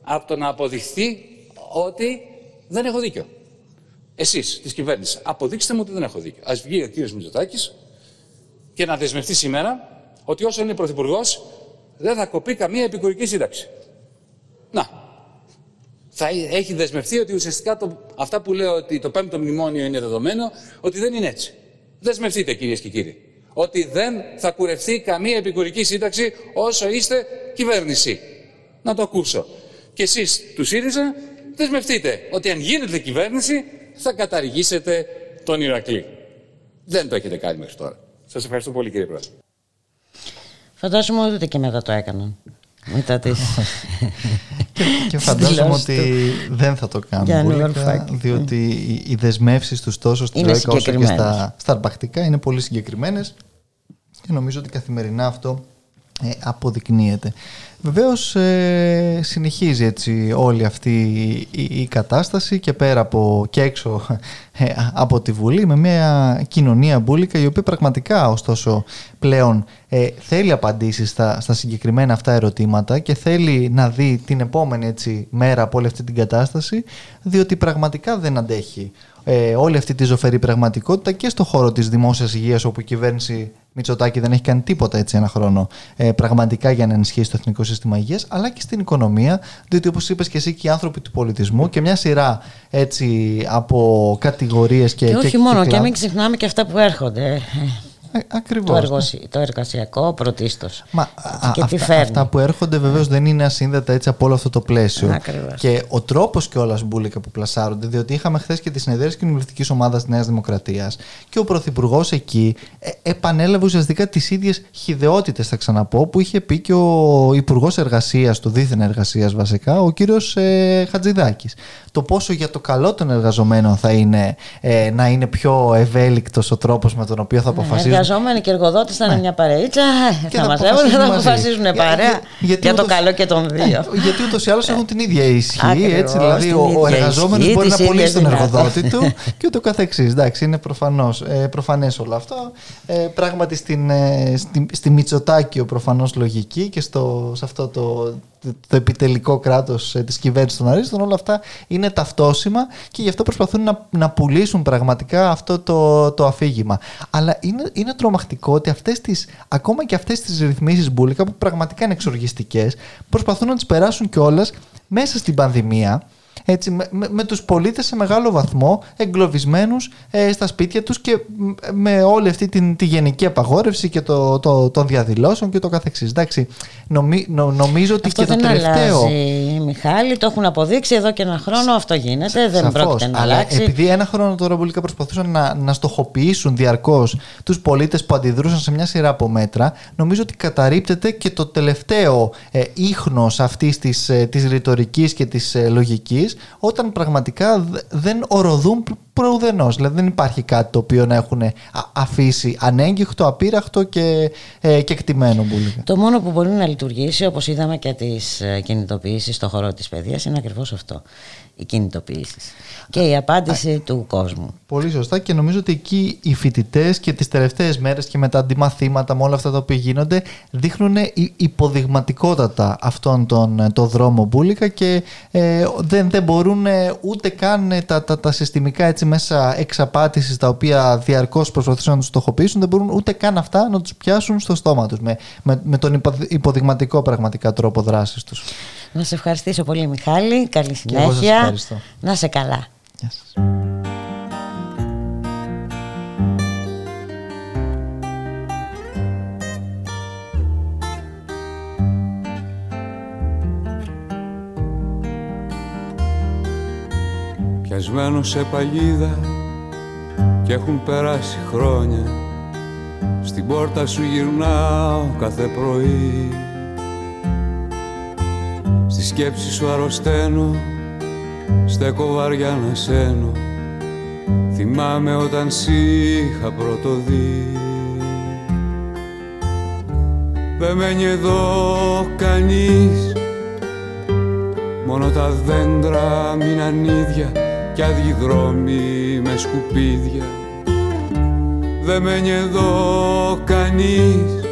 από το να αποδειχθεί ότι δεν έχω δίκιο. Εσείς, της κυβέρνησης, αποδείξτε μου ότι δεν έχω δίκιο. Ας βγει ο κύριος Μητσοτάκης και να δεσμευτεί σήμερα ότι όσο είναι πρωθυπουργός δεν θα κοπεί καμία επικουρική σύνταξη. Να. Θα έχει δεσμευτεί ότι ουσιαστικά το, αυτά που λέω ότι το πέμπτο μνημόνιο είναι δεδομένο, ότι δεν είναι έτσι. Δεσμευτείτε, κυρίες και κύριοι, ότι δεν θα κουρευτεί καμία επικουρική σύνταξη όσο είστε κυβέρνηση. Να το ακούσω. Και εσείς του ΣΥΡΙΖΑ δεσμευτείτε ότι αν γίνετε κυβέρνηση θα καταργήσετε τον Ηρακλή. Δεν το έχετε κάνει μέχρι τώρα. Σας ευχαριστώ πολύ, κύριε Πρόεδρε. Φαντάζομαι ούτε και μετά το έκαναν. Μετά τις... και, και φαντάζομαι ότι του... δεν θα το κάνουν, Μπούλικα, διότι mm. οι δεσμεύσεις τους τόσο στην Τρόικα όσο και στα, στα αρπακτικά είναι πολύ συγκεκριμένες και νομίζω ότι καθημερινά αυτό ε, αποδεικνύεται. Βεβαίως ε, συνεχίζει έτσι όλη αυτή η, η, η κατάσταση και πέρα από, και έξω ε, από τη Βουλή, με μια κοινωνία, Μπούλικα, η οποία πραγματικά ωστόσο πλέον ε, θέλει απαντήσεις στα, στα συγκεκριμένα αυτά ερωτήματα και θέλει να δει την επόμενη, έτσι, μέρα από όλη αυτή την κατάσταση, διότι πραγματικά δεν αντέχει ε, όλη αυτή τη ζωφερή πραγματικότητα και στο χώρο της δημόσιας υγείας, όπου η κυβέρνηση Μητσοτάκη δεν έχει κάνει τίποτα, έτσι, ένα χρόνο ε, πραγματικά για να ενισχύσει το εθνικό σύστημα υγείας, αλλά και στην οικονομία, διότι όπως είπες και εσύ, και οι άνθρωποι του πολιτισμού και μια σειρά, έτσι, από κατηγορίες και. Και όχι και, μόνο, και, και μην ξεχνάμε και αυτά που έρχονται. Ακριβώς. Το, εργοσι... ναι. το εργασιακό πρωτίστως. Μα, και α, τι αυτά, αυτά που έρχονται βεβαίως δεν είναι ασύνδετα, έτσι, από όλο αυτό το πλαίσιο. Ακριβώς. Και ο τρόπος κιόλας, Μπούλικα, που πλασάρονται, διότι είχαμε χθες και τη συνεδρία της Κοινοβουλευτικής Ομάδας της Νέας Δημοκρατίας και ο Πρωθυπουργός εκεί επανέλαβε ουσιαστικά τις ίδιες χυδαιότητες, θα ξαναπώ, που είχε πει και ο Υπουργός Εργασίας, του δίθεν εργασίας βασικά, ο κύριος ε, Χατζηδάκης. Το πόσο για το καλό των εργαζομένων θα είναι ε, να είναι πιο ευέλικτος ο τρόπος με τον οποίο θα αποφασίζουν. Εργαζόμενοι και εργοδότες θα είναι μια παρείτσα, και θα μαζεύουν, θα αποφασίζουν παρέα για, για το ούτως, καλό και των δύο. Γιατί ούτως ή άλλως έχουν την ίδια ισχύ. Έτσι, δηλαδή, ο, ο εργαζόμενος μπορεί να απολύσει τον εργοδότη του και ούτω καθεξής. Εντάξει, είναι προφανώς, ε, προφανές όλο αυτό. Ε, πράγματι, στην, ε, στη, στη Μητσοτάκιο προφανώς λογική και στο, σε αυτό το. το επιτελικό κράτος της κυβέρνησης των Αρίστων, όλα αυτά είναι ταυτόσιμα και γι' αυτό προσπαθούν να, να πουλήσουν πραγματικά αυτό το, το αφήγημα. Αλλά είναι, είναι τρομακτικό ότι αυτές τις, ακόμα και αυτές τις ρυθμίσεις, Μπούλικα, που πραγματικά είναι εξοργιστικές, προσπαθούν να τις περάσουν κιόλας μέσα στην πανδημία. έτσι, με, με, με τους πολίτες σε μεγάλο βαθμό εγκλωβισμένους ε, στα σπίτια τους και με όλη αυτή την, τη γενική απαγόρευση και το, το, των διαδηλώσεων και το καθεξής. Εντάξει, νομι, νο, νομίζω ότι αυτό και το τελευταίο... Αυτό δεν αλλάζει, Μιχάλη, το έχουν αποδείξει εδώ και ένα χρόνο, αυτό γίνεται, δεν σαφώς, πρόκειται να αλλά αλλάξει. Επειδή ένα χρόνο τώρα Μπούλικα προσπαθούσαν να, να στοχοποιήσουν διαρκώς τους πολίτες που αντιδρούσαν σε μια σειρά από μέτρα, νομίζω ότι καταρρίπτεται και το τελευταίο ε, ίχνος αυτής της, ε, της ρητορικής και της ε, λογικής, όταν πραγματικά δεν οροδούν προουδενός. Δηλαδή δεν υπάρχει κάτι το οποίο να έχουν αφήσει ανέγγιχτο, απείραχτο και, ε, και εκτιμένο, Μπούλικα. Το μόνο που μπορεί να λειτουργήσει, όπως είδαμε και τις κινητοποιήσεις στον χώρο της παιδείας, είναι ακριβώς αυτό. Οι κινητοποιήσεις και η απάντηση α, του κόσμου. Πολύ σωστά, και νομίζω ότι εκεί οι φοιτητές και τις τελευταίες μέρες και με τα αντιμαθήματα, με όλα αυτά τα οποία γίνονται, δείχνουν υποδειγματικότατα αυτόν τον το δρόμο, Μπούλικα, και ε, δεν, δεν μπορούν ούτε καν τα, τα, τα συστημικά έτσι, μέσα εξαπάτησης τα οποία διαρκώς προσπαθούν να τους στοχοποιήσουν, δεν μπορούν ούτε καν αυτά να τους πιάσουν στο στόμα τους με, με, με τον υποδειγματικό πραγματικά τρόπο δράσης τους. Να σε ευχαριστήσω πολύ, Μιχάλη. Καλή συνέχεια. Να σε καλά. Γεια σας. Πιασμένο σε παλίδα κι έχουν περάσει χρόνια. Στην πόρτα σου γυρνάω κάθε πρωί. Στη σκέψη σου αρρωσταίνω, στέκω βαριά να σένω. Θυμάμαι όταν σ' είχα πρώτο δει. Δεν μένει εδώ κανείς, μόνο τα δέντρα μείναν ίδια κι άδειοι δρόμοι με σκουπίδια. Δεν μένει εδώ κανείς,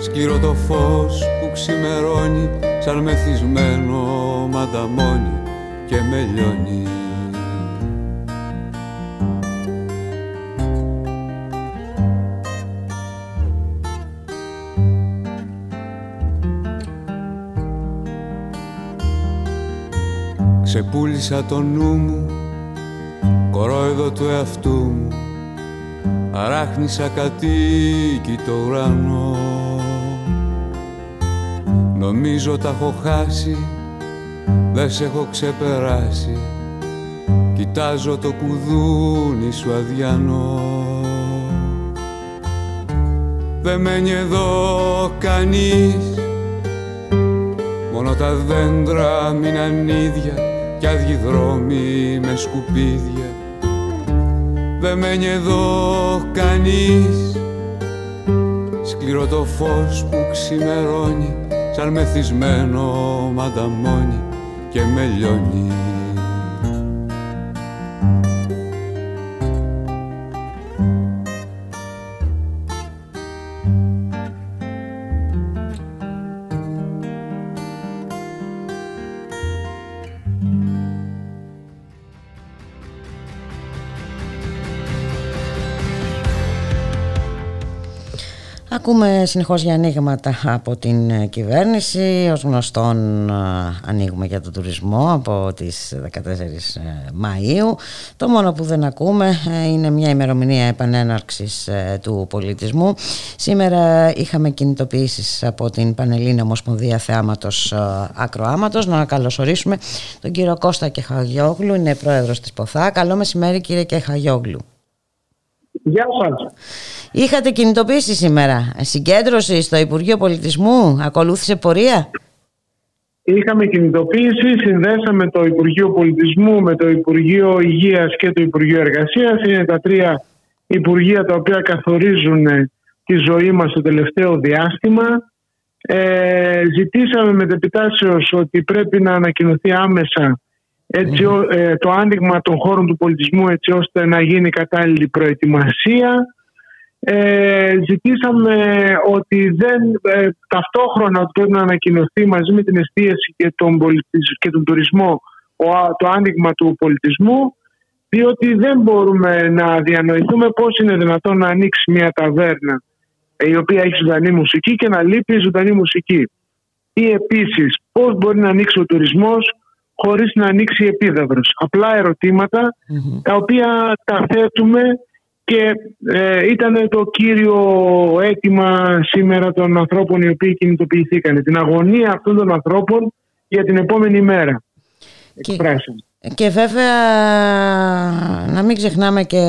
σκύρω το φως που ξημερώνει σαν μεθυσμένο μανταμόνι και με λιώνει. Ξεπούλησα το νου μου, κορόιδο του εαυτού μου, αράχνησα κατοίκη το ουρανό. Νομίζω τα έχω χάσει, δεν σε έχω ξεπεράσει. Κοιτάζω το κουδούνι σου αδιανό. Δεν μένει εδώ κανείς, μόνο τα δέντρα μείναν ίδια κι άδειοι δρόμοι με σκουπίδια. Δεν μένει εδώ κανείς, σκληρό το φως που ξημερώνει σαν μεθυσμένο μανταμόνι και με λιώνει. Ακούμε συνεχώς για ανοίγματα από την κυβέρνηση. Ως γνωστόν, ανοίγουμε για τον τουρισμό από τις δεκατέσσερις Μαΐου. Το μόνο που δεν ακούμε είναι μια ημερομηνία επανέναρξης του πολιτισμού. Σήμερα είχαμε κινητοποιήσεις από την Πανελλήνια Ομοσπονδία Θεάματος Ακροάματος. Να καλωσορίσουμε τον κύριο Κώστα Κεχαγιόγλου, είναι πρόεδρος της ΠΟΘΑ. Καλό μεσημέρι, κύριε Κεχαγιόγλου. Γεια σας. Είχατε κινητοποίηση σήμερα, συγκέντρωση στο Υπουργείο Πολιτισμού, ακολούθησε πορεία? Είχαμε κινητοποίηση, συνδέσαμε το Υπουργείο Πολιτισμού με το Υπουργείο Υγείας και το Υπουργείο Εργασίας. Είναι τα τρία υπουργεία τα οποία καθορίζουν τη ζωή μας το τελευταίο διάστημα. Ε, ζητήσαμε μετεπιτάσεως ότι πρέπει να ανακοινωθεί άμεσα έτσι, ε, το άνοιγμα των χώρων του πολιτισμού, έτσι ώστε να γίνει κατάλληλη προετοιμασία. Ε, ζητήσαμε ότι δεν, ε, ταυτόχρονα ότι πρέπει να ανακοινωθεί μαζί με την εστίαση και τον, πολιτισ... και τον τουρισμό ο, το άνοιγμα του πολιτισμού, διότι δεν μπορούμε να διανοηθούμε πώς είναι δυνατόν να ανοίξει μια ταβέρνα η οποία έχει ζωντανή μουσική και να λείπει η ζωντανή μουσική, ή επίσης πώς μπορεί να ανοίξει ο τουρισμός χωρίς να ανοίξει επίδαυρος. Απλά ερωτήματα mm-hmm. τα οποία τα θέτουμε και ε, ήταν το κύριο αίτημα σήμερα των ανθρώπων οι οποίοι κινητοποιηθήκαν. Την αγωνία αυτών των ανθρώπων για την επόμενη μέρα. Και, και βέβαια να μην ξεχνάμε και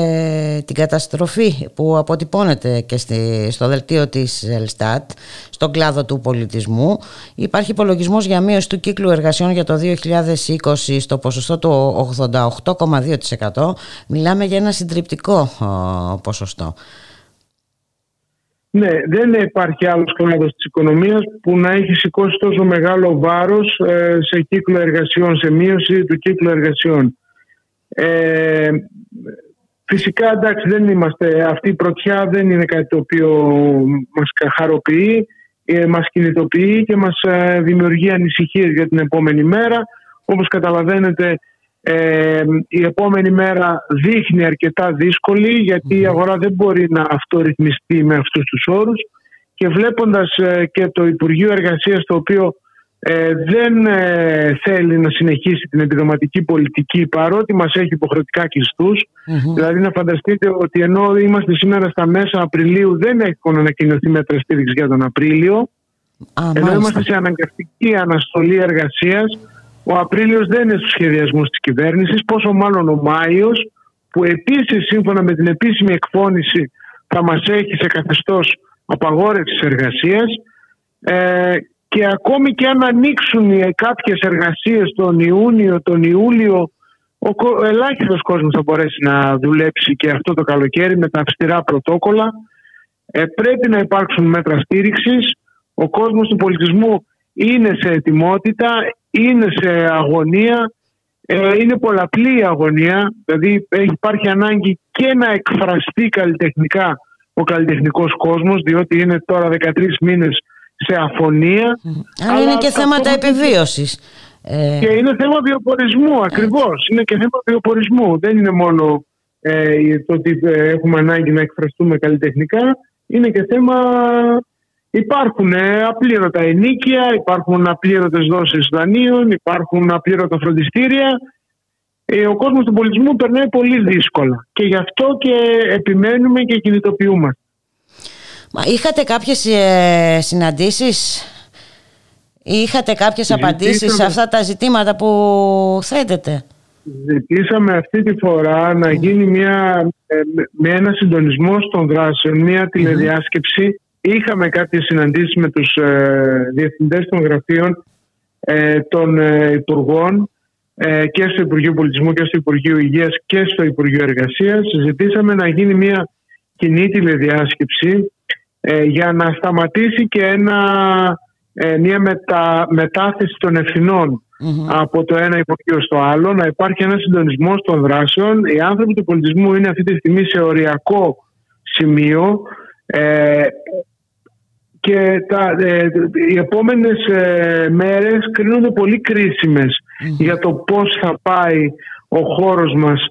την καταστροφή που αποτυπώνεται και στη, στο δελτίο της Ελστάτ, στον κλάδο του πολιτισμού. Υπάρχει υπολογισμός για μείωση του κύκλου εργασιών για το δύο χιλιάδες είκοσι στο ποσοστό του ογδόντα οκτώ κόμμα δύο τοις εκατό. Μιλάμε για ένα συντριπτικό ποσοστό. Ναι, δεν υπάρχει άλλος κλάδος της οικονομίας που να έχει σηκώσει τόσο μεγάλο βάρος ε, σε κύκλο εργασιών, σε μείωση του κύκλου εργασιών. Ε, φυσικά, εντάξει, δεν είμαστε, αυτή η πρωτιά δεν είναι κάτι το οποίο μας χαροποιεί, ε, μας κινητοποιεί και μας ε, δημιουργεί ανησυχίες για την επόμενη μέρα. Όπως καταλαβαίνετε, Ε, η επόμενη μέρα δείχνει αρκετά δύσκολη, γιατί mm-hmm. η αγορά δεν μπορεί να αυτορυθμιστεί με αυτούς τους όρους, και βλέποντας ε, και το Υπουργείο Εργασίας, το οποίο ε, δεν ε, θέλει να συνεχίσει την επιδοματική πολιτική παρότι μας έχει υποχρεωτικά κλειστούς, mm-hmm. δηλαδή να φανταστείτε ότι ενώ είμαστε σήμερα στα μέσα Απριλίου, δεν έχουν ανακοινωθεί μέτρα στήριξη για τον Απρίλιο, ah, ενώ είμαστε σε αναγκαστική αναστολή εργασίας. Ο Απρίλιος δεν είναι στους σχεδιασμούς της κυβέρνησης, πόσο μάλλον ο Μάιος, που επίσης σύμφωνα με την επίσημη εκφώνηση θα μας έχει σε καθεστώς απαγόρευσης εργασίας, ε, και ακόμη και αν ανοίξουν κάποιες εργασίες τον Ιούνιο, τον Ιούλιο, ο, ο ελάχιστος κόσμος θα μπορέσει να δουλέψει και αυτό το καλοκαίρι με τα αυστηρά πρωτόκολλα. Ε, πρέπει να υπάρξουν μέτρα στήριξης. Ο κόσμος του πολιτισμού είναι σε ετοιμότητα, είναι σε αγωνία, ε, είναι πολλαπλή η αγωνία, δηλαδή υπάρχει ανάγκη και να εκφραστεί καλλιτεχνικά ο καλλιτεχνικός κόσμος, διότι είναι τώρα δεκατρείς μήνες σε αφωνία. Αλλά είναι και θέματα επιβίωσης. Και είναι θέμα βιοπορισμού, ακριβώς. Είναι και θέμα βιοπορισμού. Δεν είναι μόνο ε, το ότι έχουμε ανάγκη να εκφραστούμε καλλιτεχνικά, είναι και θέμα... Υπάρχουν απλήρωτα ενοίκια, υπάρχουν απλήρωτες δόσεις δανείων, υπάρχουν απλήρωτα φροντιστήρια. Ο κόσμος του πολιτισμού περνάει πολύ δύσκολα και γι' αυτό και επιμένουμε και κινητοποιούμαστε. Μα είχατε κάποιες ε, συναντήσεις ή είχατε κάποιες Ζητήσαμε... απαντήσεις σε αυτά τα ζητήματα που θέτετε? Ζητήσαμε αυτή τη φορά να γίνει μια, ε, με ένα συντονισμό των δράσεων, μια τηλεδιάσκεψη. Είχαμε κάποιες συναντήσεις με τους ε, διευθυντές των γραφείων ε, των ε, υπουργών ε, και στο Υπουργείο Πολιτισμού και στο Υπουργείο Υγείας και στο Υπουργείο Εργασίας. Συζητήσαμε να γίνει μια κοινή τηλεδιάσκεψη ε, για να σταματήσει και ένα, ε, μια μετα, μετάθεση των ευθυνών mm-hmm. από το ένα υπουργείο στο άλλο, να υπάρχει ένα συντονισμός των δράσεων. Οι άνθρωποι του πολιτισμού είναι αυτή τη στιγμή σε οριακό σημείο. Ε, και τα, ε, οι επόμενες ε, μέρες κρίνονται πολύ κρίσιμες mm-hmm. για το πώς θα πάει ο χώρος μας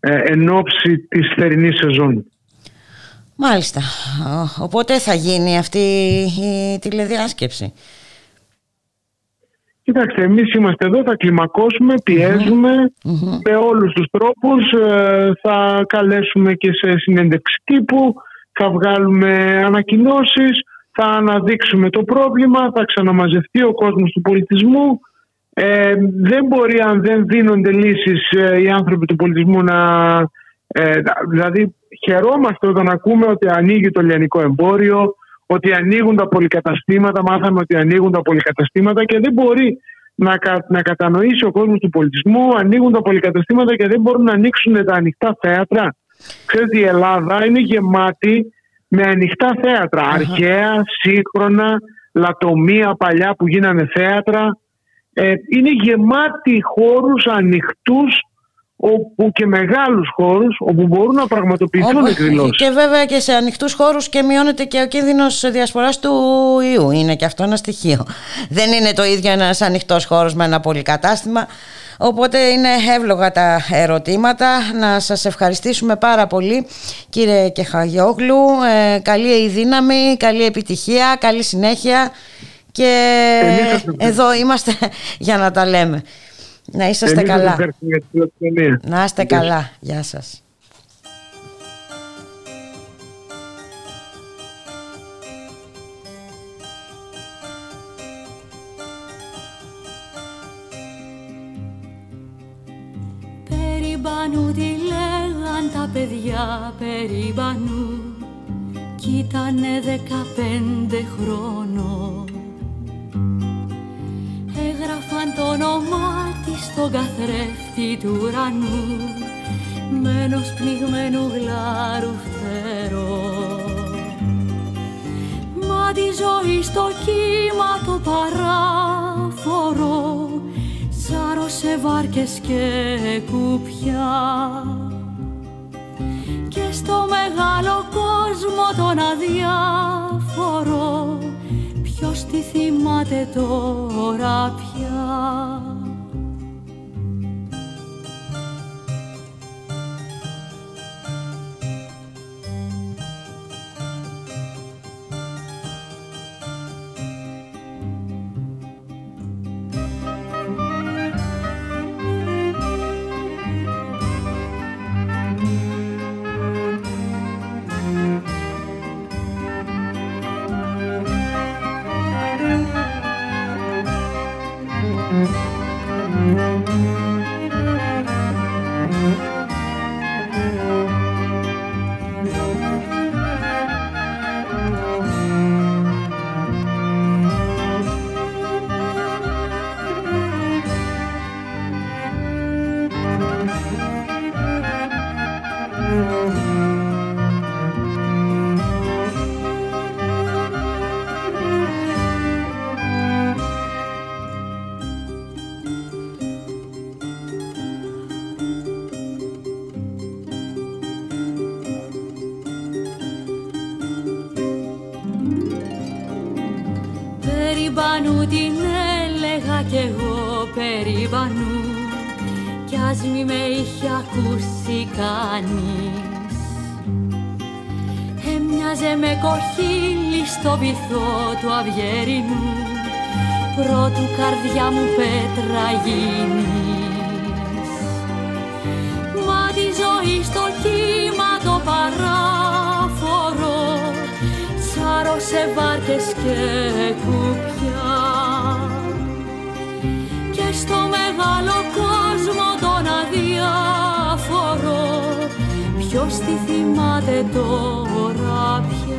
ε, εν ώψη της θερινής σεζόν. Μάλιστα. Οπότε θα γίνει αυτή η τηλεδιάσκεψη? Κοιτάξτε, εμείς είμαστε εδώ, θα κλιμακώσουμε, πιέζουμε mm-hmm. με όλους τους τρόπους, ε, θα καλέσουμε και σε συνέντευξη τύπου, θα βγάλουμε ανακοινώσεις, θα αναδείξουμε το πρόβλημα, θα ξαναμαζευτεί ο κόσμος του πολιτισμού. Ε, δεν μπορεί, αν δεν δίνονται λύσεις ε, οι άνθρωποι του πολιτισμού, να... Ε, δηλαδή χαιρόμαστε όταν ακούμε ότι ανοίγει το λιανικό εμπόριο, ότι ανοίγουν τα πολυκαταστήματα, μάθαμε ότι ανοίγουν τα πολυκαταστήματα και δεν μπορεί να, κα, να κατανοήσει ο κόσμος του πολιτισμού, ανοίγουν τα πολυκαταστήματα και δεν μπορούν να ανοίξουν τα ανοιχτά θέατρα. Ξέρετε, η Ελλάδα είναι γεμάτη με ανοιχτά θέατρα, uh-huh. αρχαία, σύγχρονα, λατομεία παλιά που γίνανε θέατρα. Ε, είναι γεμάτη χώρους ανοιχτούς, όπου και μεγάλους χώρους, όπου μπορούν να πραγματοποιηθούν εκδηλώσεις. Και βέβαια και σε ανοιχτούς χώρους και μειώνεται και ο κίνδυνος διασποράς του ιού. Είναι και αυτό ένα στοιχείο. Δεν είναι το ίδιο ένας ανοιχτός χώρος με ένα πολυκατάστημα. Οπότε είναι εύλογα τα ερωτήματα. Να σας ευχαριστήσουμε πάρα πολύ, κύριε Κεχαγιόγλου. Ε, καλή δύναμη, καλή επιτυχία, καλή συνέχεια. Και εδώ είμαστε για να τα λέμε. Να είσαστε Εμείς καλά. Να είστε Εμείς. καλά. Γεια σας. Περιμπανού τη λέγαν τα παιδιά, περιμπανού, κι ήτανε δεκαπέντε χρόνο. Έγραφαν το όνομά της στον καθρέφτη του ουρανού, με ενός πνιγμένου γλάρου φτερό. Μα τη ζωή στο κύμα το παράφορο σάρωσε βάρκες και κουπιά, και στο μεγάλο κόσμο τον αδιάφορο ποιος τη θυμάται τώρα πια. Περιμπανού την έλεγα κι εγώ, περιμπανού, κι ας μη με είχε ακούσει κανείς. Έμοιαζε με κοχύλι στο βυθό του Αυγερινού, πρώτου καρδιά μου πέτρα γίνεις. Μα τη ζωή στο κύμα το παράφορο σάρωσε βάρκες και κουπιά, και στο μεγάλο κόσμο τον αδιάφορο ποιος τη θυμάται τώρα πια.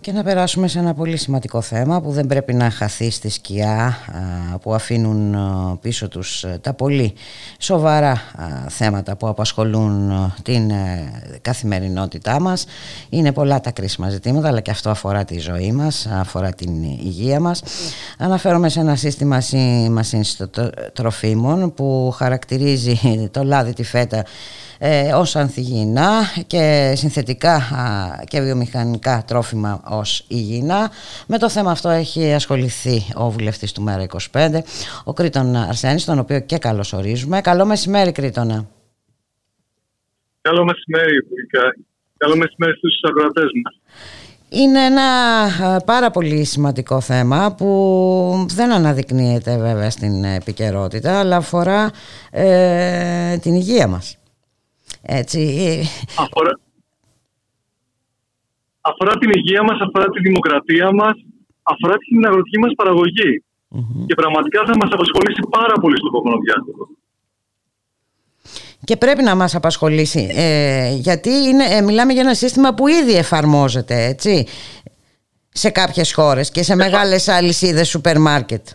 Και να περάσουμε σε ένα πολύ σημαντικό θέμα που δεν πρέπει να χαθεί στη σκιά που αφήνουν πίσω τους τα πολύ σοβαρά θέματα που απασχολούν την καθημερινότητά μας. Είναι πολλά τα κρίσιμα ζητήματα, αλλά και αυτό αφορά τη ζωή μας, αφορά την υγεία μας. Αναφέρομαι σε ένα σύστημα σήμανσης τροφίμων που χαρακτηρίζει το λάδι, τη φέτα ε, ως ανθυγιεινά και συνθετικά και βιομηχανικά τρόφιμα ως υγιεινά. Με το θέμα αυτό έχει ασχοληθεί ο βουλευτής του ΜΕΡΑ είκοσι πέντε, ο Κρήτονα Αρσένης, τον οποίο και καλωσορίζουμε. Καλό μεσημέρι, Κρήτονα. Καλό μεσημέρι, Μπούλικα. Καλό μεσημέρι στους ακροατές μας. Είναι ένα πάρα πολύ σημαντικό θέμα που δεν αναδεικνύεται βέβαια στην επικαιρότητα, αλλά αφορά ε, την υγεία μας. Έτσι. Αφορά, αφορά την υγεία μας, αφορά τη δημοκρατία μας, αφορά την αγροτική μας παραγωγή. Mm-hmm. Και πραγματικά θα μας απασχολήσει πάρα πολύ στο επόμενο διάστημα. Και πρέπει να μας απασχολήσει, ε, γιατί είναι, ε, μιλάμε για ένα σύστημα που ήδη εφαρμόζεται, έτσι, σε κάποιες χώρες και σε Εφα... μεγάλες αλυσίδες σούπερ μάρκετ.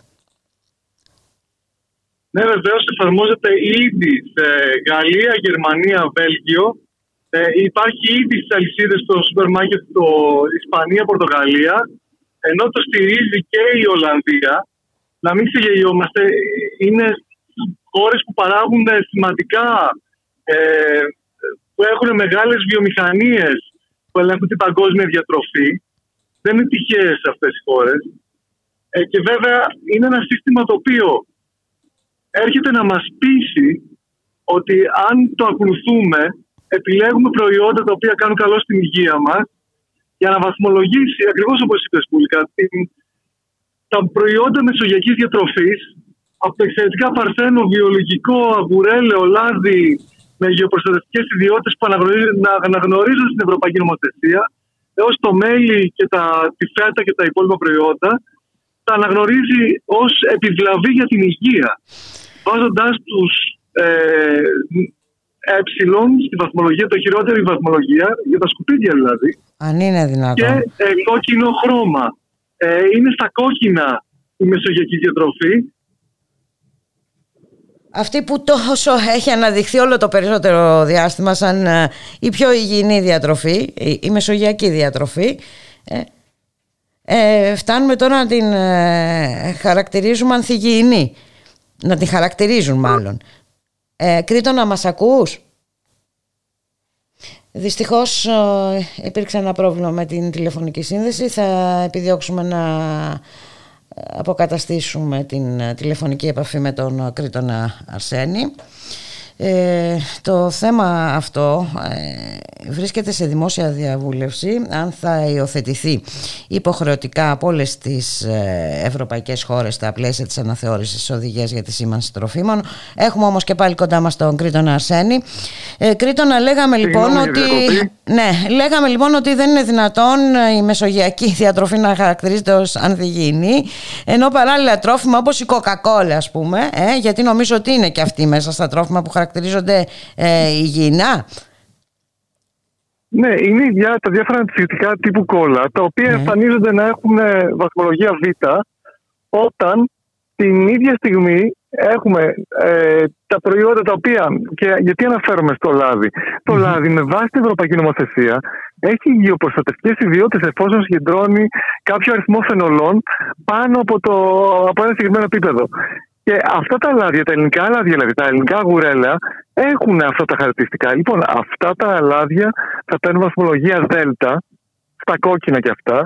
Ναι, βεβαίως εφαρμόζεται ήδη σε Γαλλία, Γερμανία, Βέλγιο. Ε, υπάρχει ήδη στις αλυσίδες στο σούπερ μάρκετ το Ισπανία, Πορτογαλία, ενώ το στηρίζει και η Ολλανδία. Να μην ξεγελιόμαστε, είναι χώρες που παράγουν σημαντικά, ε, που έχουν μεγάλες βιομηχανίες που ελέγχουν την παγκόσμια διατροφή. δεν είναι τυχαίες αυτές οι χώρες. Ε, και βέβαια είναι ένα σύστημα το οποίο έρχεται να μας πείσει ότι αν το ακολουθούμε, επιλέγουμε προϊόντα τα οποία κάνουν καλό στην υγεία μας, για να βαθμολογήσει, ακριβώς όπως είπες Μπούλικα, τα προϊόντα μεσογειακής διατροφής από το εξαιρετικά παρθένο, βιολογικό, αγουρέλαιο, λάδι με γεωπροστατευτικές ιδιότητες που αναγνωρίζουν στην Ευρωπαϊκή Νομοθεσία, έως το μέλι και τα, τη φέτα και τα υπόλοιπα προϊόντα, τα αναγνωρίζει ως επιβλαβή για την υγεία, βάζοντας τους ε, ε, στη βαθμολογία, το χειρότερη βαθμολογία, για τα σκουπίδια δηλαδή. Αν είναι δυνατόν. Και ε, κόκκινο χρώμα. Ε, είναι στα κόκκινα η μεσογειακή διατροφή. Αυτή που τόσο έχει αναδειχθεί όλο το περισσότερο διάστημα σαν η πιο υγιεινή διατροφή, η, η μεσογειακή διατροφή, ε, ε, φτάνουμε τώρα να την ε, χαρακτηρίζουμε ανθυγιεινή. Να την χαρακτηρίζουν μάλλον. Ε, Κρήτο, να μας ακούς? Δυστυχώς ε, υπήρξε ένα πρόβλημα με την τηλεφωνική σύνδεση. Θα επιδιώξουμε να αποκαταστήσουμε την τηλεφωνική επαφή με τον Κρήτονα Αρσένη. Ε, το θέμα αυτό ε, βρίσκεται σε δημόσια διαβούλευση αν θα υιοθετηθεί υποχρεωτικά από όλες τις ε, ευρωπαϊκές χώρες στα πλαίσια της αναθεώρησης οδηγίας για τη σήμανση τροφίμων. Έχουμε όμως και πάλι κοντά μας τον Κρήτονα Αρσένη. ε, Κρήτονα, λέγαμε λοιπόν, ότι, ναι, λέγαμε λοιπόν ότι δεν είναι δυνατόν η μεσογειακή διατροφή να χαρακτηρίζεται ως ανθυγιεινή, ενώ παράλληλα τρόφιμα όπως η κοκακόλα ας πούμε, ε, γιατί νομίζω ότι είναι και αυτή μέσα στα τρόφιμα που χαρακτηρίζονται ε, υγιεινά. Ναι, είναι διά, τα διάφορα αντιφυτικά τύπου κόλλα, τα οποία ναι. εμφανίζονται να έχουν βαθμολογία Β, όταν την ίδια στιγμή έχουμε ε, τα προϊόντα τα οποία. Και, γιατί αναφέρομαι στο λάδι. Το mm-hmm. λάδι, με βάση την Ευρωπαϊκή Νομοθεσία, έχει γεωπροστατευτικές ιδιότητες εφόσον συγκεντρώνει κάποιο αριθμό φαινολών πάνω από, το, από ένα συγκεκριμένο επίπεδο. Και αυτά τα λάδια, τα ελληνικά λάδια, δηλαδή τα ελληνικά γουρέλα, έχουν αυτά τα χαρακτηριστικά. Λοιπόν, αυτά τα λάδια θα παίρνουν βαθμολογία Δέλτα, στα κόκκινα και αυτά.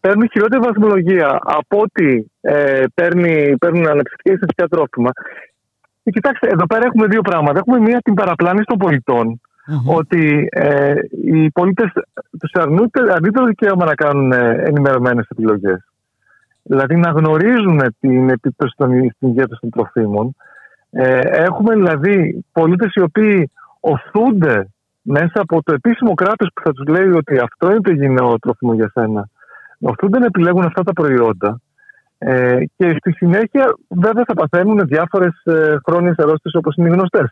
Παίρνουν χειρότερη βαθμολογία από ό,τι ε, παίρνουν αναψυκτικά συστατικά τρόφιμα. Και κοιτάξτε, εδώ πέρα έχουμε δύο πράγματα. Έχουμε μία την παραπλάνηση των πολιτών. Mm-hmm. Ότι ε, οι πολίτες τους αρνούνται το δικαίωμα να κάνουν ενημερωμένες επιλογές. Δηλαδή να γνωρίζουν την επίπτωση στην υγεία των τροφίμων. Ε, έχουμε δηλαδή πολίτες οι οποίοι οθούνται μέσα από το επίσημο κράτος που θα τους λέει ότι αυτό είναι το υγιεινό τρόφιμο για σένα. Οθούνται να επιλέγουν αυτά τα προϊόντα. Ε, και στη συνέχεια βέβαια θα παθαίνουν διάφορες ε, χρόνιες αρρώστιες όπως είναι οι γνωστές.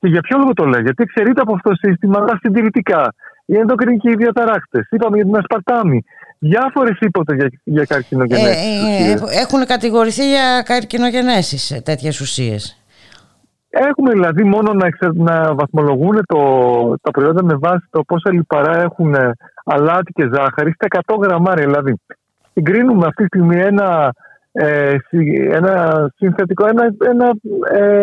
Και για ποιο λόγο το λέω? Γιατί εξαιρείται από αυτό το σύστημα τα συντηρητικά, οι ενδοκρινικοί διαταράκτες, είπαμε για την ασπαρτάμη. Διάφορες ύποπτες για, για καρκινογενέσεις. Ε, ε, έχουν κατηγορηθεί για καρκινογενέσεις τέτοιες ουσίες. Έχουμε δηλαδή μόνο να, εξε, να βαθμολογούν το, τα προϊόντα με βάση το πόσα λιπαρά έχουν αλάτι και ζάχαρη στα εκατό γραμμάρια. Δηλαδή, συγκρίνουμε αυτή τη στιγμή ένα, ε, ένα συνθετικό, ένα, ένα ε,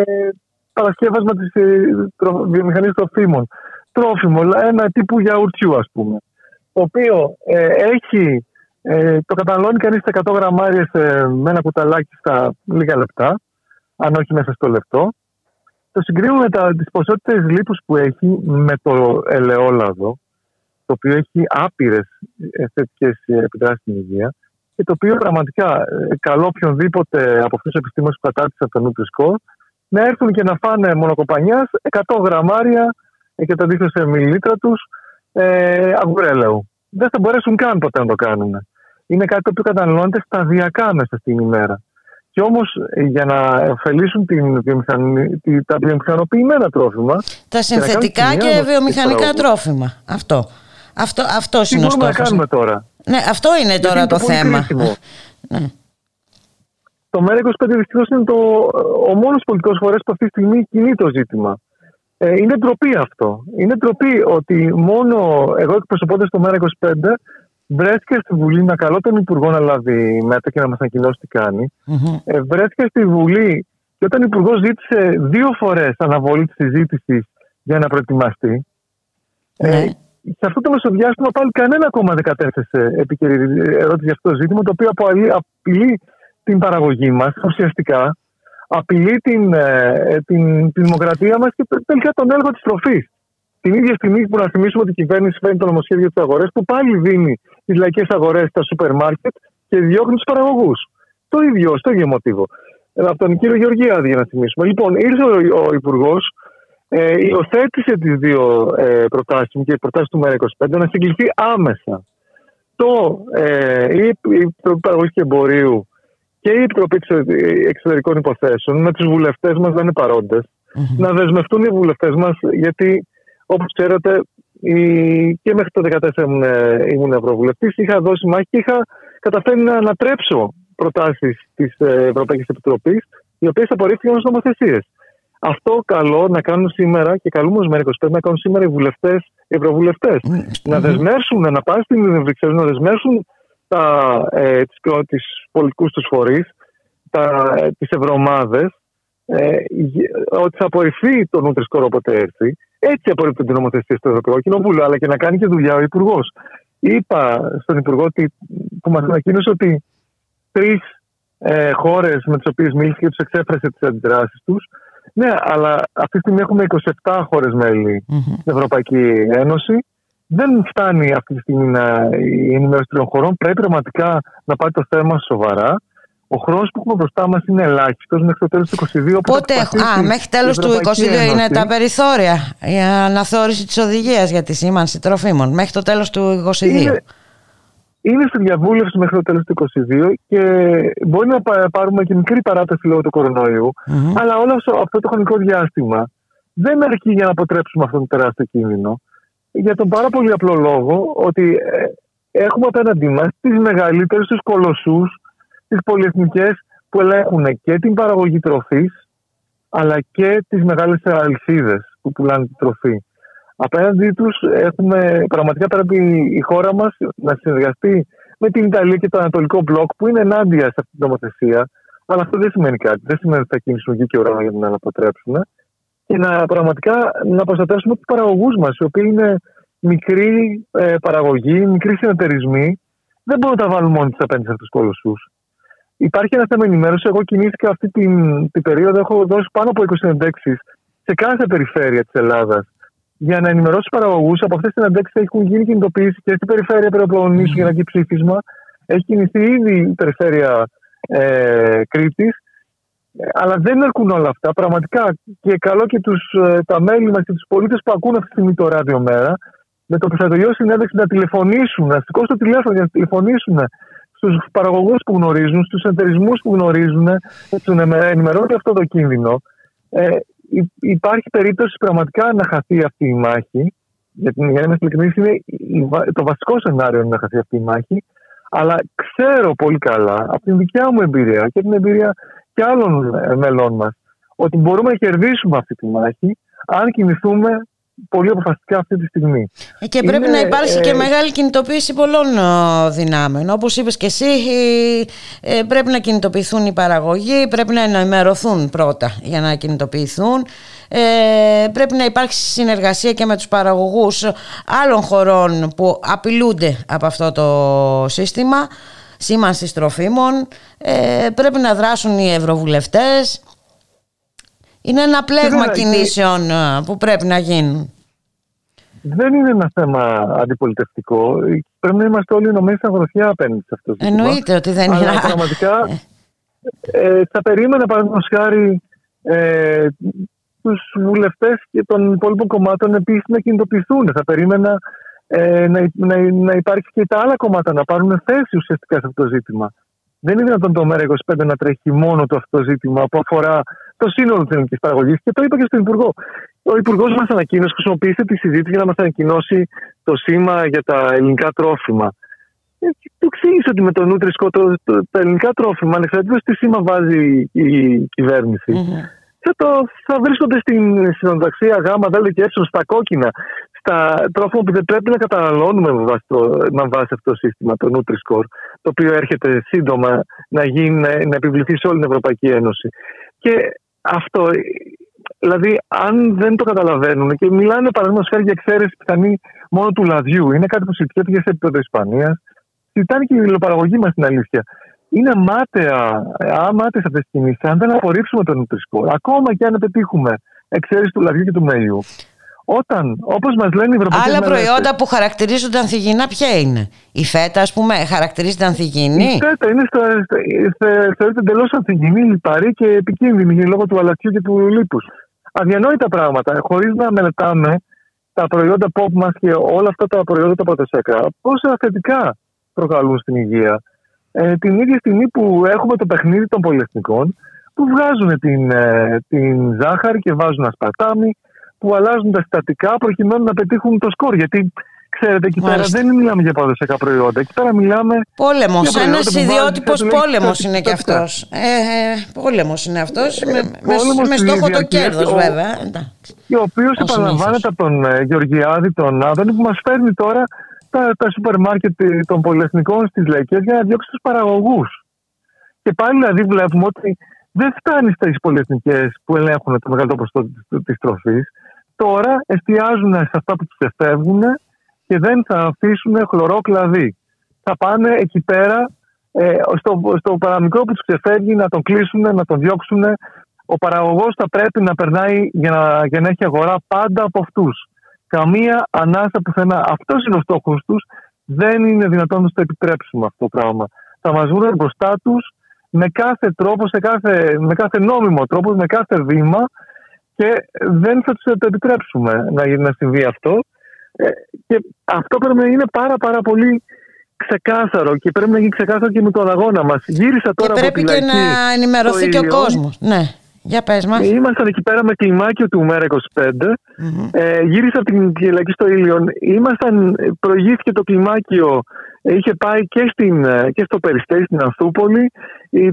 παρασκεύασμα της ε, τρο, βιομηχανίας τροφίμων. Τρόφιμο, ένα τύπου γιαουρτιού ας πούμε, το οποίο ε, έχει, ε, το καταναλώνει κανείς τα εκατό γραμμάρια σε, με ένα κουταλάκι στα λίγα λεπτά, αν όχι μέσα στο λεπτό. Το συγκρίνουμε με τις ποσότητες λίπους που έχει με το ελαιόλαδο, το οποίο έχει άπειρες θετικές επιδράσεις στην υγεία και το οποίο πραγματικά καλό οποιονδήποτε από αυτούς τους επιστήμονες που κατάρτισαν το Nutri-Score να έρθουν και να φάνε μονοκοπανιάς εκατό γραμμάρια και τα δείχνουν σε μιλίλίτρα τους Ε, αγουρέλαιο. Δεν θα μπορέσουν καν ποτέ να το κάνουν. Είναι κάτι το οποίο καταναλώνεται σταδιακά μέσα στην ημέρα. Και όμως για να ωφελήσουν την βιομηχανη... τα βιομηχανοποιημένα τρόφιμα, τα συνθετικά και, και βιομηχανικά τρόφιμα. Αυτό. Αυτό αυτός είναι ο στόχος. Τι μπορούμε να κάνουμε τώρα? Ναι, αυτό είναι τώρα είναι το, το θέμα. ναι. Το ΜΕΡΑ είκοσι πέντε δυστυχώς είναι το... ο μόνος πολιτικός φορέας που αυτή τη στιγμή κινεί το ζήτημα. Είναι ντροπή αυτό. Είναι ντροπή ότι μόνο εγώ εκπροσωπώντας το ΜΕΡΑ είκοσι πέντε βρέθηκα στη Βουλή να καλώ τον Υπουργό να λάβει μέτρα και να μας ανακοινώσει τι κάνει. Mm-hmm. Ε, βρέθηκα στη Βουλή και όταν ο Υπουργός ζήτησε δύο φορές αναβολή της συζήτησης για να προετοιμαστεί. Mm-hmm. Ε, σε αυτό το μεσοδιάστημα πάλι κανένα κόμμα δεν κατέθεσε επικαιρή ερώτηση για αυτό το ζήτημα, το οποίο απειλεί την παραγωγή μας ουσιαστικά, απειλεί την, την, την δημοκρατία μας και τελικά τον έλεγχο της τροφής. Την ίδια στιγμή που να θυμίσουμε ότι η κυβέρνηση φέρνει το νομοσχέδιο για τις αγορές, που πάλι δίνει τις λαϊκές αγορές στα σούπερ μάρκετ και διώχνει τους παραγωγούς. Το ίδιο, στο ίδιο μοτίβο. Από τον κύριο Γεωργιάδη, για να θυμίσουμε. Λοιπόν, ήρθε ο, ο Υπουργός, ε, υιοθέτησε τις δύο ε, προτάσεις μου και οι προτάσεις του ΜΕΡΑ είκοσι πέντε να συγκληθεί άμεσα το, ε, η Επιτροπή Παραγωγής και Εμπορίου και η Επιτροπή Εξωτερικών Υποθέσεων με τους βουλευτές μας να είναι παρόντες, mm-hmm. να δεσμευτούν οι βουλευτές μας, γιατί όπως ξέρετε και μέχρι το δύο χιλιάδες δεκατέσσερα ήμουν, ήμουν ευρωβουλευτής, είχα δώσει μάχη και είχα καταφέρει να ανατρέψω προτάσεις της Ευρωπαϊκής Επιτροπής, οι οποίες απορρίφθηκαν ως νομοθεσίες. Αυτό καλό να κάνουν σήμερα και καλούμε ως ΜΕΡΑ είκοσι πέντε να κάνουν σήμερα οι βουλευτές, οι ευρωβουλευτές. Mm-hmm. Να δεσμεύσουν, να πάνε στην Βρυξέλλες, να δεσμεύσουν ε, τις πολιτικούς τους φορείς, ε, τις ευρωομάδες, ε, ότι θα απορριφθεί το Nutri-Score όποτε έρθει. Έτσι απορρίπτουν την νομοθεσία στο Ευρωπαϊκό Κοινοβούλιο, αλλά και να κάνει και δουλειά ο Υπουργός. Είπα στον Υπουργό ότι, που μας ανακοίνωσε ότι τρεις ε, χώρες με τις οποίες μίλησε και τους εξέφρασε τις αντιδράσεις τους. Ναι, αλλά αυτή τη στιγμή έχουμε είκοσι επτά χώρες μέλη mm-hmm. στην Ευρωπαϊκή Ένωση. Δεν φτάνει αυτή τη στιγμή να, η ενημέρωση τριών χωρών. Πρέπει πραγματικά να πάει το θέμα σοβαρά. Ο χρόνος που έχουμε μπροστά μας είναι ελάχιστος μέχρι το τέλος του είκοσι δύο. Πότε, α, μέχρι τέλος του είκοσι δύο είναι τα περιθώρια για αναθεώρηση της οδηγίας για τη σήμανση τροφίμων. Μέχρι το τέλος του είκοσι δύο. Είναι... Είναι στη διαβούλευση μέχρι το τέλος του είκοσι δύο και μπορεί να πάρουμε και μικρή παράταση λόγω του κορονοϊού. Mm-hmm. Αλλά όλο αυτό το χρονικό διάστημα δεν αρκεί για να αποτρέψουμε αυτόν τον τεράστιο κίνδυνο. Για τον πάρα πολύ απλό λόγο ότι έχουμε απέναντί μας τις μεγαλύτερες, τους κολοσσούς, τις πολυεθνικές που ελέγχουν και την παραγωγή τροφής αλλά και τις μεγάλες αλυσίδες που πουλάνε τη τροφή. Απέναντι τους έχουμε, πραγματικά πρέπει η χώρα μας να συνεργαστεί με την Ιταλία και το Ανατολικό Μπλοκ που είναι ενάντια σε αυτή την νομοθεσία. Αλλά αυτό δεν σημαίνει κάτι. Δεν σημαίνει ότι θα κινήσουμε γη και ουρανό για να την αποτρέψουμε. Και να πραγματικά να προστατεύσουμε τους παραγωγούς μας, οι οποίοι είναι μικροί ε, παραγωγοί, μικροί συνεταιρισμοί. Δεν μπορούν να τα βάλουν μόνοι τους απέναντι σε αυτούς τους κολοσσούς. Υπάρχει ένα θέμα ενημέρωση. Εγώ κινήθηκα αυτή την, την περίοδο. Έχω δώσει πάνω από είκοσι συνεντέξεις σε κάθε περιφέρεια της Ελλάδας, για να ενημερώσει τους παραγωγούς. Από αυτές τις συναντέξεις έχουν γίνει κινητοποιήσεις και στην περιφέρεια Περιοπλοννήσου για να γίνει ψήφισμα. Έχει κινηθεί ήδη η περιφέρεια ε, Κρήτης. Αλλά δεν αρκούν όλα αυτά. Πραγματικά και καλό και τους, τα μέλη μας και τους πολίτες που ακούν αυτή τη στιγμή το Ράδιο Μέρα, με το πιθανοποιείο συνέντευξη να τηλεφωνήσουν, να σηκώσουν το τηλέφωνο για να τηλεφωνήσουν στους παραγωγούς που γνωρίζουν, στους εταιρισμούς που γνωρίζουν, να ενημερώνουν αυτό το κίνδυνο. Ε, Υπάρχει περίπτωση πραγματικά να χαθεί αυτή η μάχη. Για να είμαστε ειλικρινείς, το βασικό σενάριο είναι να χαθεί αυτή η μάχη. Αλλά ξέρω πολύ καλά από την δικιά μου εμπειρία και την εμπειρία και άλλων μελών μας ότι μπορούμε να κερδίσουμε αυτή τη μάχη αν κινηθούμε πολύ αποφασιστικά αυτή τη στιγμή. Και πρέπει είναι, να υπάρξει ε... και μεγάλη κινητοποίηση πολλών δυνάμεων. Όπως είπες και εσύ, πρέπει να κινητοποιηθούν οι παραγωγοί, πρέπει να ενημερωθούν πρώτα για να κινητοποιηθούν. Ε, πρέπει να υπάρξει συνεργασία και με τους παραγωγούς άλλων χωρών που απειλούνται από αυτό το σύστημα σήμανσης τροφίμων. Ε, πρέπει να δράσουν οι ευρωβουλευτές. Είναι ένα πλέγμα και κινήσεων και... που πρέπει να γίνουν. Δεν είναι ένα θέμα αντιπολιτευτικό. Πρέπει να είμαστε όλοι ενωμένοι στα γροθιά απέναντι σε αυτό το ζήτημα. Εννοείται ότι δεν είναι. Αλλά πραγματικά ε, θα περίμενα παραδείγματος χάρη ε, τους βουλευτές και των υπόλοιπων κομμάτων επίσης να κινητοποιηθούν. Θα περίμενα ε, να, να, να υπάρξει και τα άλλα κομμάτια να πάρουν θέση ουσιαστικά σε αυτό το ζήτημα. Δεν είναι δυνατόν το ΜΕΡΑ είκοσι πέντε να τρέχει μόνο το αυτό το ζήτημα που αφορά το σύνολο της ελληνικής παραγωγής. Και το είπα και στον Υπουργό. Ο Υπουργός μας ανακοίνωσε, χρησιμοποίησε τη συζήτηση για να μας ανακοινώσει το σήμα για τα ελληνικά τρόφιμα. Ε, του εξήγησε ότι με το Nutri-Score το, το, τα ελληνικά τρόφιμα, ανεξαρτήτως τι σήμα βάζει η, η κυβέρνηση, mm-hmm. θα, το, θα βρίσκονται στην συνονταξία γάμα, δέλτα και έψιλον, στα κόκκινα, στα τρόφιμα που δεν πρέπει να καταναλώνουμε με βάση, το, με βάση αυτό το σύστημα, το Nutri-Score, το οποίο έρχεται σύντομα να, γίνει, να επιβληθεί σε όλη την Ευρωπαϊκή Ένωση. Και αυτό, δηλαδή, αν δεν το καταλαβαίνουν και μιλάνε παραδείγματος χάρη για εξαίρεση πιθανή μόνο του λαδιού. Είναι κάτι που συζητιέται και σε επίπεδο Ισπανίας. Συζητάνε και η υλοπαραγωγή μας στην αλήθεια. Είναι αμάταια, αμάταιες αυτές τις κινήσεις. Αν δεν απορρίψουμε τον Nutri-Score, ακόμα και αν πετύχουμε εξαίρεση του λαδιού και του μέλιου. Όταν, όπως μας λένε οι Ευρωπαϊκές άλλα μελέτες, προϊόντα που χαρακτηρίζονται ανθυγιεινά, ποια είναι? Η φέτα, ας πούμε, χαρακτηρίζεται ανθυγιεινή. Η φέτα είναι στο, θεωρείται εντελώς ανθυγιεινή, λιπαρή και επικίνδυνη λόγω του αλατιού και του λίπους. Αδιανόητα πράγματα, χωρίς να μελετάμε τα προϊόντα pop μας και όλα αυτά τα προϊόντα τα πρωτοσέκρα, πόσα θετικά προκαλούν στην υγεία. Ε, την ίδια στιγμή που έχουμε το παιχνίδι των πολυεθνικών, που βγάζουν την, την ζάχαρη και βάζουν ασπαρτάμι, που αλλάζουν τα συστατικά προκειμένου να πετύχουν το σκορ. Γιατί ξέρετε, εκεί πέρα δεν μιλάμε για παραδοσιακά προϊόντα. Εκεί πέρα μιλάμε. Πόλεμος. Ένας ιδιότυπος πόλεμος είναι και αυτός. Ε, ε, πόλεμος είναι αυτός. Ε, με, με, με στόχο το κέρδος, βέβαια. Και ο οποίος επαναλαμβάνεται από τον ε, Γεωργιάδη, τον Άδωνη, που μας φέρνει τώρα τα, τα σούπερ μάρκετ των πολυεθνικών στις λαϊκές για να διώξει τους παραγωγούς. Και πάλι δηλαδή βλέπουμε ότι δεν φτάνει στις πολυεθνικές που ελέγχουν το μεγαλύτερο ποσοστό της τροφής. Τώρα εστιάζουν σε αυτά που τους εφεύγουν και δεν θα αφήσουν χλωρό κλαδί. Θα πάνε εκεί πέρα, ε, στο, στο παραμικρό που τους εφεύγει, να τον κλείσουν, να τον διώξουν. Ο παραγωγός θα πρέπει να περνάει για να, για να έχει αγορά πάντα από αυτούς. Καμία ανάσα πουθενά. Αυτός είναι ο στόχος τους. Δεν είναι δυνατόν να το επιτρέψουμε αυτό το πράγμα. Θα μας βγουν μπροστά τους με κάθε τρόπο, σε κάθε, με κάθε νόμιμο τρόπο, με κάθε βήμα. Και δεν θα τους το επιτρέψουμε να, να συμβεί αυτό. Ε, και αυτό πρέπει να είναι πάρα πάρα πολύ ξεκάθαρο και πρέπει να γίνει ξεκάθαρο και με τον αγώνα μας. Γύρισα τώρα και από τη Λαϊκή. Πρέπει και να ενημερωθεί και ο κόσμος. Ναι, για πες μας. Ήμασταν εκεί πέρα με κλιμάκιο του ΜΕΡΑ είκοσι πέντε. Mm-hmm. Ε, γύρισα από τη Λαϊκή στο Ήλιον. Ήμασταν, προηγήθηκε το κλιμάκιο. Είχε πάει και, στην, και στο Περιστέρι, στην Ανθούπολη.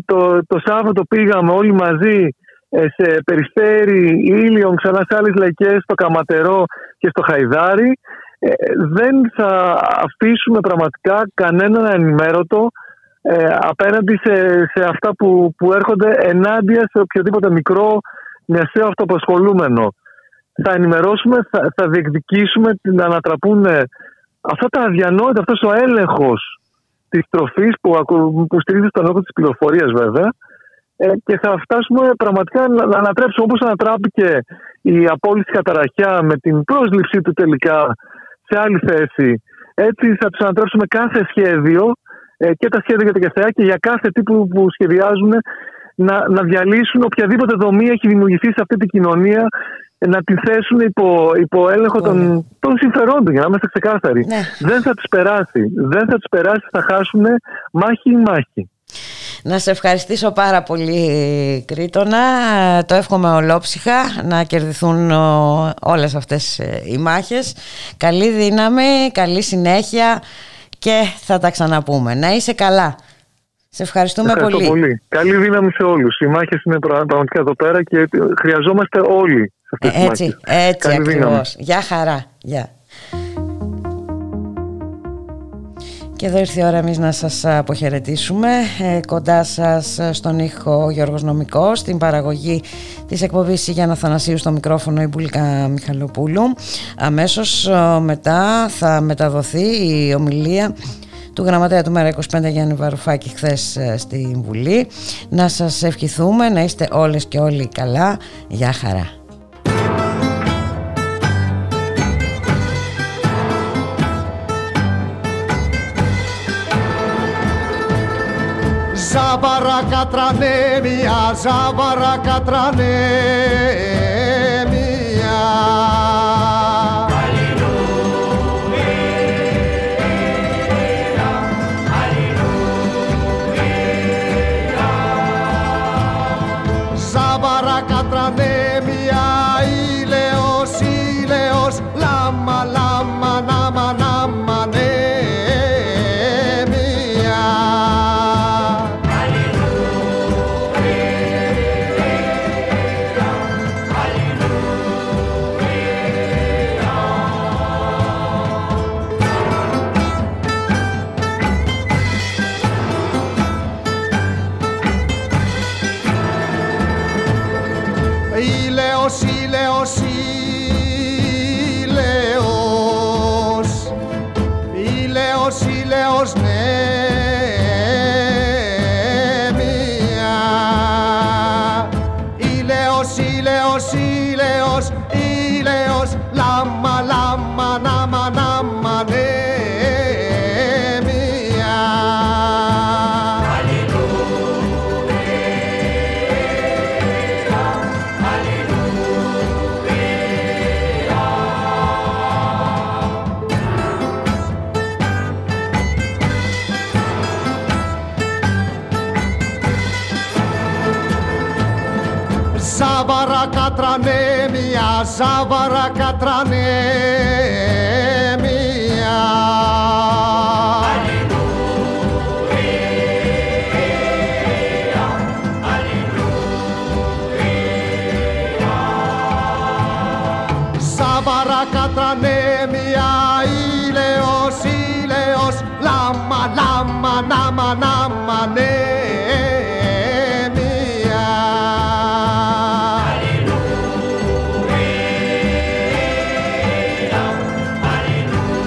Το, το Σάββατο πήγαμε όλοι μαζί σε Περιστέρι, Ήλιον, ξανά σε άλλες λαϊκές, στο Καματερό και στο Χαϊδάρι. Ε, δεν θα αφήσουμε πραγματικά κανέναν ενημέρωτο ε, απέναντι σε, σε αυτά που, που έρχονται ενάντια σε οποιοδήποτε μικρό μεσαίο αυτοπασχολούμενο. Θα ενημερώσουμε, θα, θα διεκδικήσουμε να ανατραπούν αυτά τα αδιανόητα, αυτός ο έλεγχος της τροφής που, που στηρίζεται στον έλεγχο της πληροφορίας βέβαια, και θα φτάσουμε πραγματικά να ανατρέψουμε, όπως ανατράπηκε η απόλυτη καταραχιά με την πρόσληψή του τελικά σε άλλη θέση. Έτσι θα τους ανατρέψουμε κάθε σχέδιο και τα σχέδια για τα ΚΕΘΕΑ και για κάθε τι που σχεδιάζουν, να, να διαλύσουν οποιαδήποτε δομή έχει δημιουργηθεί σε αυτή την κοινωνία, να τη θέσουν υπό, υπό έλεγχο των, των συμφερόντων, για να είμαστε ξεκάθαροι. Ναι. Δεν θα τους περάσει, δεν θα τους περάσει, θα χάσουν μάχη ή μάχη. Να σε ευχαριστήσω πάρα πολύ, Κρήτονα. Το εύχομαι ολόψυχα να κερδιθούν όλες αυτές οι μάχες. Καλή δύναμη, καλή συνέχεια και θα τα ξαναπούμε. Να είσαι καλά. Σε ευχαριστούμε πολύ. πολύ. Καλή δύναμη σε όλους. Οι μάχες είναι πραγματικά εδώ πέρα και χρειαζόμαστε όλοι σε αυτές τις μάχες. Έτσι, έτσι ακριβώς. Γεια χαρά. Γεια. Και εδώ ήρθε η ώρα εμείς να σας αποχαιρετήσουμε. Ε, κοντά σας στον ήχο ο Γιώργος Νομικός, στην παραγωγή της εκπομπής η Γιάννα Αθανασίου, στο μικρόφωνο η Μπούλικα Μιχαλοπούλου. Αμέσως μετά θα μεταδοθεί η ομιλία του γραμματέα του ΜΕΡΑ είκοσι πέντε Γιάννη Βαρουφάκη χθες στη Βουλή. Να σας ευχηθούμε, να είστε όλες και όλοι καλά. Γεια χαρά. Ζάβαρα κατρανέμια, ζάβαρα κατρανέμια. Αλληλούια, αλληλούια. Ζάβαρα κατρανέμια, ήλαιος, ήλαιος, λάμα, λάμα, νάμα, νάμα, ναι. Ήλαιος, ήλαιος, ήλαιος. Ηλέος, ηλέος, ηλέος, λάμα, λάμα, νάμα, νάμα, νέμια. Αλληλούια, αλληλούια. Ζάβαρα κατρανέμια, ζάβαρα κατρανέμια. Κατρανέμια, ηλέος, ηλέος, λάμα, λάμα, νάμα, νάμα, νέμια. Αλληλούια, αλληλούια.